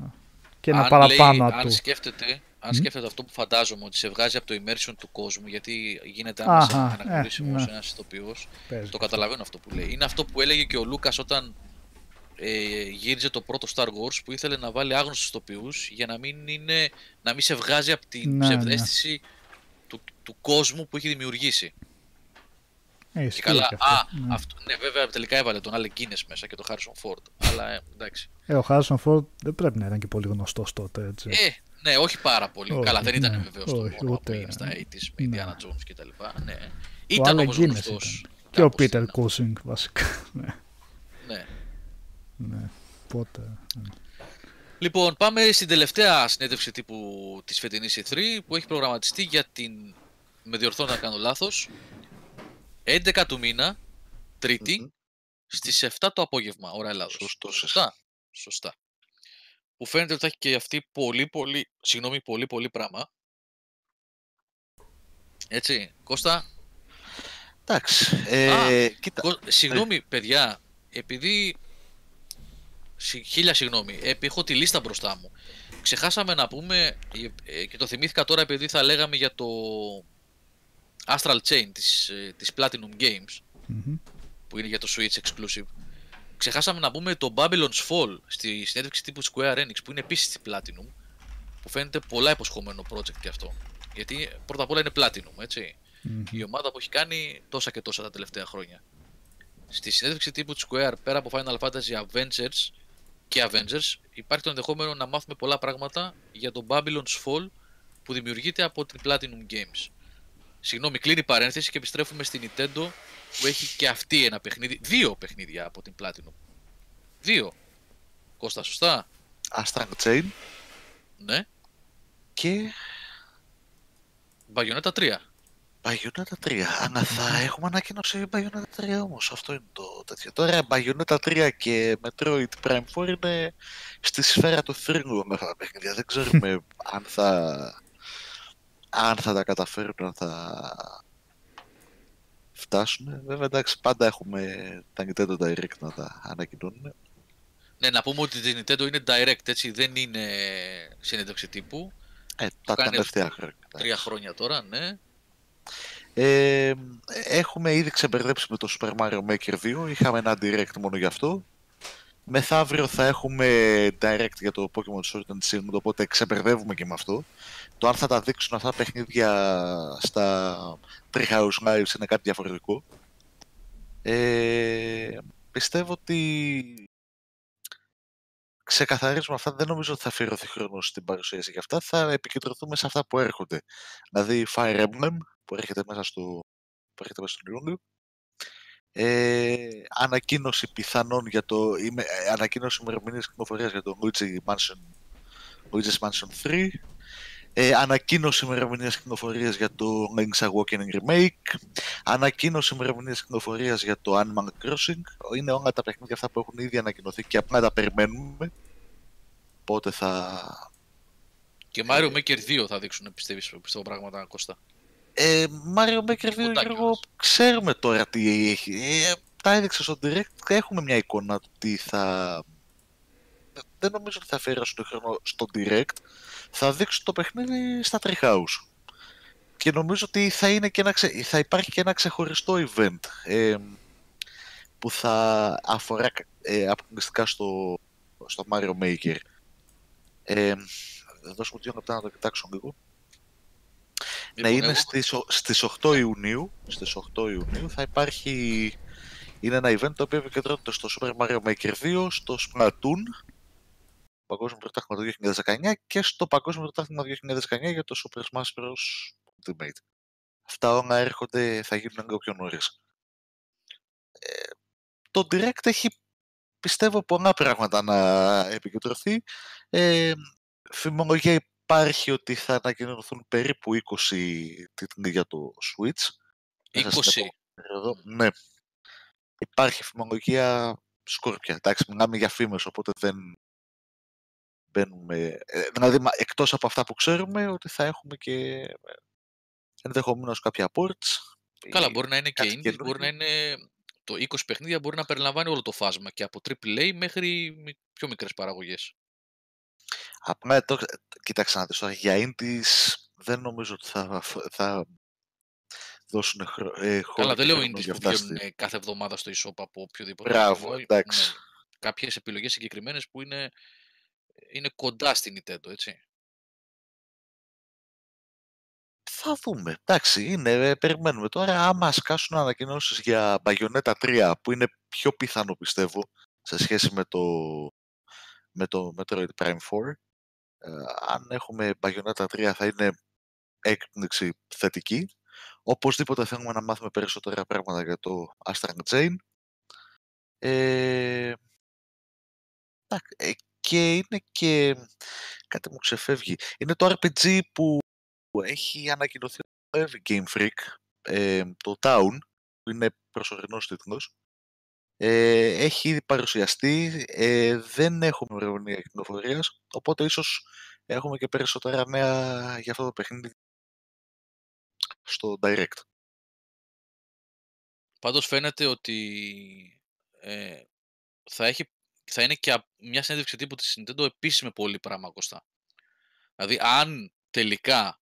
και ένα παραπάνω λέει, του. Αν σκέφτεται, αν mm. σκέφτεται αυτό που φαντάζομαι, ότι σε βγάζει από το immersion του κόσμου, γιατί γίνεται άμεσα αναγνωρίσιμος ένας ηθοποιός. Το καταλαβαίνω αυτό που λέει. Είναι αυτό που έλεγε και ο Λούκας όταν Ε, γύριζε το πρώτο Star Wars, που ήθελε να βάλει άγνωστους ηθοποιούς για να μην, είναι, να μην σε βγάζει από την ναι, ψευδαίσθηση ναι. Του, του κόσμου που έχει δημιουργήσει. Ε, και καλά, και αυτό. Α, ναι. Αυτό, ναι, βέβαια τελικά έβαλε τον Alec Guinness μέσα και τον Harrison Ford. Αλλά ε, εντάξει. Ε, ο Harrison Ford δεν πρέπει να ήταν και πολύ γνωστός τότε, έτσι. Ε, ναι, όχι πάρα πολύ. Όχι, καλά, δεν ήταν ναι, βεβαίως όχι, το μόνο ούτε, που έγινε στα ογδόντα με ναι. Indiana Jones κτλ. Ναι. Ήταν όμως γνωστός. Και ο Peter Cushing βασικά. Ναι. Ναι. Ναι, πότε... Λοιπόν, πάμε στην τελευταία συνέντευξη τύπου της φετινής ι θρι που έχει προγραμματιστεί για την, με διορθώνω να κάνω λάθος, έντεκα του μήνα, Τρίτη, mm-hmm. στις επτά το απόγευμα, ώρα Ελλάδος. Σωστό, σωστά. Σωστά. Που φαίνεται ότι θα έχει και αυτή πολύ πολύ, συγγνώμη, πολύ πολύ πράγμα. Έτσι, Κώστα. Εντάξει, ε, κοίτα. Κο... Συγγνώμη, ε. παιδιά, επειδή... Χίλια συγγνώμη, έχω τη λίστα μπροστά μου. Ξεχάσαμε να πούμε, και το θυμήθηκα τώρα επειδή θα λέγαμε για το Astral Chain της, της Platinum Games, mm-hmm. που είναι για το Switch exclusive. Ξεχάσαμε να πούμε το Babylon's Fall στη συνέντευξη τύπου Square Enix, που είναι επίσης στη Platinum, που φαίνεται πολλά υποσχόμενο project και αυτό. Γιατί πρώτα απ' όλα είναι Platinum, έτσι. Mm-hmm. Η ομάδα που έχει κάνει τόσα και τόσα τα τελευταία χρόνια. Στη συνέντευξη τύπου της Square, πέρα από Final Fantasy Adventures και Avengers, υπάρχει το ενδεχόμενο να μάθουμε πολλά πράγματα για το Babylon's Fall που δημιουργείται από την Platinum Games. Συγγνώμη, κλείνει παρένθεση και επιστρέφουμε στην Nintendo που έχει και αυτή ένα παιχνίδι, δύο παιχνίδια από την Platinum. Δύο. Κώστα, σωστά. Astral Chain. Ναι. Και... Bayonetta τρία. Bayonetta τρία. Ανά θα έχουμε ανακοίνωση Bayonetta τρία όμως. Αυτό είναι το τέτοιο. Τώρα Bayonetta τρία και Metroid Prime φορ είναι στη σφαίρα του θρύλου με αυτά τα παιχνίδια. Δεν ξέρουμε αν θα... αν θα τα καταφέρουν, αν θα φτάσουν. Βέβαια, εντάξει, πάντα έχουμε τα Nintendo Direct να τα ανακοινώνουμε. Ναι, να πούμε ότι η Nintendo είναι Direct, έτσι, δεν είναι συνέντευξη τύπου. Ε, τα τελευταία χρόνια. Τρία χρόνια τώρα, ναι. Ε, έχουμε ήδη ξεμπερδέψει με το Super Mario Maker δύο, είχαμε ένα Direct μόνο γι' αυτό. Μεθαύριο θα έχουμε Direct για το Pokémon Sword and Shield, οπότε ξεμπερδεύουμε και με αυτό. Το αν θα τα δείξουν αυτά τα παιχνίδια στα Treehouse Lives είναι κάτι διαφορετικό. Ε, πιστεύω ότι ξεκαθαρίζουμε αυτά, δεν νομίζω ότι θα αφιερωθεί χρόνο στην παρουσίαση για αυτά, θα επικεντρωθούμε σε αυτά που έρχονται. Δηλαδή Fire Emblem που έρχεται μέσα στο Ιούλιο. Ε, ανακοίνωση πιθανών για το... Ε, ανακοίνωση ημερομηνίας κυκλοφορίας για το Luigi Mansion, Luigi's Mansion τρία. Ε, ανακοίνωση ημερομηνίας κυκλοφορίας για το Link's Awakening Remake. Ανακοίνωση ημερομηνίας κυκλοφορίας για το Animal Crossing. Είναι όλα τα παιχνίδια αυτά που έχουν ήδη ανακοινωθεί και απλά τα περιμένουμε. Πότε θα... Και Mario Maker δύο θα δείξουν, πιστεύεις, πιστεύω πράγματα, Κώστα. Ε, Mario Maker δύο, Γιώργο, ξέρουμε τώρα τι έχει. Ε, τα έδειξε στο Direct, έχουμε μια εικόνα του τι θα... Δεν νομίζω ότι θα αφιερώσουν το χρόνο στο Direct. Θα δείξουν το παιχνίδι στα Treehouse. Και νομίζω ότι θα, είναι και ένα ξε... θα υπάρχει και ένα ξεχωριστό event ε, που θα αφορά ε, αποκλειστικά στο, στο Mario Maker. Ε, θα δώσω δύο λεπτά να το κοιτάξω λίγο. Ναι, λοιπόν, είναι στις, στις, οκτώ Ιουνίου, στις οκτώ Ιουνίου θα υπάρχει, είναι ένα event το οποίο επικεντρώνεται στο Super Mario Maker δύο, στο Splatoon, Παγκόσμιο Πρωτάθλημα του δύο χιλιάδες δεκαεννιά και στο Παγκόσμιο Πρωτάθλημα δύο χιλιάδες δεκαεννιά για το Super Smash Bros. Ultimate. Αυτά όλα έρχονται, θα γίνουν λίγο πιο νωρίς. Ε, το Direct έχει, πιστεύω, πολλά πράγματα να επικεντρωθεί. Ε, φημολογία υπάρχει ότι θα ανακοινωθούν περίπου είκοσι τίτλοι για το Switch. είκοσι. Ναι. Υπάρχει φημολογία σκόρπια. Εντάξει, μιλάμε για φήμες, οπότε δεν μπαίνουμε... Δηλαδή, εκτός από αυτά που ξέρουμε, ότι θα έχουμε και ενδεχομένως κάποια ports. Καλά, μπορεί να είναι και indies, μπορεί να είναι... Το είκοσι παιχνίδια μπορεί να περιλαμβάνει όλο το φάσμα και από τριπλ έι μέχρι πιο μικρές παραγωγές. Απλά, το, κοίταξε να δεις τώρα, για indies δεν νομίζω ότι θα, θα δώσουν χρόνο. Ε, Καλά, δεν λέω indies που βγαίνουν στη... κάθε εβδομάδα στο e-shop από οποιοδήποτε. Μπράβο, εντάξει. Ναι, κάποιες επιλογές συγκεκριμένες που είναι, είναι κοντά στην Nintendo, έτσι. Θα δούμε, εντάξει, είναι, περιμένουμε τώρα. Άμα σκάσουν ανακοινώσεις για Bayonetta τρία, που είναι πιο πιθανό πιστεύω, σε σχέση με το... με το Metroid Prime φορ. Ε, αν έχουμε Bayonetta τρία θα είναι έκπληξη θετική. Οπωσδήποτε θέλουμε να μάθουμε περισσότερα πράγματα για το Astral Chain. Ε, και είναι και... κάτι μου ξεφεύγει. Είναι το αρ πι τζι που έχει ανακοινωθεί το Game Freak, ε, το Town, που είναι προσωρινός τίτλος. Ε, έχει ήδη παρουσιαστεί, ε, δεν έχουμε ημερομηνία κυκλοφορίας, οπότε ίσως έχουμε και περισσότερα νέα για αυτό το παιχνίδι στο Direct. Πάντως φαίνεται ότι ε, θα, έχει, θα είναι και μια συνέντευξη τύπου της Nintendo επίσης με πολύ πράγμα κοστά. Δηλαδή αν τελικά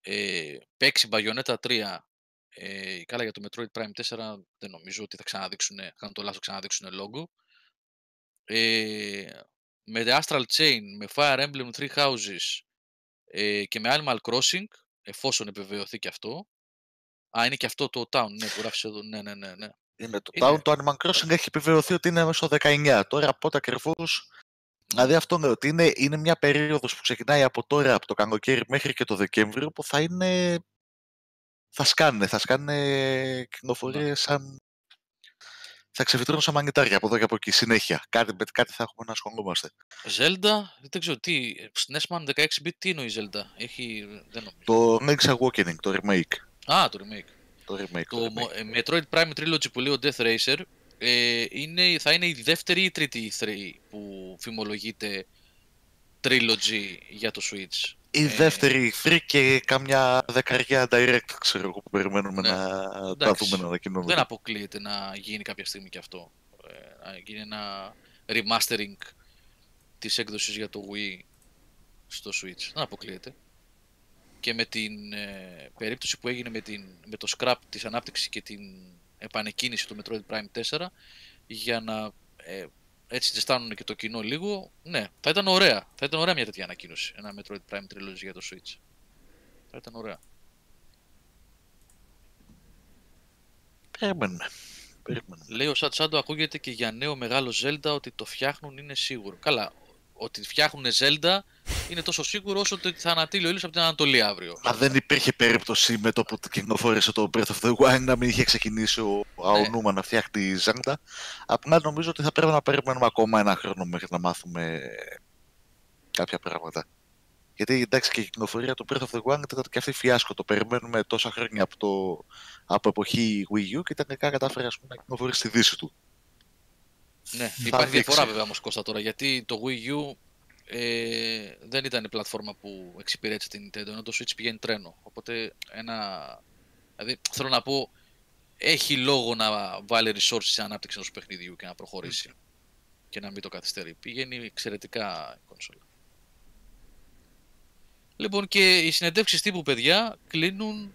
ε, παίξει Bayonetta τρία, ε, καλά για το Metroid Prime τέσσερα δεν νομίζω ότι θα ξαναδείξουν, θα κάνουν το λάθος, ξαναδείξουν logo. Ε, με The Astral Chain, με Fire Emblem Three Houses ε, και με Animal Crossing, εφόσον επιβεβαιωθεί και αυτό. Α, είναι και αυτό το Town, ναι, που γράφεις εδώ, ναι, ναι, ναι. ναι. Είναι το είναι... Town, το Animal Crossing έχει επιβεβαιωθεί ότι είναι μέσα στο δεκαεννιά. Τώρα, πότε ακριβώς, δηλαδή αυτό είναι ότι είναι, είναι μια περίοδος που ξεκινάει από τώρα, από το καλοκαίρι μέχρι και το Δεκέμβριο, που θα είναι, θα σκάνε, θα σκάνε κυκλοφορίες σαν, θα ξεφυτρώνουν σαν μαγνητάρια από εδώ και από εκεί, συνέχεια. Κάτι, κάτι θα έχουμε να ασχολούμαστε. Zelda, δεν ξέρω τι, Snessman δεκαέξι μπιτ, τι είναι η Zelda, έχει, δεν νομίζω. Το Link's Awakening, το remake. Α, το remake. Το, remake, το, το remake. Metroid Prime Trilogy που λέει ο Death Racer ε, είναι, θα είναι η δεύτερη ή τρίτη ι θρι που φημολογείται Trilogy για το Switch. Η ε, δεύτερη ι θρι και καμιά δεκαριά Direct, ξέρω εγώ, που περιμένουμε ναι. να Εντάξει, τα δούμε να ανακοινώνουμε. Δεν αποκλείεται να γίνει κάποια στιγμή και αυτό. Ε, να γίνει ένα remastering της έκδοσης για το Wii στο Switch. Δεν αποκλείεται. Και με την ε, περίπτωση που έγινε με, την, με το scrap της ανάπτυξης και την επανεκκίνηση του Metroid Prime τέσσερα, για να ε, έτσι τεστάνουν και το κοινό λίγο, ναι, θα ήταν ωραία. Θα ήταν ωραία μια τέτοια ανακοίνωση, ένα Metroid Prime Trilogy για το Switch. Θα ήταν ωραία. Περίμενε. Περίμενε. Λέει ο Sad Shadow, ακούγεται και για νέο μεγάλο Zelda ότι το φτιάχνουν είναι σίγουρο. Καλά. Ότι φτιάχνουν Zelda είναι τόσο σίγουρο όσο ότι θα ανατείλει ο ήλιος από την Ανατολή αύριο. Μα δεν υπήρχε περίπτωση με το που κυκλοφόρησε το Breath of the Wild να μην είχε ξεκινήσει ο Αονούμα ναι. να φτιάχνει Zelda. Απλά νομίζω ότι θα πρέπει να περιμένουμε ακόμα ένα χρόνο μέχρι να μάθουμε κάποια πράγματα. Γιατί εντάξει, και η κυκλοφορία του Breath of the Wild ήταν και αυτή φιάσκο. Το περιμένουμε τόσα χρόνια από, το... από εποχή Wii U και τελικά κατάφερε ας πούμε, να κυκλοφορήσει στη δύση του. Ναι, υπάρχει διαφορά βέβαια όμως Κώστα τώρα, γιατί το Wii U ε, δεν ήταν η πλατφόρμα που εξυπηρέτησε την Nintendo, ενώ το Switch πηγαίνει τρένο. Οπότε ένα... δηλαδή θέλω να πω, έχει λόγο να βάλει resources σε ανάπτυξη ενός παιχνιδιού και να προχωρήσει mm. και να μην το καθυστερεί. Πηγαίνει εξαιρετικά η κονσόλα. Λοιπόν, και οι συνεντεύξεις τύπου, παιδιά, κλείνουν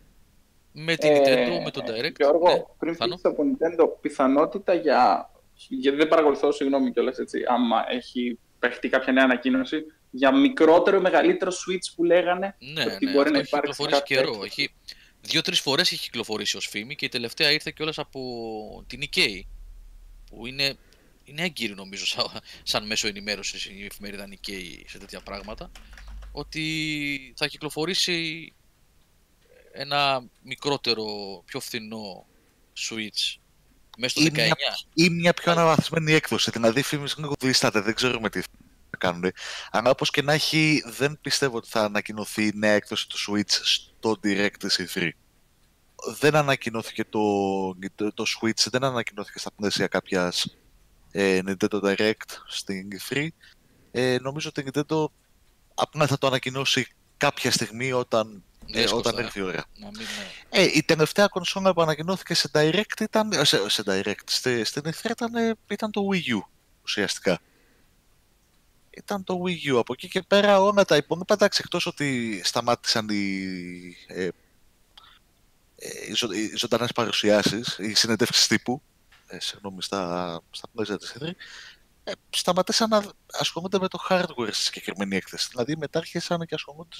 με την ε, Nintendo, με τον Direct. Γιώργο, ναι, πριν φύγεις από Nintendo, πιθανότητα για... γιατί δεν παρακολουθώ, συγγνώμη κιόλας, έτσι, άμα έχει παιχτεί κάποια νέα ανακοίνωση για μικρότερο ή μεγαλύτερο Switch που λέγανε ναι, ότι ναι, μπορεί να έχει υπάρξει κυκλοφορήσει καιρό. Έχει... δύο-τρεις φορές έχει κυκλοφορήσει ως φήμη και η τελευταία ήρθε κιόλας από την Nikkei που είναι, είναι έγκυρη νομίζω σαν, σαν μέσο ενημέρωσης η εφημερίδα Nikkei σε τέτοια πράγματα, ότι θα κυκλοφορήσει ένα μικρότερο, πιο φθηνό Switch μέσα στο δεκαεννιά. Μια, ή μια πιο αναβαθμισμένη έκδοση. Δηλαδή, οι φήμες λίγο διστάται, δεν ξέρουμε τι θα κάνουν. Αλλά όπως και να έχει, δεν πιστεύω ότι θα ανακοινωθεί η νέα έκδοση του Switch στο Direct της ι θρι. Δεν ανακοινώθηκε το, το, το Switch, δεν ανακοινώθηκε στα πλαίσια κάποια ε, Nintendo Direct στην ι θρι. Ε, νομίζω ότι η Nintendo απλά θα το ανακοινώσει κάποια στιγμή όταν. Ε, Λες, όταν έρθει η ώρα. Να μην... ε, η τελευταία κονσόλα που ανακοινώθηκε σε Direct ήταν. Σε, σε Direct, στη, στην ι θρι ήταν, ήταν το Wii U ουσιαστικά. Ήταν το Wii U. Από εκεί και πέρα όλα τα υπόλοιπα, εντάξει, εκτός ότι σταμάτησαν οι, ε, ε, οι, ζω, οι ζωντανές παρουσιάσεις, οι συνεντεύξεις τύπου, ε, συγγνώμη, στα, στα πλαίσια της ι θρι, ε, σταματήσαν να ασχολούνται με το hardware στη συγκεκριμένη έκθεση. Δηλαδή μετά άρχισαν και ασχολούνται.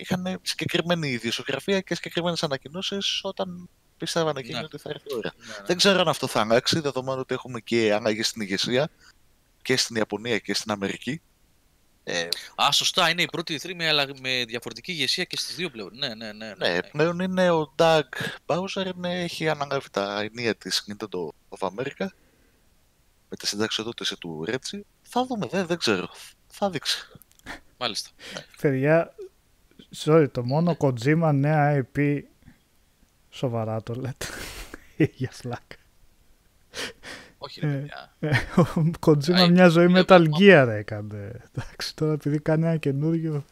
Είχαν συγκεκριμένη ιδιοσογραφία και συγκεκριμένες ανακοινώσεις όταν πίστευαν εκείνοι ναι. ότι θα έρθει η ώρα. Ναι, ναι. Δεν ξέρω αν αυτό θα αλλάξει, δεδομένου ότι έχουμε και αλλαγές στην ηγεσία και στην Ιαπωνία και στην Αμερική. Ε, Α, σωστά, είναι η πρώτη ι θρι με, με διαφορετική ηγεσία και στις δύο πλέον. Ναι, ναι, ναι. ναι, ναι. Πλέον είναι ο Doug Bowser, ναι, έχει αναλάβει τα ενία της Nintendo of America με τη συνταξιοδότηση του Reggie. Θα δούμε, δεν, δεν ξέρω. Θα δείξει. Μάλιστα. Παιδιά, sorry, το μόνο Kojima νέα άι πι, σοβαρά το λέτε. Για φλάκα. Όχι, ρε παιδιά. Kojima μια ζωή Metal Gear έκανε. Εντάξει, τώρα επειδή κάνει ένα καινούριο.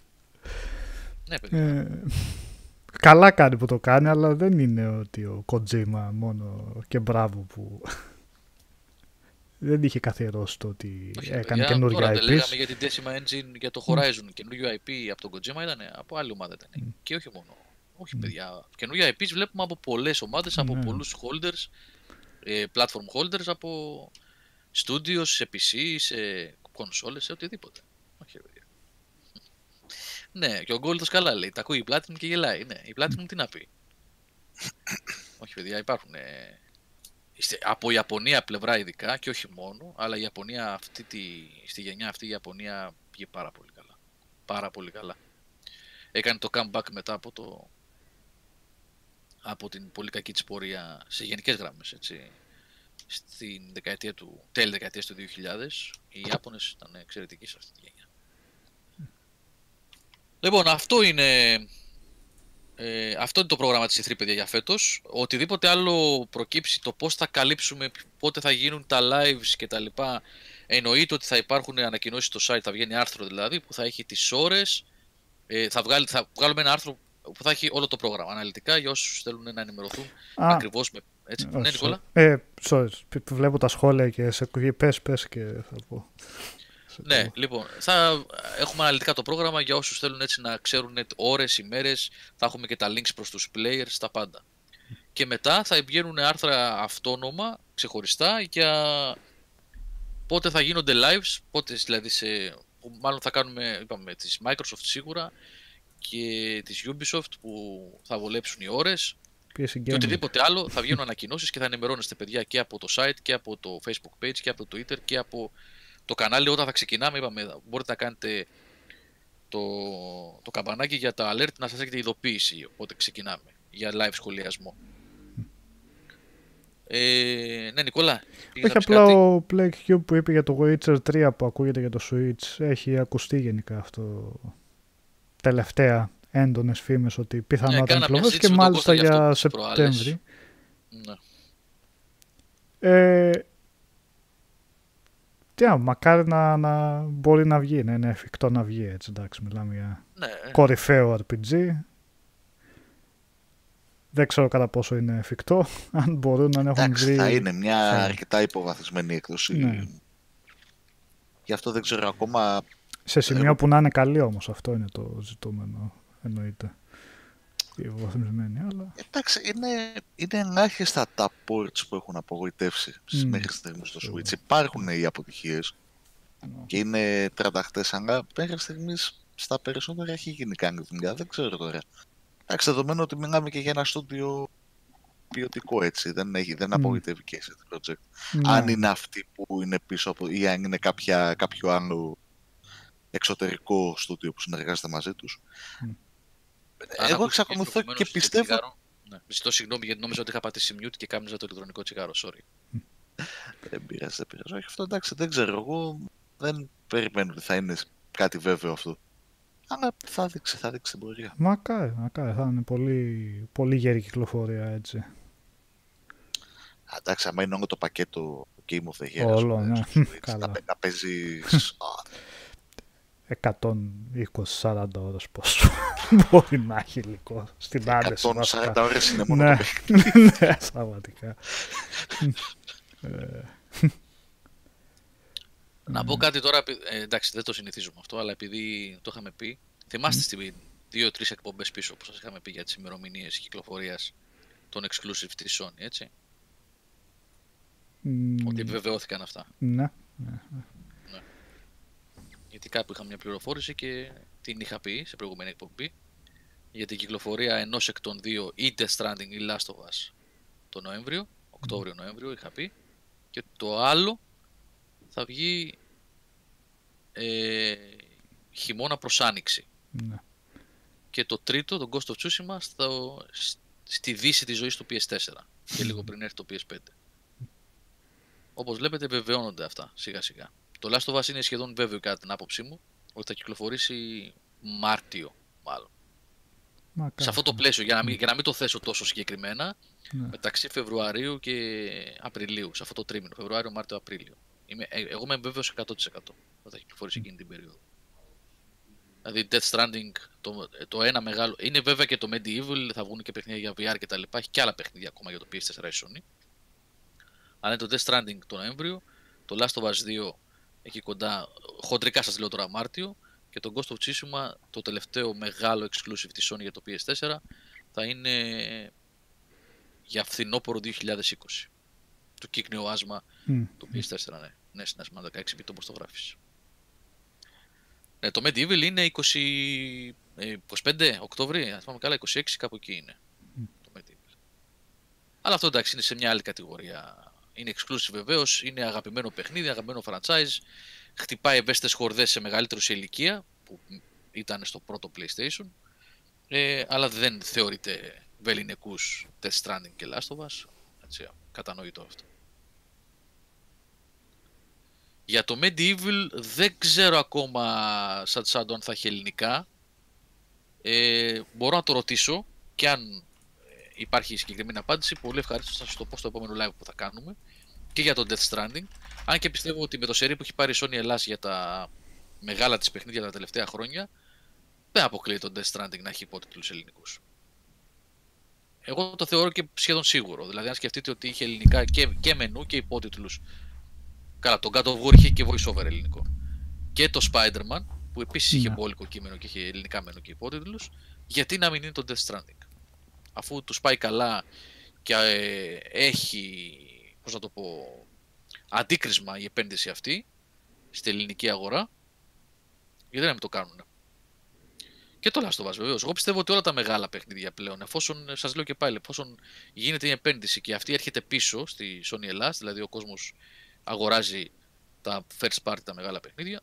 Ναι, παιδιά. Καλά κάνει που το κάνει, αλλά δεν είναι ότι ο Kojima μόνο και μπράβο που... Δεν είχε καθιερώσει το ότι όχι, έκανε καινούργια άι πι. Τώρα δεν λέγαμε για την Decima Engine, για το Horizon. Mm. Καινούργιο άι πι από τον Kojima ήταν, από άλλη ομάδα ήταν. Mm. Και όχι μόνο. Όχι, mm. παιδιά. Καινούργια άι πι βλέπουμε από πολλές ομάδες, από mm. πολλούς holders, platform holders, από studios, σε πι σι, σε κονσόλες, σε οτιδήποτε. Όχι, παιδιά. Ναι, και ο Γκόλτος καλά λέει. Τα ακούει η Platinum και γελάει. Ναι, η Platinum τι να πει. Όχι, παιδιά, υπάρχουν. Ε... Από Ιαπωνία πλευρά ειδικά και όχι μόνο, αλλά η Ιαπωνία αυτή τη, στη γενιά αυτή η Ιαπωνία πήγε πάρα πολύ καλά. Πάρα πολύ καλά. Έκανε το comeback μετά από, το, από την πολύ κακή της πορεία σε γενικές γραμμές, έτσι. Στην δεκαετία του, τέλη δεκαετίας του δύο χιλιάδες, οι Ιάπωνες ήταν εξαιρετικοί σε αυτή τη γενιά. Λοιπόν, αυτό είναι... Ε, αυτό είναι το πρόγραμμα της ι θρι, παιδιά, για φέτος. Οτιδήποτε άλλο προκύψει, το πώς θα καλύψουμε, πότε θα γίνουν τα lives και τα λοιπά, εννοείται ότι θα υπάρχουν ανακοινώσεις στο site, θα βγαίνει άρθρο δηλαδή, που θα έχει τις ώρες, ε, θα, βγάλει, θα βγάλουμε ένα άρθρο που θα έχει όλο το πρόγραμμα, αναλυτικά, για όσους θέλουν να ενημερωθούν Α, ακριβώς με... Έτσι, ναι, Νικόλα. Ε, sorry, βλέπω τα σχόλια και σε κουβεί, πες, πες και θα πω. Ναι, λοιπόν, θα έχουμε αναλυτικά το πρόγραμμα για όσους θέλουν έτσι να ξέρουν ώρες, ημέρες, θα έχουμε και τα links προς τους players, τα πάντα. Και μετά θα βγαίνουν άρθρα αυτόνομα, ξεχωριστά, για πότε θα γίνονται lives, πότε δηλαδή σε... Μάλλον θα κάνουμε, είπαμε, τις Microsoft σίγουρα και τις Ubisoft που θα βολέψουν οι ώρες. Και οτιδήποτε άλλο θα βγαίνουν ανακοινώσεις και θα ενημερώνεστε, παιδιά, και από το site και από το Facebook page και από το Twitter και από... Το κανάλι όταν θα ξεκινάμε, είπαμε, μπορείτε να κάνετε το, το καμπανάκι για τα alert να σας έχετε ειδοποίηση όταν ξεκινάμε για live σχολιασμό. Ε, ναι, Νικόλα. Όχι απλά κάτι. Ο Plague Cube που είπε για το Witcher τρία που ακούγεται για το Switch, έχει ακουστεί γενικά αυτό τελευταία έντονες φήμες ότι πιθανότατα πλωβές και μάλιστα για Σεπτέμβρη. Ναι. Ε, Yeah, μακάρι να, να μπορεί να βγει, να είναι εφικτό να βγει, έτσι, εντάξει, μιλάμε για ναι. κορυφαίο αρ πι τζι. Δεν ξέρω κατά πόσο είναι εφικτό, αν μπορούν να έχουν βρει... Θα είναι μια θα... αρκετά υποβαθμισμένη έκδοση, ναι. Γι' αυτό δεν ξέρω ακόμα... Σε σημείο ε... που να είναι καλή όμως, αυτό είναι το ζητούμενο, εννοείται. Αλλά... Εντάξει, είναι, είναι ελάχιστα τα ports που έχουν απογοητεύσει mm. μέχρι στιγμή στο Switch. Υπάρχουν οι αποτυχίες mm. και είναι τρανταχτές, αλλά μέχρι στιγμή στα περισσότερα έχει γίνει κάνει δουλειά. Δεν ξέρω τώρα. Εντάξει, δεδομένου ότι μιλάμε και για ένα στούντιο ποιοτικό, έτσι. Δεν, έχει, δεν mm. απογοητεύει και σε το project. Mm. Αν είναι αυτή που είναι πίσω από, ή αν είναι κάποια, κάποιο άλλο εξωτερικό στούντιο που συνεργάζεται μαζί τους. Mm. Εγώ εξακολουθώ και πιστεύω. Τσιγάρο, ναι. Ζητώ συγγνώμη γιατί νόμιζα ότι είχα πατήσει mute και κάμιζα το ηλεκτρονικό τσιγάρο. Sorry. δεν πειράζει, δεν πειράζει. Όχι, αυτό εντάξει, δεν ξέρω. Εγώ δεν περιμένω ότι θα είναι κάτι βέβαιο αυτό. Αλλά θα δείξει, θα δείξει την πορεία. Μακάρι, μακάρι. Θα είναι πολύ, πολύ γερή κυκλοφορία έτσι. Εντάξει, άμα είναι όλο το πακέτο Game of the Year. Όλο, ναι. Να παίζει. εκατόν είκοσι σαράντα ώρες πόσο μπορεί να έχει υλικό στην άντεση. εκατόν σαράντα ώρες είναι μόνο το παιχνίδι. Ναι, πραγματικά. Να πω κάτι τώρα, εντάξει δεν το συνηθίζουμε αυτό, αλλά επειδή το είχαμε πει, θυμάστε στις δύο τρεις εκπομπές πίσω που σας είχαμε πει για τις ημερομηνίες κυκλοφορίας των exclusive της Sony, έτσι. Ότι επιβεβαιώθηκαν αυτά. Ναι, ναι. Γιατί κάπου είχα μια πληροφόρηση και την είχα πει σε προηγούμενη εκπομπή για την κυκλοφορία ενός εκ των δύο ή Death Stranding ή Last of Us το Νοέμβριο, Οκτώβριο-Νοέμβριο είχα πει και το άλλο θα βγει ε, χειμώνα προς άνοιξη. Ναι. Και το τρίτο, τον Ghost of Tsushima, στο, στη δύση της ζωής του πι ες φορ και λίγο πριν έρθει το πι ες φάιβ. Όπως βλέπετε βεβαιώνονται αυτά σιγά σιγά. Το Last of Us είναι σχεδόν βέβαιο κατά την άποψή μου ότι θα κυκλοφορήσει Μάρτιο μάλλον. Μα, σε αυτό το πλαίσιο, για να μην, για να μην το θέσω τόσο συγκεκριμένα, ναι. Μεταξύ Φεβρουαρίου και Απριλίου, σε αυτό το τρίμηνο, Φεβρουάριο, Μάρτιο, Απρίλιο. Είμαι, εγώ είμαι βέβαιος εκατό τοις εκατό ότι θα κυκλοφορήσει εκείνη την περίοδο. Δηλαδή Death Stranding, το, το ένα μεγάλο, είναι βέβαια και το Medieval, θα βγουν και παιχνίδια για βι αρ και τα λοιπά, έχει και άλλα παιχνίδια ακόμα για το πι ες φορ η Sony. Αλλά είναι το Death Stranding το Νοέμβριο, το Last of Us δύο εκεί κοντά, χοντρικά σας λέω τώρα Μάρτιο, και το Ghost of Tsushima, το τελευταίο μεγάλο exclusive της Sony για το πι ες φορ, θα είναι για φθινόπωρο δύο χιλιάδες είκοσι. Το κύκνιο άσμα mm. του πι ες φορ, ναι. Ναι, συνάσμα δεκαέξι μπιτ όπως το γράφεις. Ναι, το Medieval είναι είκοσι, είκοσι πέντε Οκτώβρη, αν θυμάμαι καλά, είκοσι έξι κάπου εκεί είναι mm. το Medieval. Αλλά αυτό εντάξει είναι σε μια άλλη κατηγορία. Είναι exclusive βεβαίως, είναι αγαπημένο παιχνίδι, αγαπημένο franchise. Χτυπάει ευαίσθητες χορδές σε μεγαλύτερο σε ηλικία, που ήταν στο πρώτο PlayStation, ε, αλλά δεν θεωρείται βελληνικούς Death Stranding και Last of Us. Έτσι, κατανοητό αυτό. Για το Medieval δεν ξέρω ακόμα σαν τσάντο αν θα έχει ελληνικά. Ε, μπορώ να το ρωτήσω και αν υπάρχει συγκεκριμένη απάντηση, πολύ ευχαριστώ, θα σας το πω στο επόμενο live που θα κάνουμε. Και για το Death Stranding, αν και πιστεύω ότι με το σερί που έχει πάρει η Sony Ελλάς για τα μεγάλα της παιχνίδια τα τελευταία χρόνια, δεν αποκλείει το Death Stranding να έχει υπότιτλους ελληνικούς. Εγώ το θεωρώ και σχεδόν σίγουρο, δηλαδή αν σκεφτείτε ότι είχε ελληνικά και, και μενού και υπότιτλους. Καλά, τον God of War είχε και voice-over ελληνικό. Και το Spider-Man, που επίσης είχε μπόλικο κείμενο και είχε ελληνικά μενού και υπότιτλους, γιατί να μην είναι το Death Stranding. Αφού τους πάει καλά και ε, έχει, πώς να το πω, αντίκρισμα η επένδυση αυτή στην ελληνική αγορά, γιατί να μην το κάνουν. Και το Last of Us βεβαίως. Εγώ πιστεύω ότι όλα τα μεγάλα παιχνίδια πλέον, εφόσον, σας λέω και πάλι, εφόσον γίνεται η επένδυση και αυτή έρχεται πίσω στη Sony Ελλάς, δηλαδή ο κόσμος αγοράζει τα first party, τα μεγάλα παιχνίδια,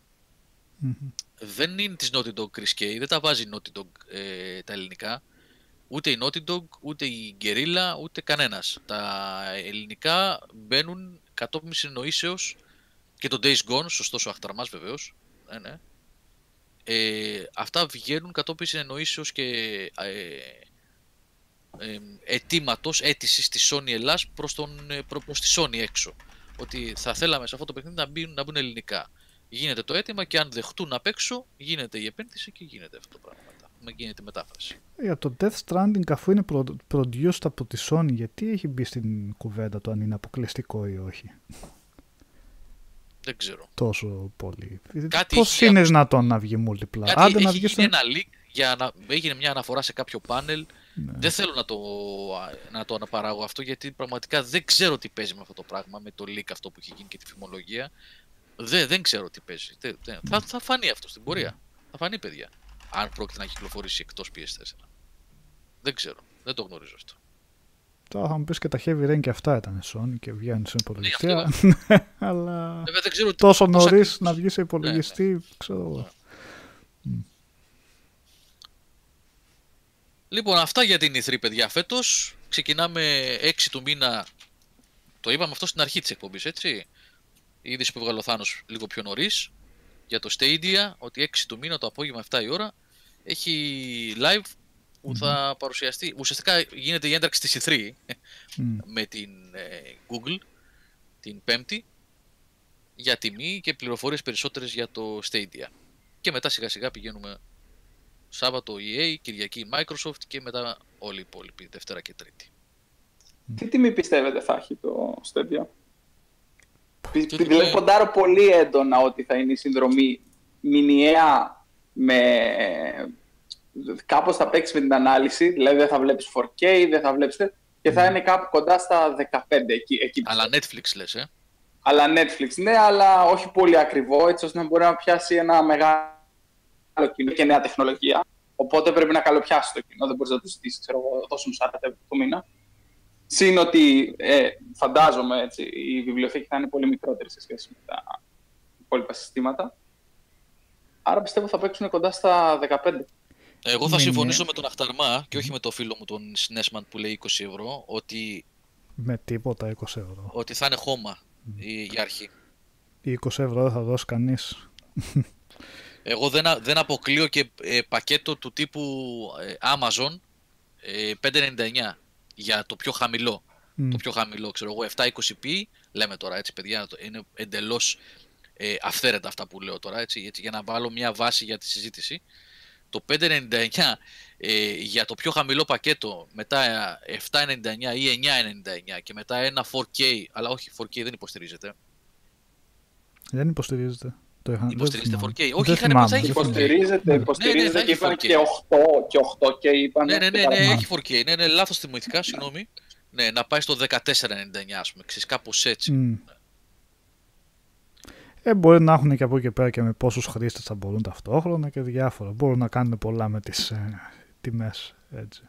mm-hmm. δεν είναι της Naughty Dog Chris Kay, δεν τα βάζει Naughty Dog ε, τα ελληνικά. Ούτε η Naughty Dog, ούτε η Guerrilla, ούτε κανένας. Τα ελληνικά μπαίνουν κατόπιν συνεννοήσεως και το Days Gone, σωστός ο Αχταρμάς βεβαίως. Ε, ναι. ε, αυτά βγαίνουν κατόπιν συνεννοήσεως και ε, ε, αιτήματος, αίτησης της Sony Ελλάς προς, τον, προς τη Sony έξω. Ότι θα θέλαμε σε αυτό το παιχνίδι να μπουν, να μπουν ελληνικά. Γίνεται το αίτημα και αν δεχτούν απ' έξω, γίνεται η επένδυση και γίνεται αυτό το πράγμα. Γίνεται η μετάφραση. Για το Death Stranding, αφού είναι produced από τη Sony, γιατί έχει μπει στην κουβέντα το αν είναι αποκλειστικό ή όχι. Δεν ξέρω. Τόσο πολύ. Πώς είναι δυνατόν να βγει multiplayer. Άντε να βγει. Έγινε ένα leak, για να... έγινε μια αναφορά σε κάποιο πάνελ. Ναι. Δεν θέλω να το... να το αναπαράγω αυτό, γιατί πραγματικά δεν ξέρω τι παίζει με αυτό το πράγμα, με το leak αυτό που έχει γίνει και τη φημολογία. Δεν, δεν ξέρω τι παίζει. Δεν... Ναι. Θα, θα φανεί αυτό στην πορεία. Ναι. Θα φανεί, παιδιά. Αν πρόκειται να κυκλοφορήσει εκτός πι ες φορ. Δεν ξέρω. Δεν το γνωρίζω αυτό. Τώρα θα μου πεις και τα Heavy Rain και αυτά ήταν Sony και βγαίνουν σε υπολογιστή. Αλλά βέβαια, δεν ξέρω τόσο νωρίς να βγει σε υπολογιστή. Ναι, ναι. Ξέρω. Ναι. Λοιπόν, αυτά για την ι θρι, παιδιά, φέτος. Ξεκινάμε έξι του μήνα. Το είπαμε αυτό στην αρχή της εκπομπής, έτσι. Η είδηση που έβγαλε ο Θάνος λίγο πιο νωρίς. Για το Stadia, ότι έξι του μήνα το απόγευμα επτά η ώρα έχει live που mm-hmm. θα παρουσιαστεί. Ουσιαστικά γίνεται η ένταξη της ι θρι mm. με την ε, Google την Πέμπτη για τιμή και πληροφορίες περισσότερες για το Stadia. Και μετά σιγά σιγά πηγαίνουμε Σάββατο ι έι, Κυριακή Microsoft και μετά όλοι οι υπόλοιποι, Δευτέρα και Τρίτη. Mm. Τι τιμή πιστεύετε θα έχει το Stadia? Δηλαδή ποντάρω πολύ έντονα ότι θα είναι η συνδρομή μηνιαία με... Κάπως θα παίξει με την ανάλυση, δηλαδή δεν θα βλέπεις φορ κέι, δεν θα βλέπεις... Και θα είναι κάπου κοντά στα δεκαπέντε εκεί, εκεί. Αλλά Netflix λες, ε? Αλλά Netflix, ναι, αλλά όχι πολύ ακριβό, έτσι ώστε να μπορεί να πιάσει ένα μεγάλο κοινό και νέα τεχνολογία. Οπότε πρέπει να καλοπιάσει το κοινό, δεν μπορείς να το ζητήσεις, ξέρω εγώ, δώσουν σαράντα το μήνα. Συν ότι ε, φαντάζομαι έτσι, η βιβλιοθήκη θα είναι πολύ μικρότερη σε σχέση με τα υπόλοιπα συστήματα. Άρα πιστεύω θα παίξουν κοντά στα δεκαπέντε. Εγώ θα με συμφωνήσω ναι. με τον Αχταρμά και όχι με το φίλο μου τον Σνέσμαν που λέει είκοσι ευρώ. Ότι... Με τίποτα είκοσι ευρώ. Ότι θα είναι χώμα mm. η, η αρχή. Τι είκοσι ευρώ δεν θα δώσει κανείς. Εγώ δεν, δεν αποκλείω και ε, πακέτο του τύπου ε, Amazon ε, πεντακόσια ενενήντα εννιά για το πιο χαμηλό. Mm. Το πιο χαμηλό, ξέρω εγώ, επτακόσια είκοσι πι. Λέμε τώρα έτσι, παιδιά, είναι εντελώς ε, αυθαίρετα αυτά που λέω τώρα, έτσι, έτσι, για να βάλω μια βάση για τη συζήτηση. Το πεντακόσια ενενήντα εννιά ε, για το πιο χαμηλό πακέτο, μετά επτακόσια ενενήντα εννιά ή εννιακόσια ενενήντα εννιά και μετά ένα φορ κέι, αλλά όχι, φορ κέι δεν υποστηρίζεται. Δεν υποστηρίζεται. Το είχα... Υποστηρίζεται φορ κέι. Δεν όχι, είχαν υποστηρίζεται, υποστηρίζεται, υποστηρίζεται ναι, ναι, και είπαν και οκτώ και είπαν... Ναι, ναι, ναι, ναι, έχει φορ κέι. Ναι, ναι, λάθος θυμηθήκα, συγγνώμη. Ναι, να πάει στο δεκατέσσερα ενενήντα εννιά, ας πούμε, ξέρεις, κάπως έτσι. Mm. Ε, μπορεί να έχουν και από εκεί και πέρα και με πόσους χρήστες θα μπορούν ταυτόχρονα και διάφορα. Μπορούν να κάνουν πολλά με τις ε, τιμές, έτσι.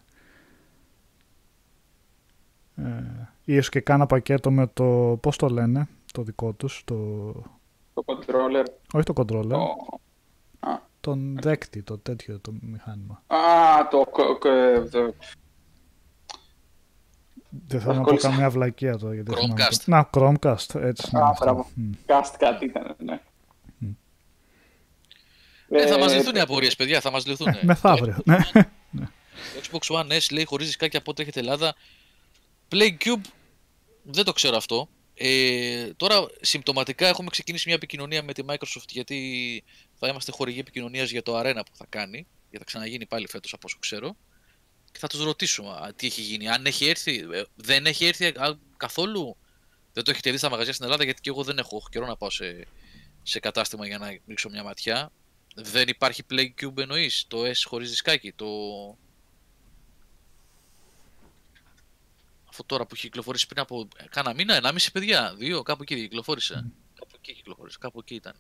Ε, ίσως και κάνα πακέτο με το, πώς το λένε, το δικό τους, το... Το controller. Όχι το controller. Το... Τον δέκτη, το τέτοιο το μηχάνημα. Α, το... Δεν θέλω να πω καμία βλακεία τώρα. Γιατί Chromecast. Να, Chromecast, έτσι. Α, μπράβο. Cast κάτι ήταν, ναι. Ε, θα μας λυθούν οι απορίες, παιδιά, θα μας λυθούν. Μεθαύριο, ναι. Xbox One S λέει, χωρίς δισκάκια, πότε έχετε Ελλάδα. PlayCube, δεν το ξέρω αυτό. Ε, τώρα συμπτωματικά έχουμε ξεκινήσει μια επικοινωνία με τη Microsoft, γιατί θα είμαστε χορηγοί επικοινωνίας για το Arena που θα κάνει, γιατί θα ξαναγίνει πάλι φέτος από όσο ξέρω, και θα τους ρωτήσω α, τι έχει γίνει, αν έχει έρθει, δεν έχει έρθει α, καθόλου, δεν το έχετε δει στα μαγαζιά στην Ελλάδα, γιατί και εγώ δεν έχω, έχω καιρό να πάω σε, σε κατάστημα για να ρίξω μια ματιά. Δεν υπάρχει PlayCube, εννοείς το S χωρίς δισκάκι, το... Αυτό τώρα που έχει κυκλοφορήσει πριν από κάνα μήνα, ενάμιση παιδιά, δύο, κάπου εκεί κυκλοφόρησε. Mm. Κάπου εκεί κυκλοφόρησε, κάπου εκεί ήταν.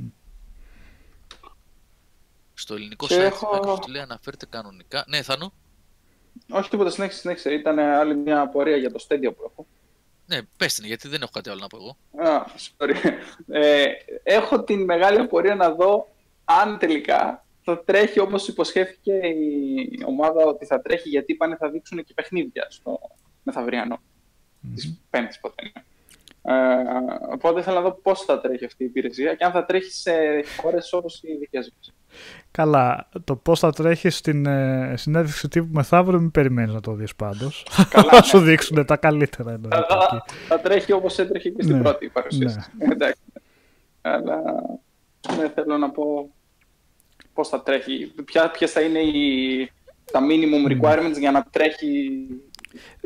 Mm. Στο ελληνικό site έχω... λέει αναφέρεται κανονικά. Ναι, Θάνο. Όχι τίποτα, συνέχισε, συνέχισε. Ήταν άλλη μια απορία για το Stadia που έχω. Ναι, πες την, γιατί δεν έχω κάτι άλλο να πω εγώ. Ah, sorry. Ε, έχω την μεγάλη απορία να δω αν τελικά... Θα τρέχει όπως υποσχέθηκε η ομάδα ότι θα τρέχει, γιατί πάνε θα δείξουν και παιχνίδια στο μεθαυριανό mm-hmm. της Πέμπτης ποτέ είναι. Ε, οπότε θέλω να δω πώς θα τρέχει αυτή η υπηρεσία και αν θα τρέχει σε χώρες όπως η δικιά σας. Καλά, το πώς θα τρέχει στην ε, συνέντευξη τύπου μεθαύριο μην περιμένεις να το δεις πάντως. Καλά, ναι. Σου δείξουν τα καλύτερα. Εννοώ, θα, θα, θα τρέχει όπως έτρεχε και στην ναι. πρώτη παρουσίαση. Ναι. Εντάξει. Αλλά ναι, θέλω να πω... Πώς θα τρέχει, ποιες θα είναι οι, τα minimum requirements mm. για να τρέχει...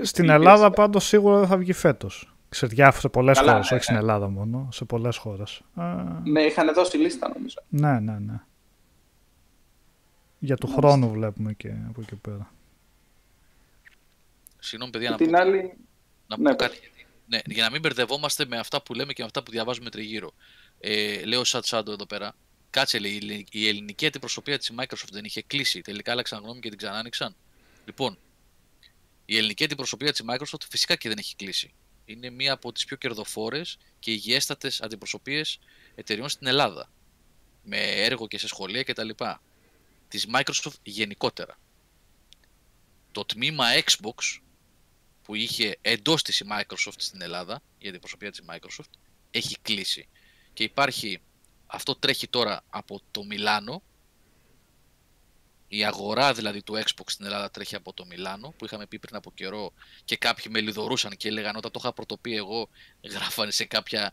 Στην Ελλάδα πάντως σίγουρα δεν θα βγει φέτος. Σε διάφορες πολλές Καλά, χώρες, ναι, όχι ναι. στην Ελλάδα μόνο, σε πολλές χώρες. Ναι, είχαν δώσει λίστα νομίζω. Ναι, ναι, ναι. Για του ναι, χρόνου ναι. βλέπουμε και από εκεί πέρα. Συγγνώμη παιδιά, να, την πω, άλλη... να πω ναι, κάτι. Ναι, για να μην μπερδευόμαστε με αυτά που λέμε και με αυτά που διαβάζουμε τριγύρω. Ε, λέω σαν τσάντο εδώ πέρα. Κάτσε, λέει, η ελληνική αντιπροσωπεία της Microsoft δεν είχε κλείσει. Τελικά άλλαξαν γνώμη και την ξανάνοιξαν. Λοιπόν, η ελληνική αντιπροσωπεία της Microsoft φυσικά και δεν έχει κλείσει. Είναι μία από τις πιο κερδοφόρες και υγιέστατες αντιπροσωπείες εταιριών στην Ελλάδα. Με έργο και σε σχολεία κτλ. Της Microsoft γενικότερα. Το τμήμα Xbox που είχε εντός της η Microsoft στην Ελλάδα, η αντιπροσωπεία της Microsoft, έχει κλείσει. Και υπάρχει... Αυτό τρέχει τώρα από το Μιλάνο. Η αγορά δηλαδή του Xbox στην Ελλάδα τρέχει από το Μιλάνο, που είχαμε πει πριν από καιρό και κάποιοι με λιδωρούσαν και έλεγαν όταν το είχα πρωτοπεί εγώ, γράφανε σε κάποια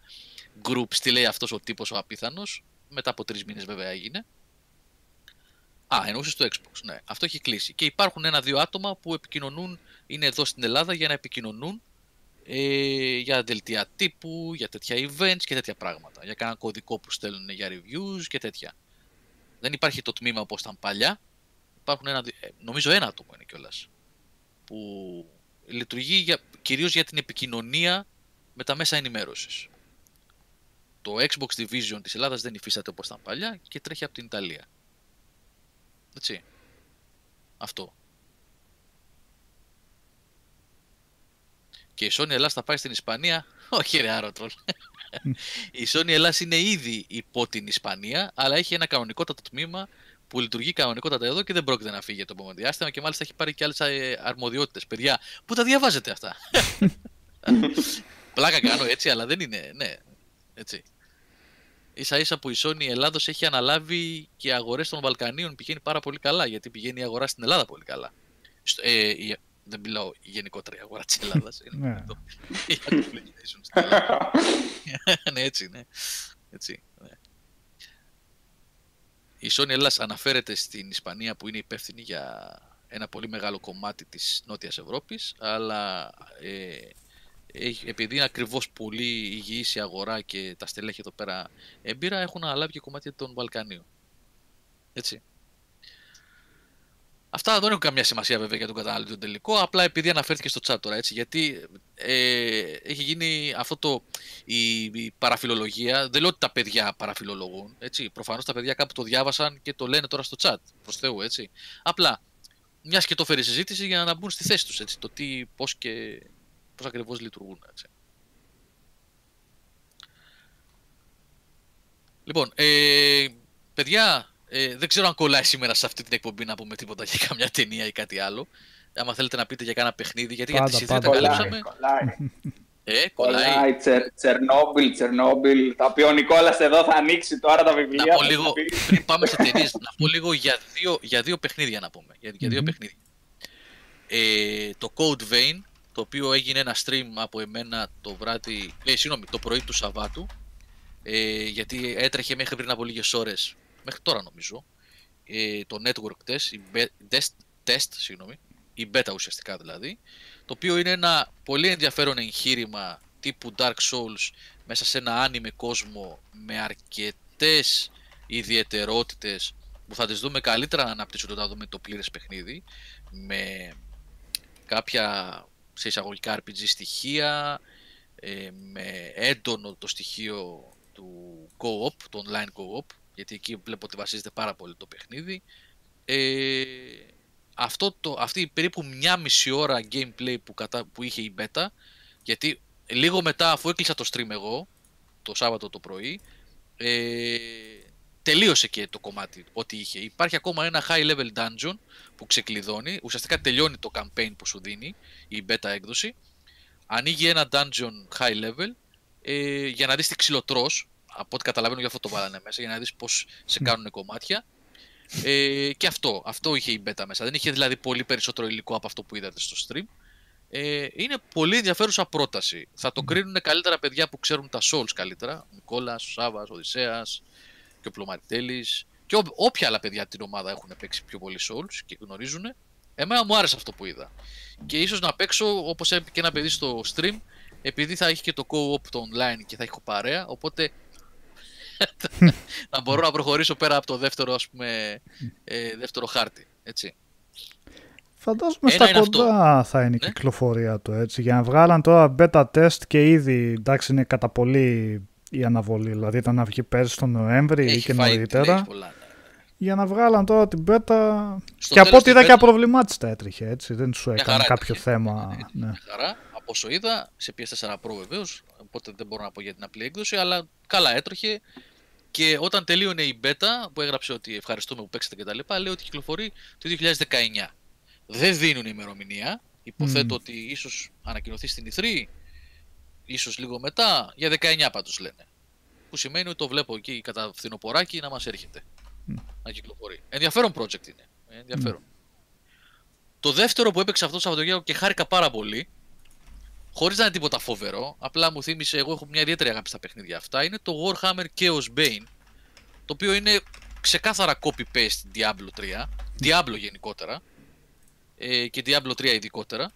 groups τι λέει αυτός ο τύπος ο απίθανος. Μετά από τρεις μήνες βέβαια έγινε. Α, εννοούσες το Xbox, ναι. Αυτό έχει κλείσει. Και υπάρχουν ένα-δύο άτομα που επικοινωνούν, είναι εδώ στην Ελλάδα για να επικοινωνούν Ε, για δελτία τύπου, για τέτοια events και τέτοια πράγματα. Για κανένα κωδικό που στέλνουν για reviews και τέτοια. Δεν υπάρχει το τμήμα όπως ήταν παλιά. Υπάρχουν ένα, νομίζω ένα άτομο είναι κιόλας. Που λειτουργεί για, κυρίως για την επικοινωνία με τα μέσα ενημέρωσης. Το Xbox Division της Ελλάδας δεν υφίσταται όπως ήταν παλιά και τρέχει από την Ιταλία. Έτσι. Αυτό. Και η Sony Ελλάς θα πάει στην Ισπανία. Όχι ρε Άρωτρολ. Η Sony Ελλάς είναι ήδη υπό την Ισπανία, αλλά έχει ένα κανονικότατο τμήμα που λειτουργεί κανονικότατα εδώ και δεν πρόκειται να φύγει για το επόμενο διάστημα και μάλιστα έχει πάρει και άλλες αρμοδιότητες. Παιδιά, πού τα διαβάζετε αυτά. Πλάκα κάνω έτσι, αλλά δεν είναι. Ναι, έτσι. Ίσα ίσα που η Sony Ελλάδος έχει αναλάβει και αγορές των Βαλκανίων πηγαίνει πάρα πολύ καλά, γιατί πηγαίνει η αγορά στην Ελλάδα πολύ καλά. Ε, η... Δεν μιλάω γενικότερα η αγορά της Ελλάδας. Είναι το... η Activision στην Ελλάδα. Ναι, έτσι, ναι. Έτσι, ναι. Η Sony Ελλάδας αναφέρεται στην Ισπανία που είναι υπεύθυνη για ένα πολύ μεγάλο κομμάτι της Νότιας Ευρώπης, αλλά ε, επειδή είναι ακριβώς πολύ υγιής η αγορά και τα στελέχη εδώ πέρα έμπειρα, έχουν αναλάβει και κομμάτι των Βαλκανίων. Έτσι. Αυτά δεν έχουν καμία σημασία βέβαια για τον καταναλωτή τον τελικό, απλά επειδή αναφέρθηκε στο chat τώρα, έτσι, γιατί ε, έχει γίνει αυτό το, η, η παραφιλολογία, δεν λέω ότι τα παιδιά παραφιλολογούν, έτσι, προφανώς τα παιδιά κάπου το διάβασαν και το λένε τώρα στο chat, προς Θεού, έτσι, απλά μιας και το φέρει συζήτηση για να μπουν στη θέση τους, έτσι, το τι, πώς και πώς ακριβώς λειτουργούν, έτσι. Λοιπόν, ε, παιδιά... Ε, δεν ξέρω αν κολλάει σήμερα σε αυτή την εκπομπή να πούμε τίποτα για καμιά ταινία ή κάτι άλλο. Άμα θέλετε να πείτε για κάνα παιχνίδι, γιατί πάντα, για τις ιδέες τα καλύψαμε. Κολλάει. Ε, κολλάει. Κολλάει, Τσερ, Τσερνόμπιλ, Τσερνόμπιλ. Θα πει ο Νικόλας εδώ, θα ανοίξει τώρα τα βιβλία. Να πω λίγο, πριν πάμε σε ταινίες, να πω λίγο για δύο, για δύο παιχνίδια να πούμε. Για, για δύο mm-hmm. παιχνίδια. Ε, το Code Vein, το οποίο έγινε ένα stream από εμένα το βράδυ, ε, συγγνώμη, το πρωί του Σαββάτου, ε, γιατί έτρεχε μέχρι πριν από λίγες ώρες. Μέχρι τώρα νομίζω, ε, το network test, η be, test, test συγγνώμη, η beta ουσιαστικά δηλαδή, το οποίο είναι ένα πολύ ενδιαφέρον εγχείρημα τύπου Dark Souls μέσα σε ένα άνιμε κόσμο με αρκετές ιδιαιτερότητες που θα τις δούμε καλύτερα να αναπτύσσονται όταν δούμε το πλήρες παιχνίδι, με κάποια σε εισαγωγικά αρ πι τζι στοιχεία, ε, με έντονο το στοιχείο του co-op, του online co-op, γιατί εκεί βλέπω ότι βασίζεται πάρα πολύ το παιχνίδι. Ε, αυτό το, αυτή η περίπου μια μισή ώρα gameplay που, κατά, που είχε η beta, γιατί λίγο μετά αφού έκλεισα το stream εγώ, το Σάββατο το πρωί, ε, τελείωσε και το κομμάτι ό,τι είχε. Υπάρχει ακόμα ένα high level dungeon που ξεκλειδώνει, ουσιαστικά τελειώνει το campaign που σου δίνει η beta έκδοση, ανοίγει ένα dungeon high level, ε, για να δεις τι ξυλοτρώς. Από ό,τι καταλαβαίνω, γι' αυτό το βάλανε μέσα, για να δεις πώς σε κάνουν κομμάτια. Ε, και αυτό, αυτό είχε η beta μέσα. Δεν είχε δηλαδή πολύ περισσότερο υλικό από αυτό που είδατε στο stream. Ε, είναι πολύ ενδιαφέρουσα πρόταση. Θα το κρίνουν καλύτερα παιδιά που ξέρουν τα Souls καλύτερα. Ο Νικόλας, ο Σάβας, ο Οδυσσέας και ο Πλωματέλης. Και ό, όποια άλλα παιδιά από την ομάδα έχουν παίξει πιο πολύ Souls και γνωρίζουν. Εμένα μου άρεσε αυτό που είδα. Και ίσως να παίξω όπως έπαιξε και ένα παιδί στο stream, επειδή θα έχει και το co-op το online και θα έχω παρέα. Οπότε. Να μπορώ να προχωρήσω πέρα από το δεύτερο, ας πούμε, ε, δεύτερο χάρτη, έτσι. Φαντάζομαι ένα στα κοντά αυτό. Θα είναι η ναι. κυκλοφορία του, έτσι. Για να βγάλαν τώρα beta test και ήδη, εντάξει, είναι κατά πολύ η αναβολή. Δηλαδή ήταν να βγει πέρσι τον Νοέμβρη έχει ή και νωρίτερα. Για να βγάλαν τώρα την beta. Στο και από ό,τι είδα και απροβλημάτιστα έτριχε, έτσι. Δεν σου έκανε κάποιο έτριχε. θέμα. Ναι. Ναι. Χαρά. Από όσο είδα, σε πι ες φορ Pro βεβαίως, οπότε δεν μπορώ να πω για την απλή έκδοση, αλλά καλά έτρεχε. Και όταν τελείωνε η beta που έγραψε ότι ευχαριστούμε που παίξατε κτλ., λέει ότι κυκλοφορεί το δύο χιλιάδες δεκαεννιά. Δεν δίνουν ημερομηνία. Υποθέτω mm. ότι ίσως ανακοινωθεί στην ι θρι, ίσως λίγο μετά. Για δεκαεννιά πάντως λένε. Που σημαίνει ότι το βλέπω εκεί κατά φθινοποράκι να μας έρχεται mm. να κυκλοφορεί. Ενδιαφέρον project είναι. Ενδιαφέρον. Mm. Το δεύτερο που έπαιξε αυτό το Σαββατοκύριακο και χάρηκα πάρα πολύ, χωρίς να είναι τίποτα φοβερό, απλά μου θύμισε, εγώ έχω μια ιδιαίτερη αγάπη στα παιχνίδια αυτά, είναι το Warhammer Chaos Bane, το οποίο είναι ξεκάθαρα copy-paste Diablo τρία, Diablo γενικότερα, ε, και Diablo τρία ειδικότερα.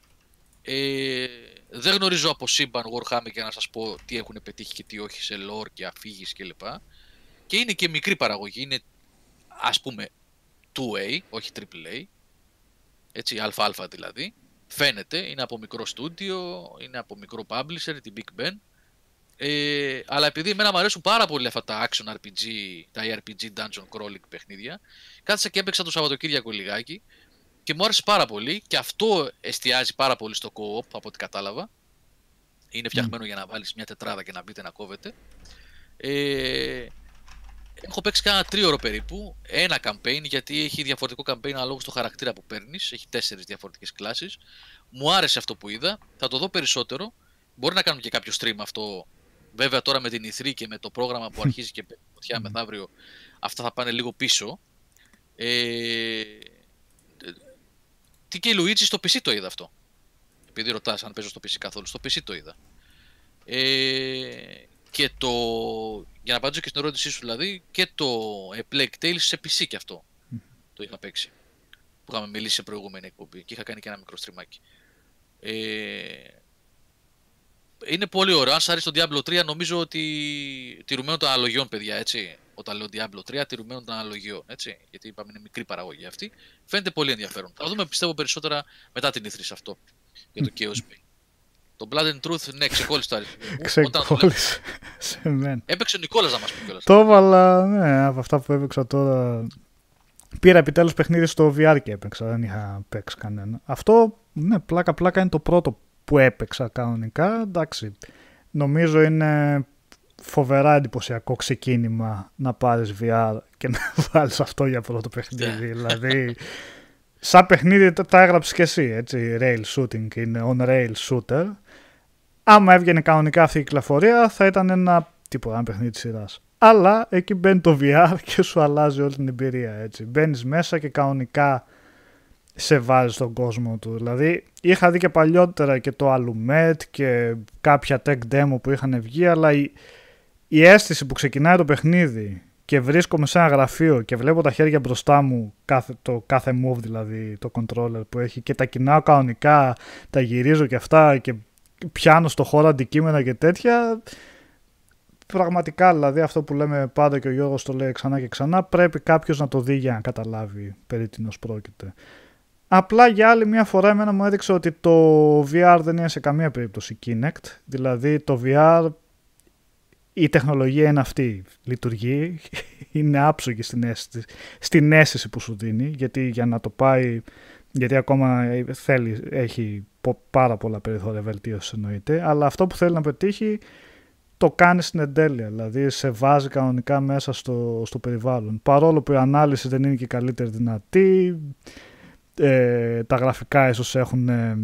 Ε, δεν γνωρίζω από σύμπαν Warhammer για να σας πω τι έχουν πετύχει και τι όχι σε lore και αφήγηση κλπ. Και είναι και μικρή παραγωγή, είναι ας πούμε two A, όχι triple A, έτσι, αλφα-αλφα δηλαδή. Φαίνεται, είναι από μικρό στούντιο, είναι από μικρό publisher, την Big Ben. Ε, αλλά επειδή εμένα μου αρέσουν πάρα πολύ αυτά τα action αρ πι τζι, τα αρ πι τζι dungeon crawling παιχνίδια, κάθισα και έπαιξα το Σαββατοκύριακο λιγάκι και μου άρεσε πάρα πολύ και αυτό εστιάζει πάρα πολύ στο co-op από ό,τι κατάλαβα. Είναι φτιαχμένο mm. για να βάλεις μια τετράδα και να μπείτε να κόβετε. Ε, Έχω παίξει κάνα τρίωρο περίπου, ένα campaign, γιατί έχει διαφορετικό campaign ανάλογα στο χαρακτήρα που παίρνεις, έχει τέσσερις διαφορετικές κλάσεις. Μου άρεσε αυτό που είδα, θα το δω περισσότερο. Μπορεί να κάνουμε και κάποιο stream αυτό. Βέβαια τώρα με την ι θρι και με το πρόγραμμα που αρχίζει και φωτιά μεθαύριο, αυτά θα πάνε λίγο πίσω. Ε, τι και η Luigi στο πι σι το είδα αυτό. Επειδή ρωτάς αν παίζω στο πι σι καθόλου, στο πι σι το είδα. Ε, και το, για να απαντήσω και στην ερώτησή σου δηλαδή, και το A Plague Tale σε πι σι και αυτό το είχα παίξει. Που είχαμε μιλήσει σε προηγούμενη εκπομπή και είχα κάνει και ένα μικρό στριμάκι. Ε, είναι πολύ ωραίο. Αν σ' αρέσει το Diablo τρία, νομίζω ότι τηρουμένων των αναλογιών, παιδιά, έτσι. Όταν λέω Diablo τρία, τηρουμένων των αναλογιών, έτσι. Γιατί είπαμε είναι μικρή παραγωγή αυτή. Φαίνεται πολύ ενδιαφέρον. Θα δούμε, πιστεύω, περισσότερα μετά την ι θρι σε αυτό. Για το Chaos Bay. Το Blood and Truth, ναι, ξεκόλλησε το Ξεκόλλησε σε μένα. Έπαιξε ο Νικόλας να μας πει κιόλας. Το έβαλα, ναι, από αυτά που έπαιξα τώρα. Πήρα επιτέλους παιχνίδι στο βι αρ και έπαιξα. Δεν είχα παίξει κανένα. Αυτό, ναι, πλάκα-πλάκα είναι το πρώτο που έπαιξα κανονικά, εντάξει, νομίζω είναι φοβερά εντυπωσιακό ξεκίνημα να πάρεις βι αρ και να βάλεις αυτό για πρώτο παιχνίδι, δηλαδή σαν παιχνίδι τα έγραψες και εσύ, έτσι, rail shooting, είναι on-rail shooter, άμα έβγαινε κανονικά αυτή η κυκλοφορία θα ήταν ένα τίποτα, ένα παιχνίδι της σειράς, αλλά εκεί μπαίνει το βι αρ και σου αλλάζει όλη την εμπειρία, έτσι, μπαίνεις μέσα και κανονικά σε βάζει στον κόσμο του. Δηλαδή είχα δει και παλιότερα και το Alumet και κάποια tech demo που είχαν βγει, αλλά η, η αίσθηση που ξεκινάει το παιχνίδι και βρίσκομαι σε ένα γραφείο και βλέπω τα χέρια μπροστά μου, κάθε, το κάθε move δηλαδή, το controller που έχει, και τα κοινάω κανονικά, τα γυρίζω και αυτά και πιάνω στο χώρο αντικείμενα και τέτοια, πραγματικά δηλαδή αυτό που λέμε πάντα και ο Γιώργος το λέει ξανά και ξανά, πρέπει κάποιος να το δει για να καταλάβει περί τίνος πρόκειται. Απλά για άλλη μια φορά εμένα μου έδειξε ότι το βι αρ δεν είναι σε καμία περίπτωση Kinect. Δηλαδή το βι αρ, η τεχνολογία είναι αυτή, λειτουργεί, είναι άψογη στην αίσθηση, στην αίσθηση που σου δίνει, γιατί για να το πάει, γιατί ακόμα θέλει, έχει πάρα πολλά περιθώρια βελτίωση εννοείται, αλλά αυτό που θέλει να πετύχει το κάνει στην εντέλεια, δηλαδή σε βάζει κανονικά μέσα στο, στο περιβάλλον. Παρόλο που η ανάλυση δεν είναι και καλύτερη δυνατή, Ε, τα γραφικά ίσως έχουν ε,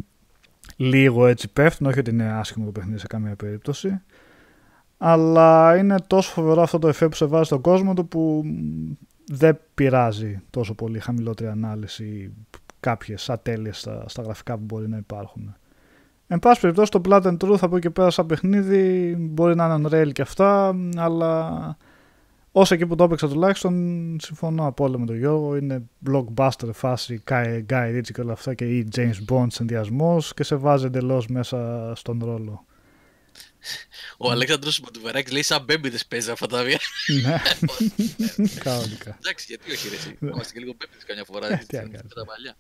λίγο έτσι πέφτουν, όχι ότι είναι άσχημο το παιχνίδι σε καμία περίπτωση, αλλά είναι τόσο φοβερό αυτό το εφέ που σε βάζει στον κόσμο του που δεν πειράζει τόσο πολύ χαμηλότερη ανάλυση, κάποιες ατέλειες στα, στα γραφικά που μπορεί να υπάρχουν. Εν πάση περιπτώσει το Blood and Truth από εκεί πέρα σαν παιχνίδι μπορεί να είναι on-rail και αυτά, αλλά όσο εκεί που το έπαιξα τουλάχιστον, συμφωνώ απόλυτα με τον Γιώργο, είναι blockbuster φάση, Guy Ritchie και όλα αυτά και ή James Bond συνδυασμός και σε βάζει εντελώς μέσα στον ρόλο. Ο Αλέξανδρος Μαντουβεράκης λέει σαν μπέμπιδες παίζει αυτά τα βία. Ναι, κανονικά. Εντάξει, γιατί όχι ρε εσύ, είμαστε και λίγο μπέμπιδες καμιά φορά, τα παλιά.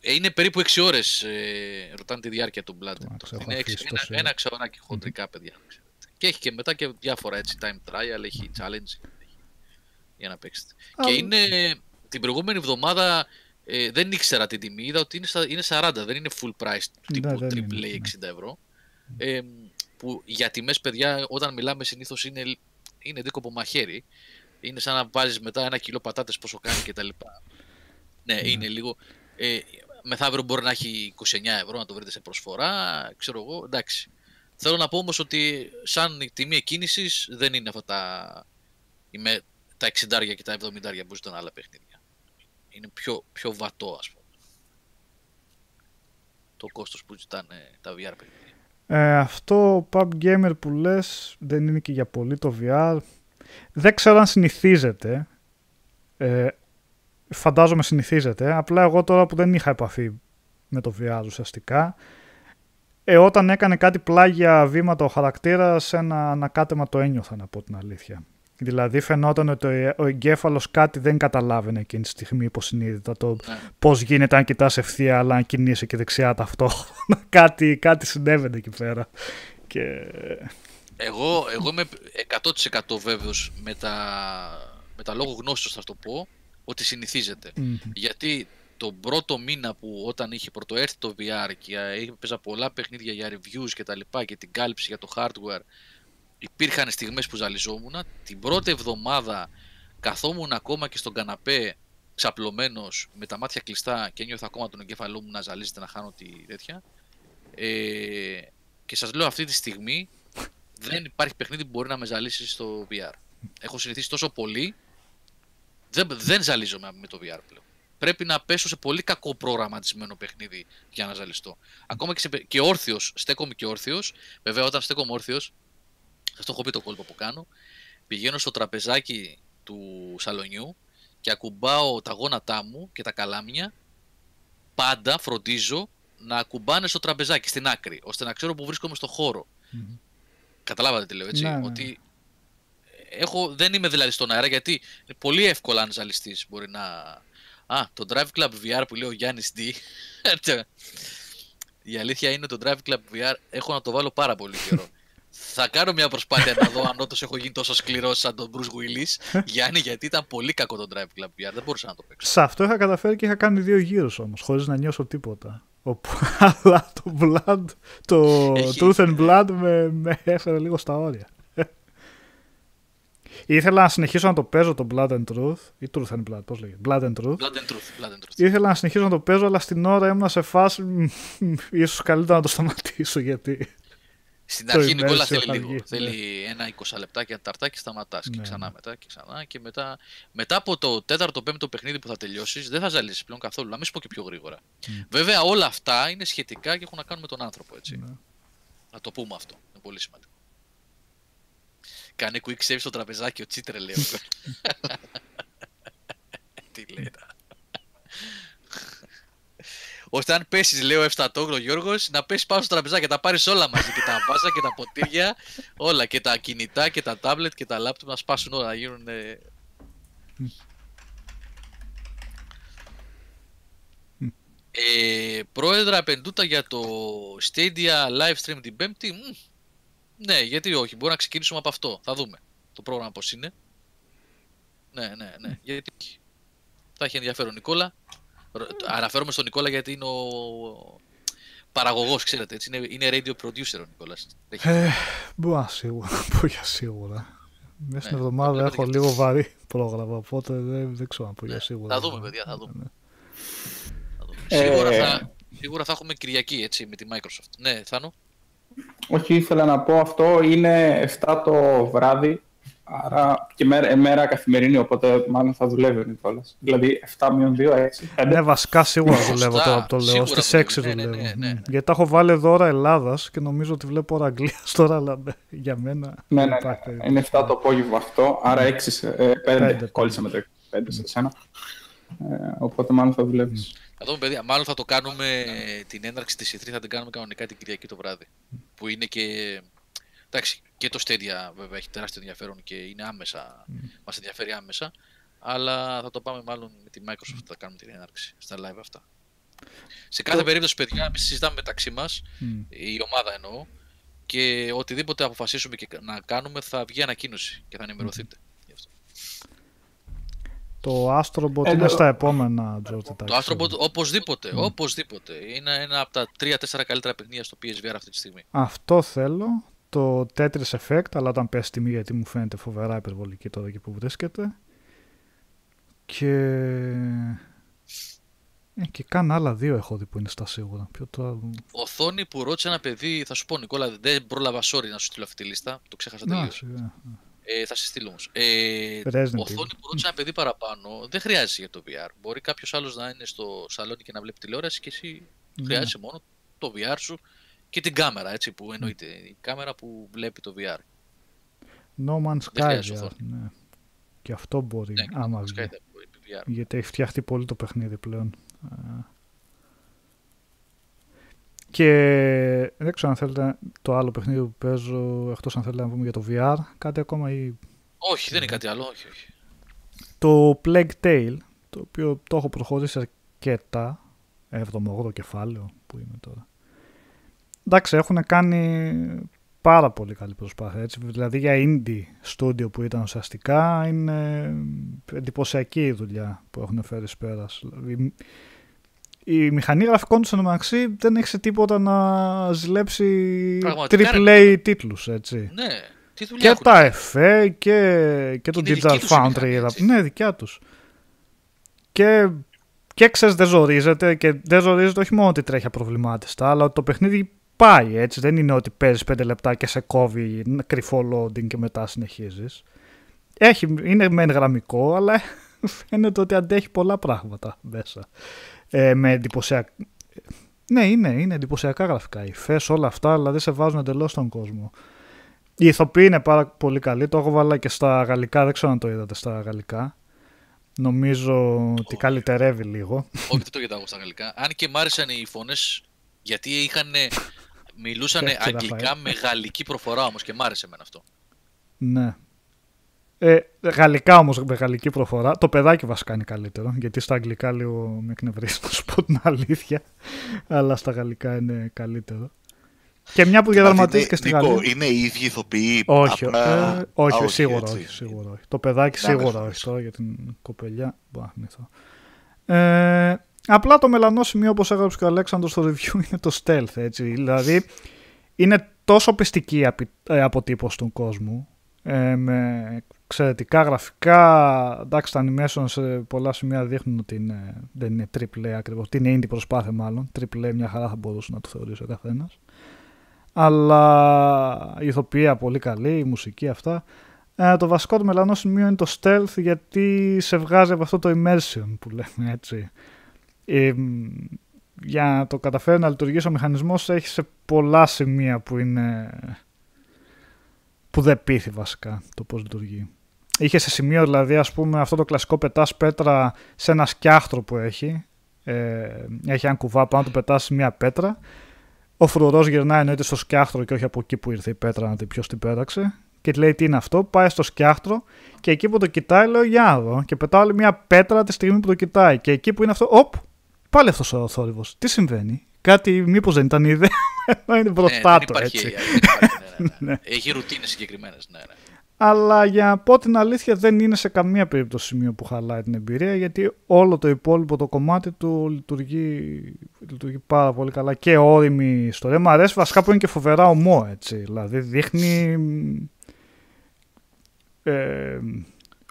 Είναι περίπου έξι ώρες, ρωτάνε τη διάρκεια του Blood. Είναι ένα εξαωράκι χοντρικά, παιδιά. Και έχει και μετά και διάφορα έτσι, time trial, έχει challenge για να παίξετε. Oh. Και είναι την προηγούμενη εβδομάδα, ε, δεν ήξερα την τιμή, είδα ότι είναι, στα, είναι σαράντα, δεν είναι full price τύπου τριπλ έι εξήντα ναι. ευρώ. Ε, που για τιμές παιδιά όταν μιλάμε συνήθως είναι, είναι δίκοπο μαχαίρι. Είναι σαν να βάζεις μετά ένα κιλό πατάτες πόσο κάνει κτλ. Ναι, yeah. είναι λίγο. Ε, μεθαύριο μπορεί να έχει είκοσι εννέα ευρώ, να το βρείτε σε προσφορά, ξέρω εγώ, εντάξει. Θέλω να πω όμως ότι σαν η τιμή εκκίνησης δεν είναι αυτά τα, είμαι, τα εξήντα και τα εβδομήντα που ζητούν άλλα παιχνίδια. Είναι πιο, πιο βατό ας πούμε το κόστος που ζητάνε τα βι αρ παιχνίδια. Ε, αυτό pub gamer που λες δεν είναι και για πολύ το βι αρ. Δεν ξέρω αν συνηθίζεται. Ε, φαντάζομαι συνηθίζεται. Απλά εγώ τώρα που δεν είχα επαφή με το βι αρ ουσιαστικά, Ε, όταν έκανε κάτι πλάγια βήματα ο χαρακτήρας, ένα ανακάτεμα το ένιωθα να πω την αλήθεια. Δηλαδή φαινόταν ότι ο εγκέφαλος κάτι δεν καταλάβαινε εκείνη τη στιγμή υποσυνείδητα. Το yeah. πώς γίνεται αν κοιτάς ευθεία, αλλά αν κινείσαι και δεξιά ταυτόχρονα. κάτι, κάτι συνέβαινε εκεί πέρα. Και... Εγώ, εγώ είμαι εκατό τοις εκατό βέβαιος με τα, με τα λόγω γνώσης θα το πω, ότι συνηθίζεται. Mm-hmm. Γιατί... Τον πρώτο μήνα που όταν είχε πρωτοέρθει το βι αρ και έπαιζα πολλά παιχνίδια για reviews και τα λοιπά και την κάλυψη για το hardware, υπήρχαν στιγμές που ζαλιζόμουν. Την πρώτη εβδομάδα καθόμουν ακόμα και στον καναπέ ξαπλωμένος με τα μάτια κλειστά και ένιωθα ακόμα τον εγκέφαλό μου να ζαλίζεται, να χάνω τη τέτοια. Ε, και σας λέω αυτή τη στιγμή δεν υπάρχει παιχνίδι που μπορεί να με ζαλίσει στο βι αρ. Έχω συνηθίσει τόσο πολύ, δεν, δεν ζαλίζομαι με το βι αρ πλέον. Πρέπει να πέσω σε πολύ κακό προγραμματισμένο παιχνίδι για να ζαλιστώ. Ακόμα και, σε, και όρθιος, στέκομαι και όρθιος. Βέβαια, όταν στέκομαι όρθιος, αυτό έχω πει το κόλπο που κάνω, πηγαίνω στο τραπεζάκι του σαλονιού και ακουμπάω τα γόνατά μου και τα καλάμια. Πάντα φροντίζω να ακουμπάνε στο τραπεζάκι, στην άκρη, ώστε να ξέρω που βρίσκομαι στο χώρο. Mm-hmm. Καταλάβατε τι λέω, έτσι. Ναι, ναι. Ότι έχω, δεν είμαι δηλαδή στον αέρα, γιατί πολύ εύκολα αν ζαλιστείς μπορεί να... Α, το Drive Club βι αρ που λέει ο Γιάννης D. Η αλήθεια είναι το Drive Club βι αρ έχω να το βάλω πάρα πολύ καιρό. Θα κάνω μια προσπάθεια να δω αν όντως έχω γίνει τόσο σκληρός σαν τον Bruce Willis. Γιάννη, γιατί ήταν πολύ κακό το Drive Club βι αρ, δεν μπορούσα να το παίξω. Σε αυτό είχα καταφέρει και είχα κάνει δύο γύρους όμως, χωρίς να νιώσω τίποτα. Οπου, αλλά το Blood, το έχει... Truth and Blood με, με έφερε λίγο στα όρια. Ήθελα να συνεχίσω να το παίζω το Blood and Truth, ή Truth and Blood, πώς λέγεται, Blood and Truth. Blood and Truth, Blood and Truth. Ήθελα να συνεχίσω να το παίζω, αλλά στην ώρα ήμουν σε φάση, ίσως καλύτερα να το σταματήσω, γιατί... Στην αρχή, Νικόλα, θέλει λίγο, ναι. Θέλει ένα είκοσι λεπτάκι, ένα ταρτάκι, σταματάς και ναι, ξανά μετά και ξανά και μετά. Μετά από το τέταρτο πέμπτο παιχνίδι που θα τελειώσεις, δεν θα ζαλίσεις πλέον καθόλου, να μην σου πω και πιο γρήγορα. Mm. Βέβαια όλα αυτά είναι σχετικά και έχουν να κάνουν με τον άνθρωπο, έτσι. Ναι. Να το πούμε αυτό, είναι πολύ σημαντικό. Κάνε quick save στο τραπεζάκι, ο Τσίτρε λέει. Τι λέει. Ώστε αν πέσεις, λέει ο Ευστατόγλου Γιώργος, να πέσεις πάνω στο τραπεζάκι και τα πάρεις όλα μαζί. Και τα βάζα και τα ποτήρια, όλα. Και τα κινητά και τα τάμπλετ και τα λάπτοπ να σπάσουν όλα, να γίνουν. Ε... ε, πρόεδρα Πεντούτα για το Stadia live stream την Πέμπτη. Μ, ναι, γιατί όχι. Μπορούμε να ξεκινήσουμε από αυτό. Θα δούμε το πρόγραμμα πώς είναι. Ναι, ναι, ναι. Γιατί θα έχει ενδιαφέρον, Νικόλα. Αναφέρομαι στον Νικόλα γιατί είναι ο παραγωγός, ξέρετε, έτσι. Είναι, είναι radio producer ο Νικόλας. Ε, μπορώ σίγουρα, μπορώ για σίγουρα. Μέσα στην ναι, εβδομάδα έχω και... λίγο βαρύ πρόγραμμα, οπότε δεν, δεν ξέρω αν πω για σίγουρα. Θα δούμε, παιδιά, θα δούμε. Ναι. Θα δούμε. Ε... Σίγουρα, θα, σίγουρα θα έχουμε Κυριακή, έτσι, με τη Microsoft. Ναι, Θάνο. Όχι, ήθελα να πω αυτό, είναι εφτά το βράδυ. Άρα και μέρα, μέρα καθημερινή, οπότε μάλλον θα δουλεύει ο Νικόλας. Δηλαδή εφτά μείον δύο, έξι. Ναι, βασικά σίγουρα δουλεύω τώρα από το λέω. Στις έξι δουλεύω. Ναι, ναι, ναι, ναι. Γιατί τα έχω βάλει εδώ ώρα Ελλάδας και νομίζω ότι βλέπω ώρα Αγγλίας τώρα, αλλά ναι, για μένα. Ναι, ναι, ναι. Είναι εφτά το απόγευμα αυτό, άρα έξι, πέντε. Κόλλησα με το πέντε σε εσένα. Οπότε μάλλον θα δουλεύεις. Θα δούμε, παιδιά. Μάλλον θα το κάνουμε την έναρξη της ι θρι, θα την κάνουμε κανονικά την Κυριακή το βράδυ. Που είναι και. Εντάξει, και το Stadia βέβαια έχει τεράστιο ενδιαφέρον και είναι άμεσα, mm. μας ενδιαφέρει άμεσα, αλλά θα το πάμε μάλλον με τη Microsoft, θα κάνουμε την έναρξη στα live αυτά. Σε κάθε περίπτωση, παιδιά, εμείς συζητάμε μεταξύ μας, mm. η ομάδα εννοώ, και οτιδήποτε αποφασίσουμε και να κάνουμε θα βγει ανακοίνωση και θα ενημερωθείτε. Mm. Γι' αυτό. Το Astrobot ε, είναι το... στα επόμενα, Τζόρτζ. Το Astrobot οπωσδήποτε, mm. οπωσδήποτε. Είναι ένα από τα τρία τέσσερα καλύτερα παιχνίδια στο πι ες βι αρ αυτή τη στιγμή. Αυτό θέλω. Το Tetris Effect, αλλά όταν πέσει τιμή, γιατί μου φαίνεται φοβερά υπερβολική τώρα και που βρίσκεται. Και... Ε, και καν άλλα δύο έχω δει που είναι στα σίγουρα. Ποιο το... Οθόνη που ρώτησε ένα παιδί, θα σου πω Νικόλα, δεν πρόλαβα, sorry, να σου στείλω αυτή τη λίστα, το ξέχασα τελείως. Yeah. Ε, θα σε στείλω όμως. Ε, οθόνη που ρώτησε ένα παιδί παραπάνω, δεν χρειάζεσαι για το βι αρ. Μπορεί κάποιος άλλος να είναι στο σαλόνι και να βλέπει τηλεόραση και εσύ yeah. χρειάζεσαι μόνο το βι αρ σου. Και την κάμερα, έτσι, που εννοείται. Η κάμερα που βλέπει το βι αρ. No Man's Sky, ναι. Και αυτό μπορεί, ναι, άμα βγει. Sky, βι αρ. Γιατί έχει φτιαχτεί πολύ το παιχνίδι πλέον. Και δεν ξέρω αν θέλετε το άλλο παιχνίδι που παίζω, εκτός αν θέλετε να πούμε για το βι αρ, κάτι ακόμα ή... Όχι, δεν είναι κάτι άλλο, όχι, όχι. Το Plague Tale, το οποίο το έχω προχωρήσει αρκετά, εβδομόγδοο κεφάλαιο που είμαι τώρα. Εντάξει, έχουν κάνει πάρα πολύ καλή προσπάθεια, έτσι. Δηλαδή για indie studio που ήταν ουσιαστικά είναι εντυπωσιακή η δουλειά που έχουν φέρει πέρας. Δηλαδή, η μηχανή γραφικών του εντωμεταξύ δεν έχει τίποτα να ζηλέψει τριπλ έι τίτλους, έτσι. Ναι, τι δουλειά και έχουν. Τα εφέ και, και το Digital Foundry. Ναι, δικιά τους. Και... Και ξέρεις, δεν ζορίζεται και δεν ζορίζεται όχι μόνο ότι τρέχει απροβλημάτιστα, αλλά το παιχνίδι πάει έτσι, δεν είναι ότι παίζεις πέντε λεπτά και σε κόβει κρυφό loading και μετά συνεχίζεις. Έχει, είναι μεν γραμμικό, αλλά φαίνεται ότι αντέχει πολλά πράγματα μέσα. Ε, με εντυπωσιακά... Ναι, είναι, είναι εντυπωσιακά γραφικά. Οι φες, όλα αυτά, δηλαδή σε βάζουν εντελώς στον κόσμο. Η ηθοποίη είναι πάρα πολύ καλή. Το έχω βάλει και στα γαλλικά, δεν ξέρω αν το είδατε στα γαλλικά. Νομίζω oh. ότι καλυτερεύει λίγο. Όχι, δεν το κοιτάω στα γαλλικά. Αν και μ' άρεσαν οι φωνές, γιατί είχαν, μιλούσαν αγγλικά με γαλλική προφορά όμως και μ' άρεσε εμένα αυτό. Ναι. Ε, γαλλικά όμως με γαλλική προφορά. Το παιδάκι βασικά είναι καλύτερο, γιατί στα αγγλικά λίγο με εκνευρίζει, να σου πω την αλήθεια. Αλλά στα γαλλικά είναι καλύτερο. Και μια που διαδραματίστηκε στη Γαλλία. Είναι οι ίδιοι ηθοποιοί. Όχι, απλά... ε, όχι, Α, σίγουρα, έτσι, όχι, σίγουρα όχι. Το παιδάκι σίγουρα όχι. Τώρα για την κοπελιά. Μπα, ε, απλά το μελανό σημείο, όπως έγραψε και ο Αλέξανδρος στο review, είναι το stealth. Έτσι. Δηλαδή είναι τόσο πιστική αποτύπωση του κόσμου. Ε, με εξαιρετικά γραφικά. Εντάξει, τα animation σε πολλά σημεία δείχνουν ότι είναι, δεν είναι triple A ακριβώς. Ότι είναι indie προσπάθεια μάλλον. Triple A μια χαρά θα μπορούσε να το θεωρήσει ο καθένας. Αλλά η ηθοποιία πολύ καλή, η μουσική αυτά. Ε, το βασικό του μελανό σημείο είναι το stealth, γιατί σε βγάζει από αυτό το immersion που λέμε, έτσι. Ε, για να το καταφέρει να λειτουργήσει ο μηχανισμός, έχει σε πολλά σημεία που είναι... που δεν πείθει βασικά το πώς λειτουργεί. Είχε σε σημείο δηλαδή, ας πούμε, αυτό το κλασικό πετάς πέτρα σε ένα σκιάχτρο που έχει. Ε, έχει ένα κουβά, πάνω του πετάς μια πέτρα. Ο φρουρός γυρνάει εννοείται στο σκιάχτρο και όχι από εκεί που ήρθε η πέτρα, να δει ποιος την πέταξε. Και λέει τι είναι αυτό, πάει στο σκιάχτρο και εκεί που το κοιτάει λέω για να δω. Και πετάω άλλη μια πέτρα τη στιγμή που το κοιτάει. Και εκεί που είναι αυτό, όπ, πάλι αυτός ο θόρυβος. Τι συμβαίνει, κάτι μήπως δεν ήταν η ιδέα, να είναι μπροστά του έτσι. Έχει ρουτίνες συγκεκριμένες, ναι, ναι. Αλλά για να πω την αλήθεια, δεν είναι σε καμία περίπτωση σημείο που χαλάει την εμπειρία, γιατί όλο το υπόλοιπο το κομμάτι του λειτουργεί, λειτουργεί πάρα πολύ καλά και όριμη ιστορία. Μ' αρέσει βασικά που είναι και φοβερά ομό, έτσι. Δηλαδή δείχνει ε,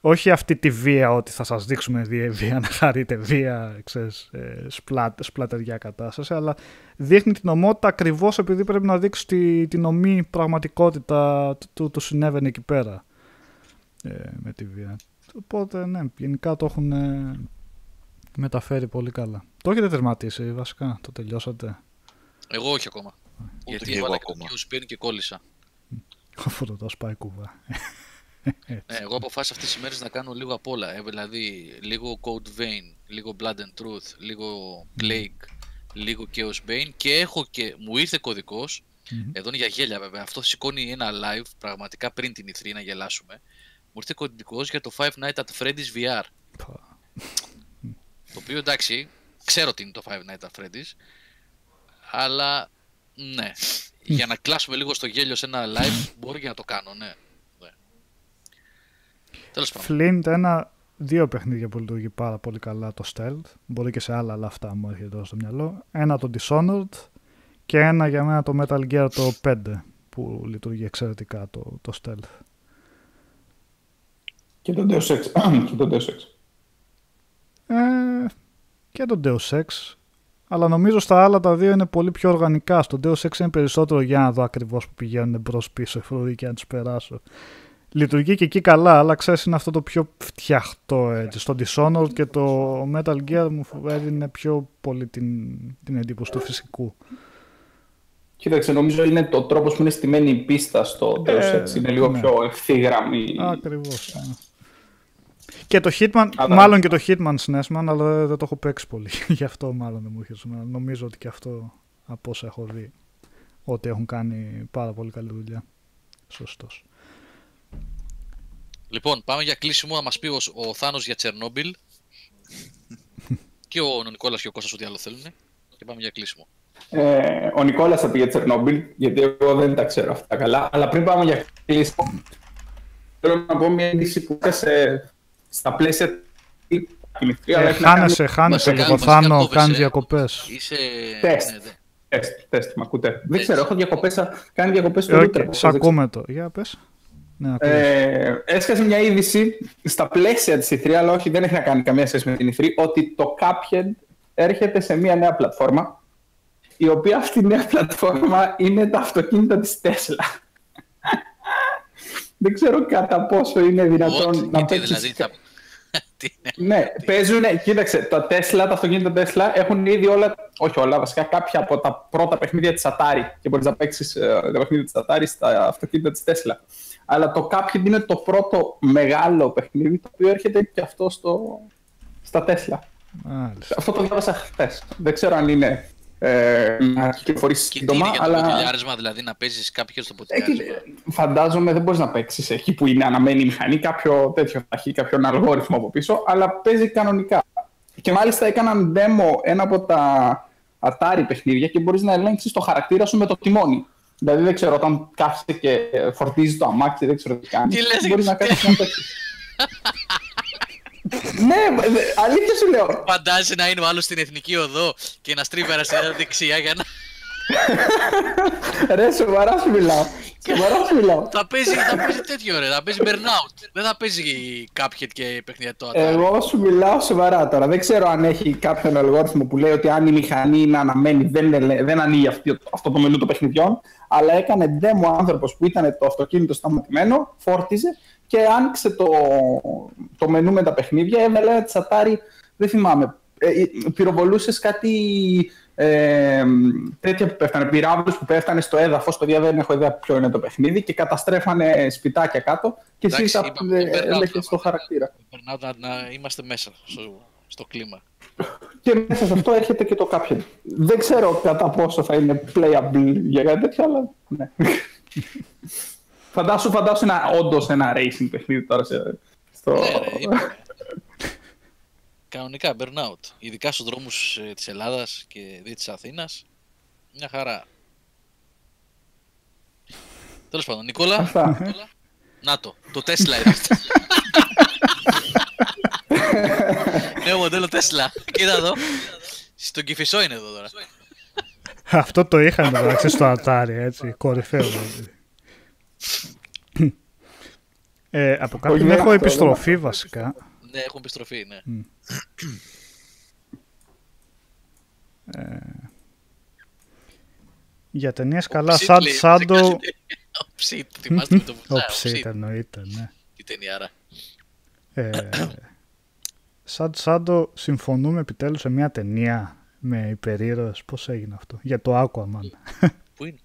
όχι αυτή τη βία ότι θα σας δείξουμε βία, βία να χαρείτε βία, ξέρεις, ε, σπλάτε, σπλατεριά κατάσταση, αλλά δείχνει την ομότητα ακριβώς επειδή πρέπει να δείξει τη, την ομή πραγματικότητα του το συνέβαινε εκεί πέρα ε, με τη βία. Οπότε ναι, γενικά το έχουν ε, μεταφέρει πολύ καλά. Το έχετε τερματίσει βασικά, το τελειώσατε? Εγώ όχι ακόμα. Γιατί έβαλα και το σπίτι και κόλλησα. Αφού το σπάει κουβά. Ναι, εγώ αποφάσισα αυτές τις μέρες να κάνω λίγο απ' όλα. Ε, δηλαδή, λίγο Code Vein, λίγο Blood and Truth, λίγο Plague, λίγο Chaos Bane και έχω και μου ήρθε κωδικός. Mm-hmm. Εδώ είναι για γέλια, βέβαια. Αυτό σηκώνει ένα live πραγματικά πριν την ι θρι να γελάσουμε. Μου ήρθε κωδικός για το Five Nights at Freddy's βι αρ. Το οποίο εντάξει, ξέρω τι είναι το Five Nights at Freddy's, αλλά ναι. Για να κλάσουμε λίγο στο γέλιο σε ένα live, μπορεί και να το κάνω, ναι. Flint, ένα, δύο παιχνίδια που λειτουργεί πάρα πολύ καλά το stealth. Μπορεί και σε άλλα, αλλά αυτά μου έρχεται τώρα στο μυαλό. Ένα το Dishonored και ένα για μένα το Metal Gear το πέντε που λειτουργεί εξαιρετικά το, το stealth. Και το Deus Ex. και το Deus Ex. Ε, και το Deus Ex. Αλλά νομίζω στα άλλα τα δύο είναι πολύ πιο οργανικά. Στο Deus Ex είναι περισσότερο για να δω ακριβώς που πηγαίνουν μπρος πίσω εχθροί και να τους περάσω. Λειτουργεί και εκεί καλά, αλλά ξέρεις είναι αυτό το πιο φτιαχτό έτσι. Στο Dishonored και το Metal Gear μου έδινε πιο πολύ την, την εντύπωση του φυσικού. Κοίταξε, νομίζω είναι το τρόπος που είναι στημένη η πίστα στο Deus Ex. Ε, είναι λίγο ναι. πιο ευθύγραμμη. Ακριβώς. Ε. Και το Hitman, Άρα. μάλλον και το Hitman Snatchman, αλλά δεν το έχω παίξει πολύ. Γι' αυτό μάλλον δεν μου έρχεσαι. Νομίζω ότι και αυτό από όσα έχω δει, ότι έχουν κάνει πάρα πολύ καλή δουλειά. Σωστός. Λοιπόν, πάμε για κλείσιμο να μας πει ο, ο Θάνος για Τσερνόμπιλ και ο Νικόλας και ο Κώστας ό,τι άλλο θέλουν και πάμε για κλείσιμο. Ε, ο Νικόλας θα πει για Τσερνόμπιλ, γιατί εγώ δεν τα ξέρω αυτά καλά, αλλά πριν πάμε για κλείσιμο θέλω να πω μια ένδειξη που είχα στα πλαίσια ε, χάνεσαι, χάνεσαι λίγο Θάνο, κάνεις διακοπές. Είσαι... Τεστ, ναι, δε. τεστ, τεστ, μ' ακούτε. Τεστ. Δεν ξέρω, έχω διακοπές, κάνει διακοπές στο Twitter. Σ' ακούμε το, για πες. Ναι, ε, έσκασε μια είδηση στα πλαίσια της ι θρι, αλλά όχι, δεν έχει να κάνει καμία σχέση με την ι θρι, ότι το Cuphead έρχεται σε μια νέα πλατφόρμα η οποία φτηνέα πλατφόρμα είναι τα αυτοκίνητα της Tesla. Δεν ξέρω κατά πόσο είναι δυνατόν What? να παίξεις... Δηλαδή θα... ναι, παίζουν, κοίταξε, τα Tesla, τα αυτοκίνητα Tesla έχουν ήδη όλα, όχι όλα, βασικά κάποια από τα πρώτα παιχνίδια της Atari και μπορείς να παίξεις τα παιχνίδια της Atari στα αυτοκίνητα της Tesla. Αλλά το Cuphead είναι το πρώτο μεγάλο παιχνίδι το οποίο έρχεται και αυτό στο... στα Tesla. Μάλιστα. Αυτό το διάβασα χθες. Δεν ξέρω αν είναι ε, να κυκλοφορήσει σύντομα. Και αλλά... το ποτηλιάρισμα, δηλαδή να παίζεις κάποιο στο ποτηλιάρισμα. Ε, φαντάζομαι δεν μπορείς να παίξεις εκεί που είναι αναμένη η μηχανή, κάποιο τέτοιο θα έχει, κάποιον αλγόριθμο από πίσω, αλλά παίζει κανονικά. Και μάλιστα έκαναν demo ένα από τα Atari παιχνίδια και μπορείς να ελέγξεις το χαρακτήρα σου με το τιμόνι. Δηλαδή δεν ξέρω, όταν κάθεσαι και φορτίζει το αμάξι, δεν ξέρω τι κάνεις. Τι λες, μπορείς να κάνεις ένα τέτοιο. Ναι, αλήθεια σου λέω. Φαντάζεσαι να είναι ο άλλος στην εθνική οδό και να στρίβει αριστερά δεξιά για να... Ρε, σοβαρά σου μιλάω. Σοβαρά σου μιλάω. Θα παίζει τέτοιο ρε, θα παίζει burnout. Δεν θα παίζει Cuphead και παιχνίδια το Atari. Εγώ σου μιλάω σοβαρά τώρα. Δεν ξέρω αν έχει κάποιον αλγόριθμο που λέει ότι αν η μηχανή είναι αναμένη δεν, δεν ανοίγει αυτό το μενού των παιχνιδιών. Αλλά έκανε demo ο άνθρωπος που ήταν το αυτοκίνητο σταματημένο, φόρτιζε και άνοιξε το, το μενού με τα παιχνίδια. Έβαλε τη Atari, δεν θυμάμαι. Πυροβολούσες κάτι ε, τέτοια που πέφτανε, πυράβλους που πέφτανε στο έδαφος, το δεν έχω ιδέα ποιο είναι το παιχνίδι και καταστρέφανε σπιτάκια κάτω και εσύ θα έλεγες το χαρακτήρα. Περνάω να είμαστε μέσα στο, στο κλίμα. Και μέσα σε αυτό έρχεται και το Cuphead. Δεν ξέρω κατά πόσο θα είναι playable για κάτι τέτοιο, αλλά ναι. Φαντάσου, φαντάσου να, όντως ένα racing παιχνίδι τώρα σε, στο... Ναι, ρε, κανονικά, burnout. Ειδικά στους δρόμους ε, της Ελλάδας και δι της Αθήνας. Μια χαρά. Τέλος πάντων, Νικόλα. Αυτά. Νικόλα. Να το, το Tesla είναι αυτό. Νέο μοντέλο Tesla. Κοίτα εδώ. Στον Κηφισό είναι εδώ τώρα. Αυτό το είχαμε μεταξύ στο Atari, έτσι, κορυφαίο. ε, από κάποιον έχω επιστροφή βασικά. Ναι, έχουν επιστροφή, ναι. Mm. ε, για ταινίες καλά, Σάντο... Ο Ψίτ, θυμάστε με το βουτά. Ο Ψίτ, εννοείται, ναι. Η ταινιάρα. Σάντο, συμφωνούμε επιτέλους σε μια ταινία με υπερήρωες. Πώς έγινε αυτό, για το Aquaman. Πού είναι.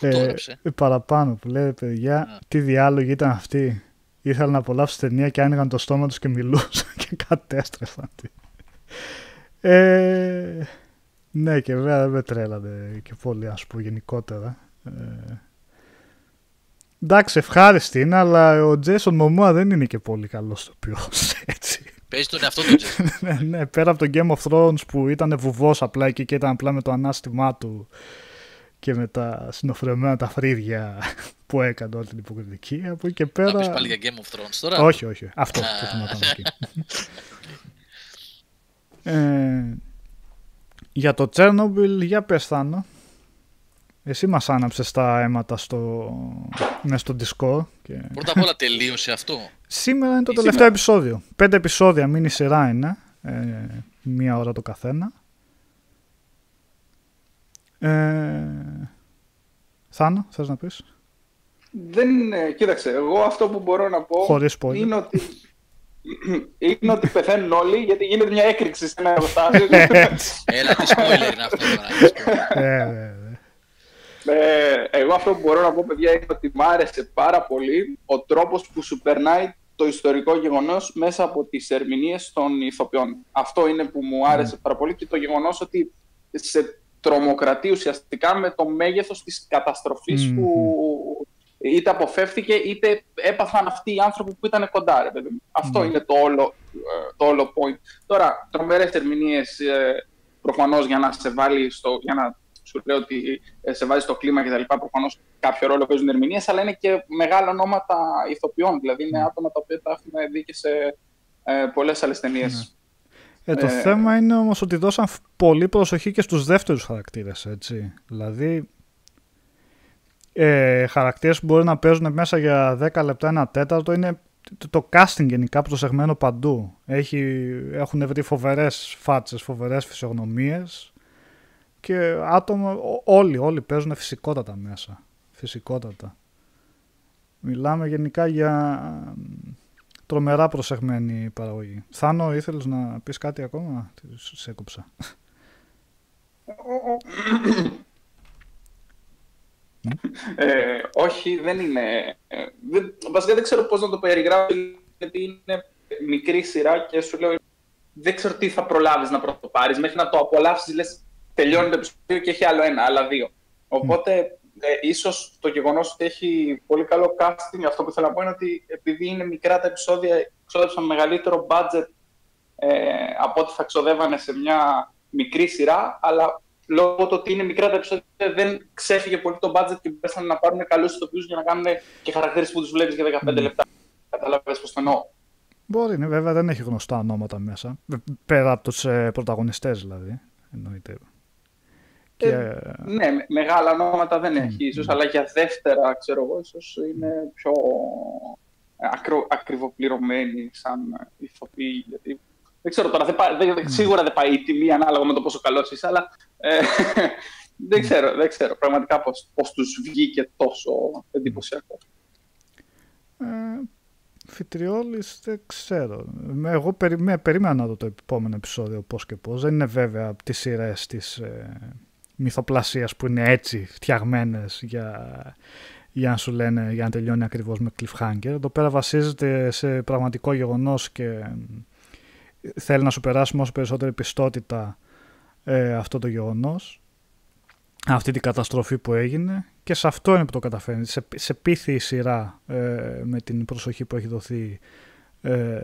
Ε, παραπάνω που λέει, παιδιά, τι διάλογοι ήταν αυτοί. Ήθελαν να απολαύσουν ταινία και άνοιγαν το στόμα τους και μιλούσαν και κατέστρεφαν. Ε, ναι, και βέβαια δεν με τρέλανε και πολύ, ας πούμε, γενικότερα. Ε, εντάξει, ευχάριστη είναι, αλλά ο Jason Momoa δεν είναι και πολύ καλός τοπιός, έτσι. Παίζει τον εαυτό του Jason. ναι, ναι, πέρα από το Game of Thrones που ήταν βουβός απλά εκεί και ήταν απλά με το ανάστημά του και με τα συνοφρεμένα τα φρύδια που έκανε όλη την υποκριτική. Από εκεί και πέρα... Θα πεις πάλι για Game of Thrones τώρα. Όχι, όχι. Αυτό το θυμάμαι εκεί. ε, για το Chernobyl, για πες Θάνο. Εσύ μας άναψες τα αίματα στο... μες στο Discord. Και... Πρώτα απ' όλα τελείωσε αυτό. Σήμερα είναι το τελευταίο σήμερα... επεισόδιο. Πέντε επεισόδια, μίνι σειρά είναι. Ε, μία ώρα το καθένα. Ε... Θάνο, θες να πεις? Δεν, κοίταξε, εγώ αυτό που μπορώ να πω είναι ότι, είναι ότι πεθαίνουν όλοι γιατί γίνεται μια έκρηξη σε ένα εργοστάσιο. Έλα τι spoiler είναι αυτό τώρα. Εγώ αυτό που μπορώ να πω, παιδιά, είναι ότι μ' άρεσε πάρα πολύ ο τρόπος που σου περνάει το ιστορικό γεγονός μέσα από τις ερμηνείες των ηθοποιών. Αυτό είναι που μου άρεσε πάρα πολύ και το γεγονός ότι σε τρομοκρατεί ουσιαστικά με το μέγεθος της καταστροφής mm-hmm. που είτε αποφεύθηκε είτε έπαθαν αυτοί οι άνθρωποι που ήταν κοντά. Ρε, παιδί. Αυτό mm-hmm. είναι το όλο, το όλο point. Τώρα, τρομερές ερμηνείες προφανώς για να σε βάλει στο, για να σου λέω ότι σε βάζει στο κλίμα κτλ. Προφανώς κάποιο ρόλο παίζουν ερμηνείες, αλλά είναι και μεγάλα ονόματα ηθοποιών. Δηλαδή είναι άτομα τα οποία τα έχουμε δει και σε πολλές άλλες ταινίες. Mm-hmm. Ε, το ε... θέμα είναι όμως ότι δώσαν πολύ προσοχή και στους δεύτερους χαρακτήρες, έτσι. Δηλαδή, ε, χαρακτήρες που μπορεί να παίζουν μέσα για δέκα λεπτά, ένα τέταρτο, είναι το, το casting γενικά προσεγμένο παντού. Έχει, έχουν βρει φοβερές φάτσες, φοβερές φυσιογνωμίες και άτομα, ό, όλοι, όλοι παίζουν φυσικότατα μέσα. Φυσικότατα. Μιλάμε γενικά για τρομερά προσεγμένη παραγωγή. Θάνο, ήθελες να πεις κάτι ακόμα? Σε έκοψα. ε, όχι, δεν είναι... Δεν, βασικά δεν ξέρω πώς να το περιγράψω, γιατί είναι μικρή σειρά και σου λέω δεν ξέρω τι θα προλάβεις να πρωτοπάρεις. Μέχρι να το απολαύσεις λες τελειώνει το επεισόδιο και έχει άλλο ένα, άλλα δύο. Οπότε ε, ίσως το γεγονός ότι έχει πολύ καλό casting, αυτό που θέλω να πω είναι ότι επειδή είναι μικρά τα επεισόδια, ξόδεψαν μεγαλύτερο budget ε, από ό,τι θα ξοδεύανε σε μια μικρή σειρά, αλλά λόγω του ότι είναι μικρά τα επεισόδια δεν ξέφυγε πολύ το budget και μπορέσαν να πάρουν καλούς ηθοποιούς για να κάνουν και χαρακτήρες που τους βλέπεις για δεκαπέντε mm. λεπτά. Καταλαβαίνεις πώς το εννοώ. Μπορεί, βέβαια δεν έχει γνωστά ονόματα μέσα. Πέρα από τους ε, πρωταγωνιστές δηλαδή, εννοείται. Και... Ε, ναι, μεγάλα ονόματα δεν έχει ίσως, mm. αλλά για δεύτερα, ξέρω εγώ, ίσως είναι πιο ακρο, ακριβοπληρωμένοι σαν ηθοποιοί. Γιατί... Δεν ξέρω τώρα, δεν πα, δεν, σίγουρα δεν πάει η τιμή ανάλογα με το πόσο καλός είσαι, αλλά ε, δεν ξέρω, δεν ξέρω πραγματικά πώς, πώς τους βγήκε τόσο εντυπωσιακό. Ε, Φιτριόλης δεν ξέρω. Εγώ περί, περίμενα να δω το επόμενο επεισόδιο πώς και πώς. Δεν είναι βέβαια από τις σειρές της ε, μυθοπλασίας που είναι έτσι φτιαγμένες για, για να σου λένε, για να τελειώνει ακριβώς με cliffhanger. Εδώ πέρα βασίζεται σε πραγματικό γεγονός και... Θέλει να σου περάσει όσο περισσότερη πιστότητα ε, αυτό το γεγονός, αυτή την καταστροφή που έγινε, και σε αυτό είναι που το καταφέρνει. Σε, σε πείθει η σειρά ε, με την προσοχή που έχει δοθεί ε,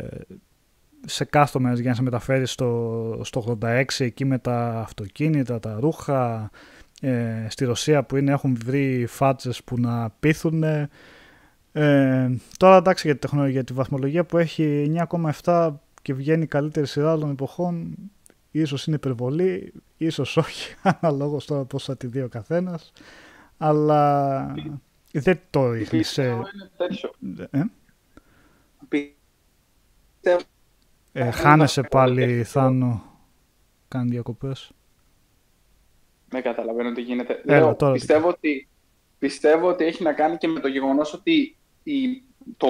σε customers για να σε μεταφέρει στο, στο ογδόντα έξι, εκεί με τα αυτοκίνητα, τα ρούχα, ε, στη Ρωσία που είναι, έχουν βρει φάτσες που να πείθουν. Ε, τώρα εντάξει για τη τεχνολογία, για τη βαθμολογία που έχει εννιά κόμμα επτά και βγαίνει καλύτερη σειρά άλλων εποχών, ίσως είναι υπερβολή, ίσως όχι, αναλόγως τώρα πώς θα τη δει ο καθένας, αλλά η, δεν το ρίχνει σε... Είναι τέτοιο. Ε? Πι... Ε, χάνεσαι πάλι, Θάνο. Κάνει διακοπές. Δεν καταλαβαίνω τι γίνεται. Έλα, Λέω, τώρα πιστεύω, ότι, πιστεύω ότι έχει να κάνει και με το γεγονός ότι η, το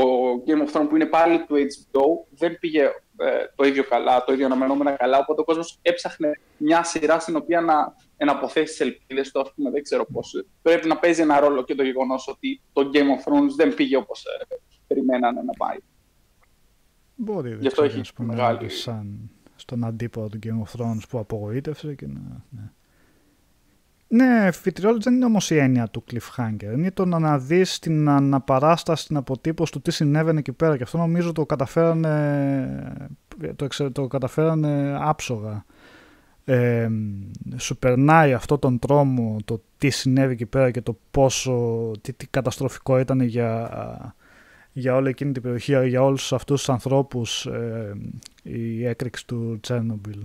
Game of Thrones που είναι πάλι του έιτς μπι ο δεν πήγε... το ίδιο καλά, το ίδιο αναμενόμενα καλά, οπότε ο κόσμος έψαχνε μια σειρά στην οποία να εναποθέσει ελπίδες του, ας πούμε, δεν ξέρω πώς. Πρέπει να παίζει ένα ρόλο και το γεγονός ότι το Game of Thrones δεν πήγε όπως ε, περιμένανε να πάει. Μπορεί, γι' αυτό έχει μεγάλη... Σαν στον αντίποδο του Game of Thrones που απογοήτευσε και να... Ναι. Ναι, Φιτριόλης δεν είναι όμως η έννοια του cliffhanger. Είναι το να αναδείς την αναπαράσταση, την αποτύπωση του τι συνέβαινε εκεί πέρα. Και αυτό νομίζω το καταφέρανε, το εξε, το καταφέρανε άψογα. Ε, σου περνάει αυτό τον τρόμο, το τι συνέβη εκεί πέρα και το πόσο, τι, τι καταστροφικό ήταν για, για όλη εκείνη την περιοχή, για όλους αυτούς τους ανθρώπους ε, η έκρηξη του Τσέρνομπιλ,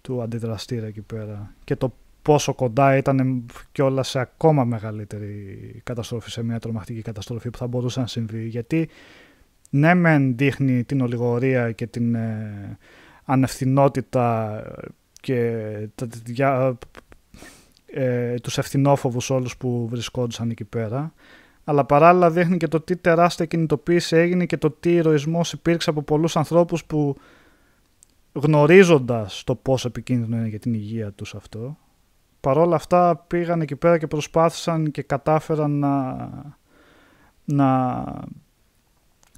του αντιδραστήρα εκεί πέρα. Και το πόσο κοντά ήταν κιόλας σε ακόμα μεγαλύτερη καταστροφή, σε μια τρομακτική καταστροφή που θα μπορούσε να συμβεί. Γιατί ναι μεν δείχνει την ολιγορία και την ε, ανευθυνότητα και τα, δια, ε, τους ευθυνόφοβους όλους που βρισκόντουσαν εκεί πέρα, αλλά παράλληλα δείχνει και το τι τεράστια κινητοποίηση έγινε και το τι ηρωισμός υπήρξε από πολλούς ανθρώπους που, γνωρίζοντας το πόσο επικίνδυνο είναι για την υγεία τους αυτό, παρόλα αυτά πήγαν εκεί πέρα και προσπάθησαν και κατάφεραν να, να,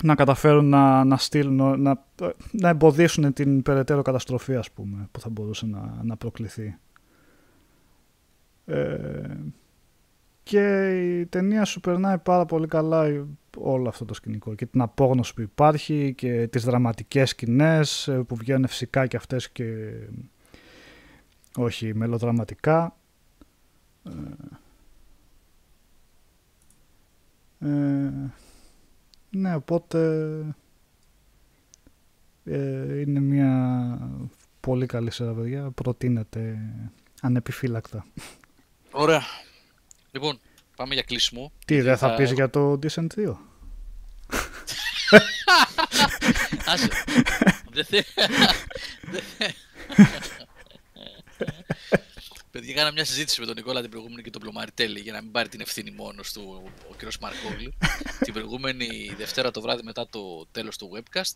να καταφέρουν να, να, στείλουν, να, να εμποδίσουν την περαιτέρω καταστροφή, ας πούμε, που θα μπορούσε να, να προκληθεί. Ε, και η ταινία σου περνάει πάρα πολύ καλά όλο αυτό το σκηνικό και την απόγνωση που υπάρχει και τις δραματικές σκηνές που βγαίνουν φυσικά και αυτές και... Όχι, μελοδραματικά. Ε, ε, ναι, οπότε ε, είναι μια πολύ καλή σειρά, παιδιά. Προτείνεται ανεπιφύλακτα. Ωραία. Λοιπόν, πάμε για κλείσιμο. Τι, δεν θα, θα πεις για το Decent δύο. Άσε. Δεν θέλω. Παιδιά, κάνα μια συζήτηση με τον Νικόλα την προηγούμενη και τον Πλωμαριτέλη για να μην πάρει την ευθύνη μόνος του ο κ. Μαρκόγλου. Την προηγούμενη Δευτέρα το βράδυ μετά το τέλος του webcast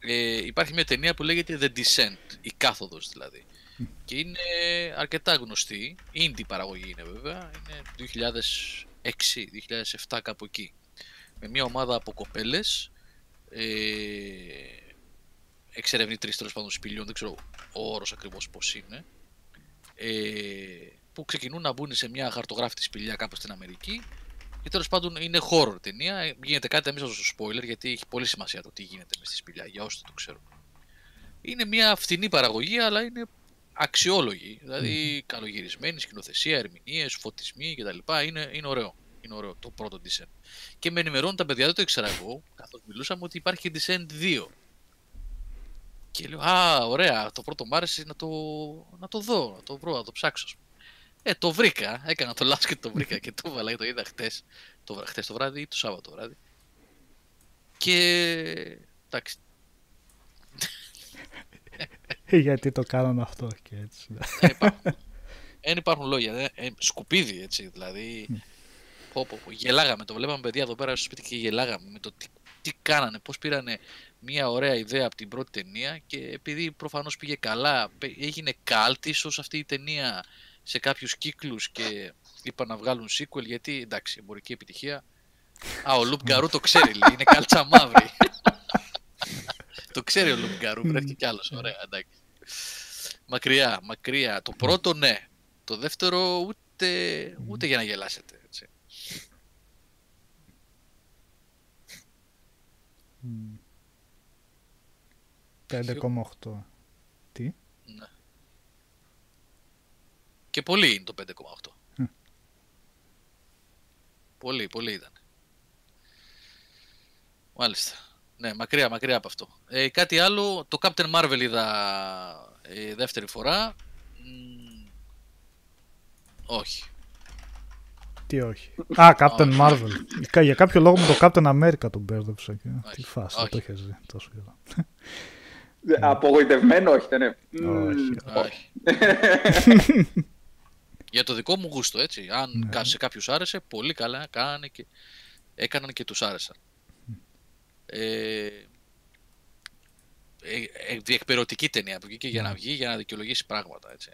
ε, υπάρχει μια ταινία που λέγεται The Descent, η κάθοδος δηλαδή. Και είναι αρκετά γνωστή, indie παραγωγή είναι βέβαια, είναι δύο χιλιάδες έξι δύο χιλιάδες επτά κάπου εκεί. Με μια ομάδα από κοπέλες, ε, εξερευνητρίες τέλος πάντων σπηλιών, δεν ξέρω ο όρος ακριβώς πώς είναι, που ξεκινούν να μπουν σε μια χαρτογράφητη σπηλιά κάπου στην Αμερική και τέλος πάντων είναι horror ταινία. Γίνεται κάτι, εμείς θα δώσω spoiler γιατί έχει πολύ σημασία το τι γίνεται μες στη σπηλιά για όσοι το ξέρουν. Είναι μια φτηνή παραγωγή αλλά είναι αξιόλογη, δηλαδή mm. καλογυρισμένη, σκηνοθεσία, ερμηνείες, φωτισμοί κτλ. Είναι, είναι, ωραίο. είναι ωραίο το πρώτο Descent. Και με ενημερώνουν τα παιδιά, δεν το ήξερα εγώ, καθώς μιλούσαμε, ότι υπάρχει Descent δύο. Και λέω, α, ωραία, το πρώτο μου άρεσε να το, να το δω, να το βρω, να το ψάξω. Ε, το βρήκα, έκανα το λάθος και το βρήκα και το βάλα, το είδα χτες το, χτες το βράδυ ή το Σάββατο βράδυ. Και, εντάξει. Γιατί το κάναμε αυτό και έτσι. Δεν υπάρχουν, δεν υπάρχουν λόγια, δεν, ε, σκουπίδι έτσι, δηλαδή. Πω, πω, πω, γελάγαμε, το βλέπαμε παιδιά εδώ πέρα στο σπίτι και γελάγαμε με το τι, τι κάνανε, πώς πήρανε μια ωραία ιδέα από την πρώτη ταινία και επειδή προφανώς πήγε καλά, έγινε cult ίσως αυτή η ταινία σε κάποιους κύκλους και είπαν να βγάλουν sequel γιατί εντάξει, εμπορική επιτυχία. Α, ο Λουπ Γκαρού το ξέρει, λέει, είναι κάλτσα μαύρη. Το ξέρει ο Λουπ Γκαρού, βρέθηκε κι άλλος, ωραία, εντάξει. Μακριά, μακριά. Το πρώτο ναι, το δεύτερο ούτε, ούτε για να γελάσετε, έτσι. πέντε κόμμα οκτώ. Τι? Ναι. Και πολύ είναι το πέντε κόμμα οκτώ. Mm. Πολύ, πολύ ήταν. Μάλιστα. Ναι, μακριά, μακριά από αυτό. Ε, κάτι άλλο, το Captain Marvel είδα ε, δεύτερη φορά. Μ, όχι. Τι όχι. Α, Captain Marvel. Για κάποιο λόγο μου το Captain America τον μπέρδεψα. Τι φάση, το είχες δει τόσο καιρό. Απογοητευμένο, όχι, δεν είναι. Για το δικό μου γούστο, έτσι. Αν σε κάποιους άρεσε, πολύ καλά έκαναν και τους άρεσαν. Διεκπαιρωτική ταινία που βγήκε για να βγει, για να δικαιολογήσει πράγματα, έτσι.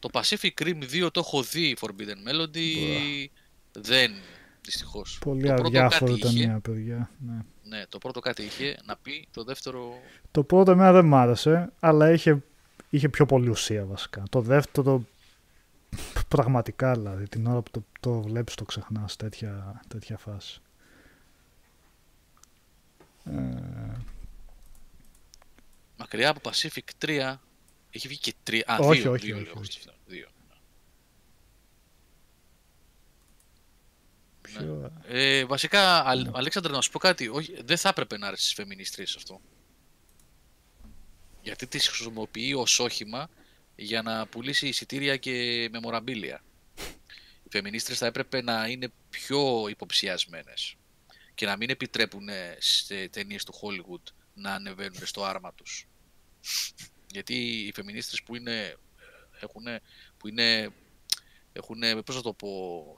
Το Pacific Rim δύο το έχω δει, Forbidden Melody, δεν, δυστυχώς. Πολύ αδιάφορη ταινία, παιδιά. Ναι. ναι, το πρώτο κάτι είχε να πει, το δεύτερο... Το πρώτο εμένα δεν μ' άρεσε, αλλά είχε, είχε πιο πολύ ουσία βασικά. Το δεύτερο, πραγματικά δηλαδή, την ώρα που το, το βλέπεις το ξεχνάς, τέτοια, τέτοια φάση. Ε... Μακριά από Pacific τρία... Έχει βγει και τρία. Α, όχι, δύο, όχι, δύο, όχι, δύο, όχι. Δύο. Ποιο... Ναι. Ε, βασικά, Αλ... ναι. Αλέξανδρε, να σου πω κάτι. Όχι, δεν θα έπρεπε να άρεσε στις φεμινιστρίες αυτό. Γιατί τις χρησιμοποιεί ως όχημα για να πουλήσει εισιτήρια και μεμοραμπίλια. Οι φεμινίστρες θα έπρεπε να είναι πιο υποψιασμένες και να μην επιτρέπουν σε ταινίες του Hollywood να ανεβαίνουν στο άρμα τους. Γιατί οι φεμινίστρες που είναι, έχουν, που είναι, έχουν, πώς να το πω,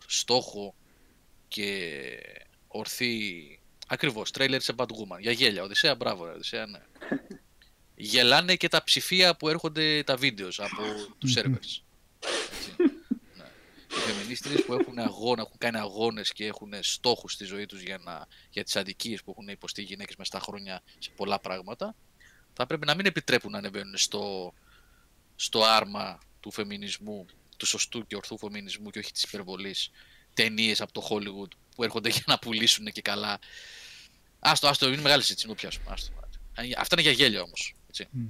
στόχο και ορθή, ακριβώς, τρέιλερ σε Bad Woman, για γέλια, Οδυσσέα, μπράβο, Οδυσσέα, ναι. Γελάνε και τα ψηφία που έρχονται τα βίντεο από τους servers. Ναι. Οι φεμινίστρες που έχουν αγώνα, έχουν κάνει αγώνες και έχουν στόχους στη ζωή τους για, να, για τις αδικίες που έχουν υποστεί οι γυναίκες μες τα χρόνια σε πολλά πράγματα, θα πρέπει να μην επιτρέπουν να ανεβαίνουν στο, στο άρμα του φεμινισμού, του σωστού και ορθού φεμινισμού και όχι της υπερβολής, ταινίες από το Hollywood που έρχονται για να πουλήσουν και καλά. Άστο, άστο, είναι μεγάλη συζήτηση, μην το πιάσουμε. Άστο. Αυτά είναι για γέλια όμως. Έτσι. Mm.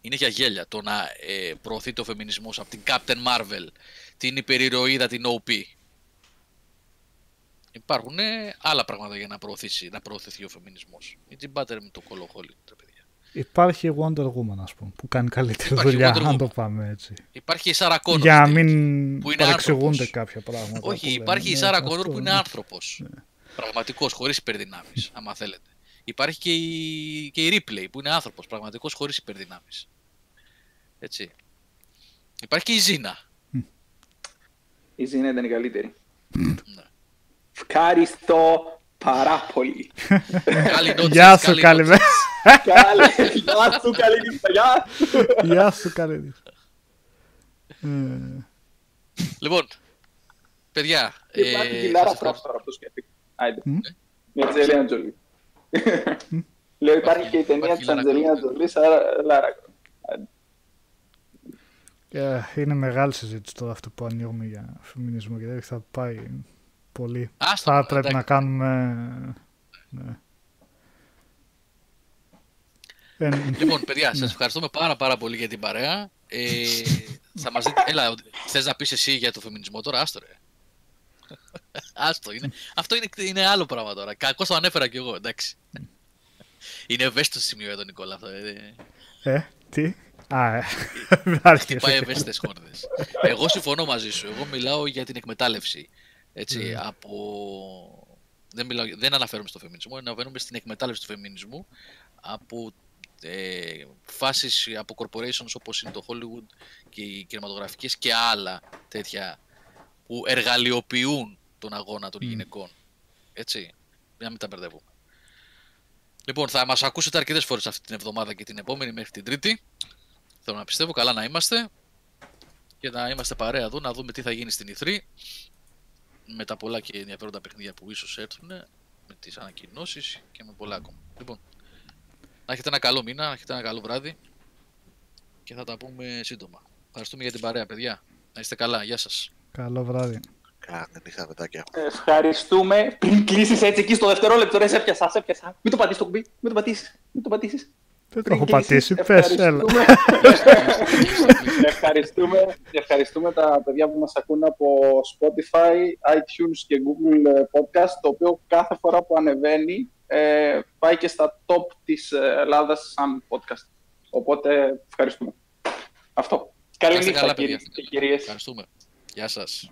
Είναι για γέλια το να ε, προωθείται ο φεμινισμός από την Captain Marvel, την υπερηρωίδα, την ο πι. Υπάρχουν ε, άλλα πράγματα για να, προωθήσει, να προωθηθεί ο φεμινισμός. Μην τσιμπάτε με το κολό Hollywood. Υπάρχει Wonder Woman, ας πούμε, που κάνει καλύτερη υπάρχει δουλειά, αν το πάμε έτσι. Υπάρχει η Sarah Connor. Για να μην παρεξηγούνται κάποια πράγματα. Όχι, υπάρχει η Sarah Connor που είναι άνθρωπος. Ναι. Πραγματικός, χωρίς υπερδυνάμεις, άμα θέλετε. υπάρχει και η, και η Ripley που είναι άνθρωπος πραγματικός χωρίς υπερδυνάμεις. Έτσι. Υπάρχει και η Ζίνα. Η Ζίνα ήταν η καλύτερη. Ναι. Ευχαριστώ πάρα πολύ. Γεια σου, καλή νύχτα. Γεια σου, καλή νύχτα. Γεια σου, καλή νύχτα. Λοιπόν, παιδιά. Υπάρχει κιλάρα στράφος τώρα από το σκέφτη. Με Αντζελίνα Τζολί. Λέω υπάρχει και η ταινία της Αντζελίνα Τζολί σαν Λάρα. Είναι μεγάλη συζήτηση τώρα αυτό που ανοίγουμε για φεμινισμό και δεν θα πάει πολύ. Άστο, θα πρέπει εντάξει. να κάνουμε... Ναι. Λοιπόν, παιδιά, σας ευχαριστούμε πάρα πάρα πολύ για την παρέα. Ε, θα μας δείτε... Έλα, θες να πεις εσύ για το φεμινισμό τώρα, άστο ρε. Άστο, είναι... αυτό είναι, είναι άλλο πράγμα τώρα. Κακώς το ανέφερα κι εγώ, εντάξει. Είναι ευαίσθητο σημείο για τον Νικόλα αυτό. Ε, ε τι... Α, χτυπάει ευαίσθητες χόρδες. Εγώ συμφωνώ μαζί σου. Εγώ μιλάω για την εκμετάλλευση. Έτσι, mm. από... δεν, μιλάω... δεν αναφέρομαι στο φεμινισμό, αναφέρομαι στην εκμετάλλευση του φεμινισμού από ε, φάσεις από corporations όπως είναι το Hollywood και οι κινηματογραφικές και άλλα τέτοια που εργαλειοποιούν τον αγώνα των mm. γυναικών. Έτσι, να μην τα μπερδεύουμε. Λοιπόν, θα μας ακούσετε αρκετές φορές αυτή την εβδομάδα και την επόμενη μέχρι την Τρίτη. Θέλω να πιστεύω, καλά να είμαστε και να είμαστε παρέα εδώ, να δούμε τι θα γίνει στην ι θρι με τα πολλά και ενδιαφέροντα παιχνίδια που ίσως έρθουν, με τις ανακοινώσεις και με πολλά ακόμα. Λοιπόν, να έχετε ένα καλό μήνα, να έχετε ένα καλό βράδυ και θα τα πούμε σύντομα. Ευχαριστούμε για την παρέα, παιδιά. Να είστε καλά. Γεια σας. Καλό βράδυ. Κάνε νύχτα παιδάκια. Ευχαριστούμε. Πριν κλείσεις έτσι εκεί στο δευτερόλεπτο, ρε, σε έπιασα, σε έπιασα. Μην το πατήσεις το κουμπί, μην το πατήσεις, μην το πατήσεις. Δεν το έχω πατήσει, πες, έλα. Ευχαριστούμε, ευχαριστούμε τα παιδιά που μας ακούν από Spotify, iTunes και Google Podcast, το οποίο κάθε φορά που ανεβαίνει πάει και στα top της Ελλάδας σαν podcast. Οπότε ευχαριστούμε. Αυτό. Καλή νύχτα, κυρίες και κυρίες. Ευχαριστούμε. Γεια σας.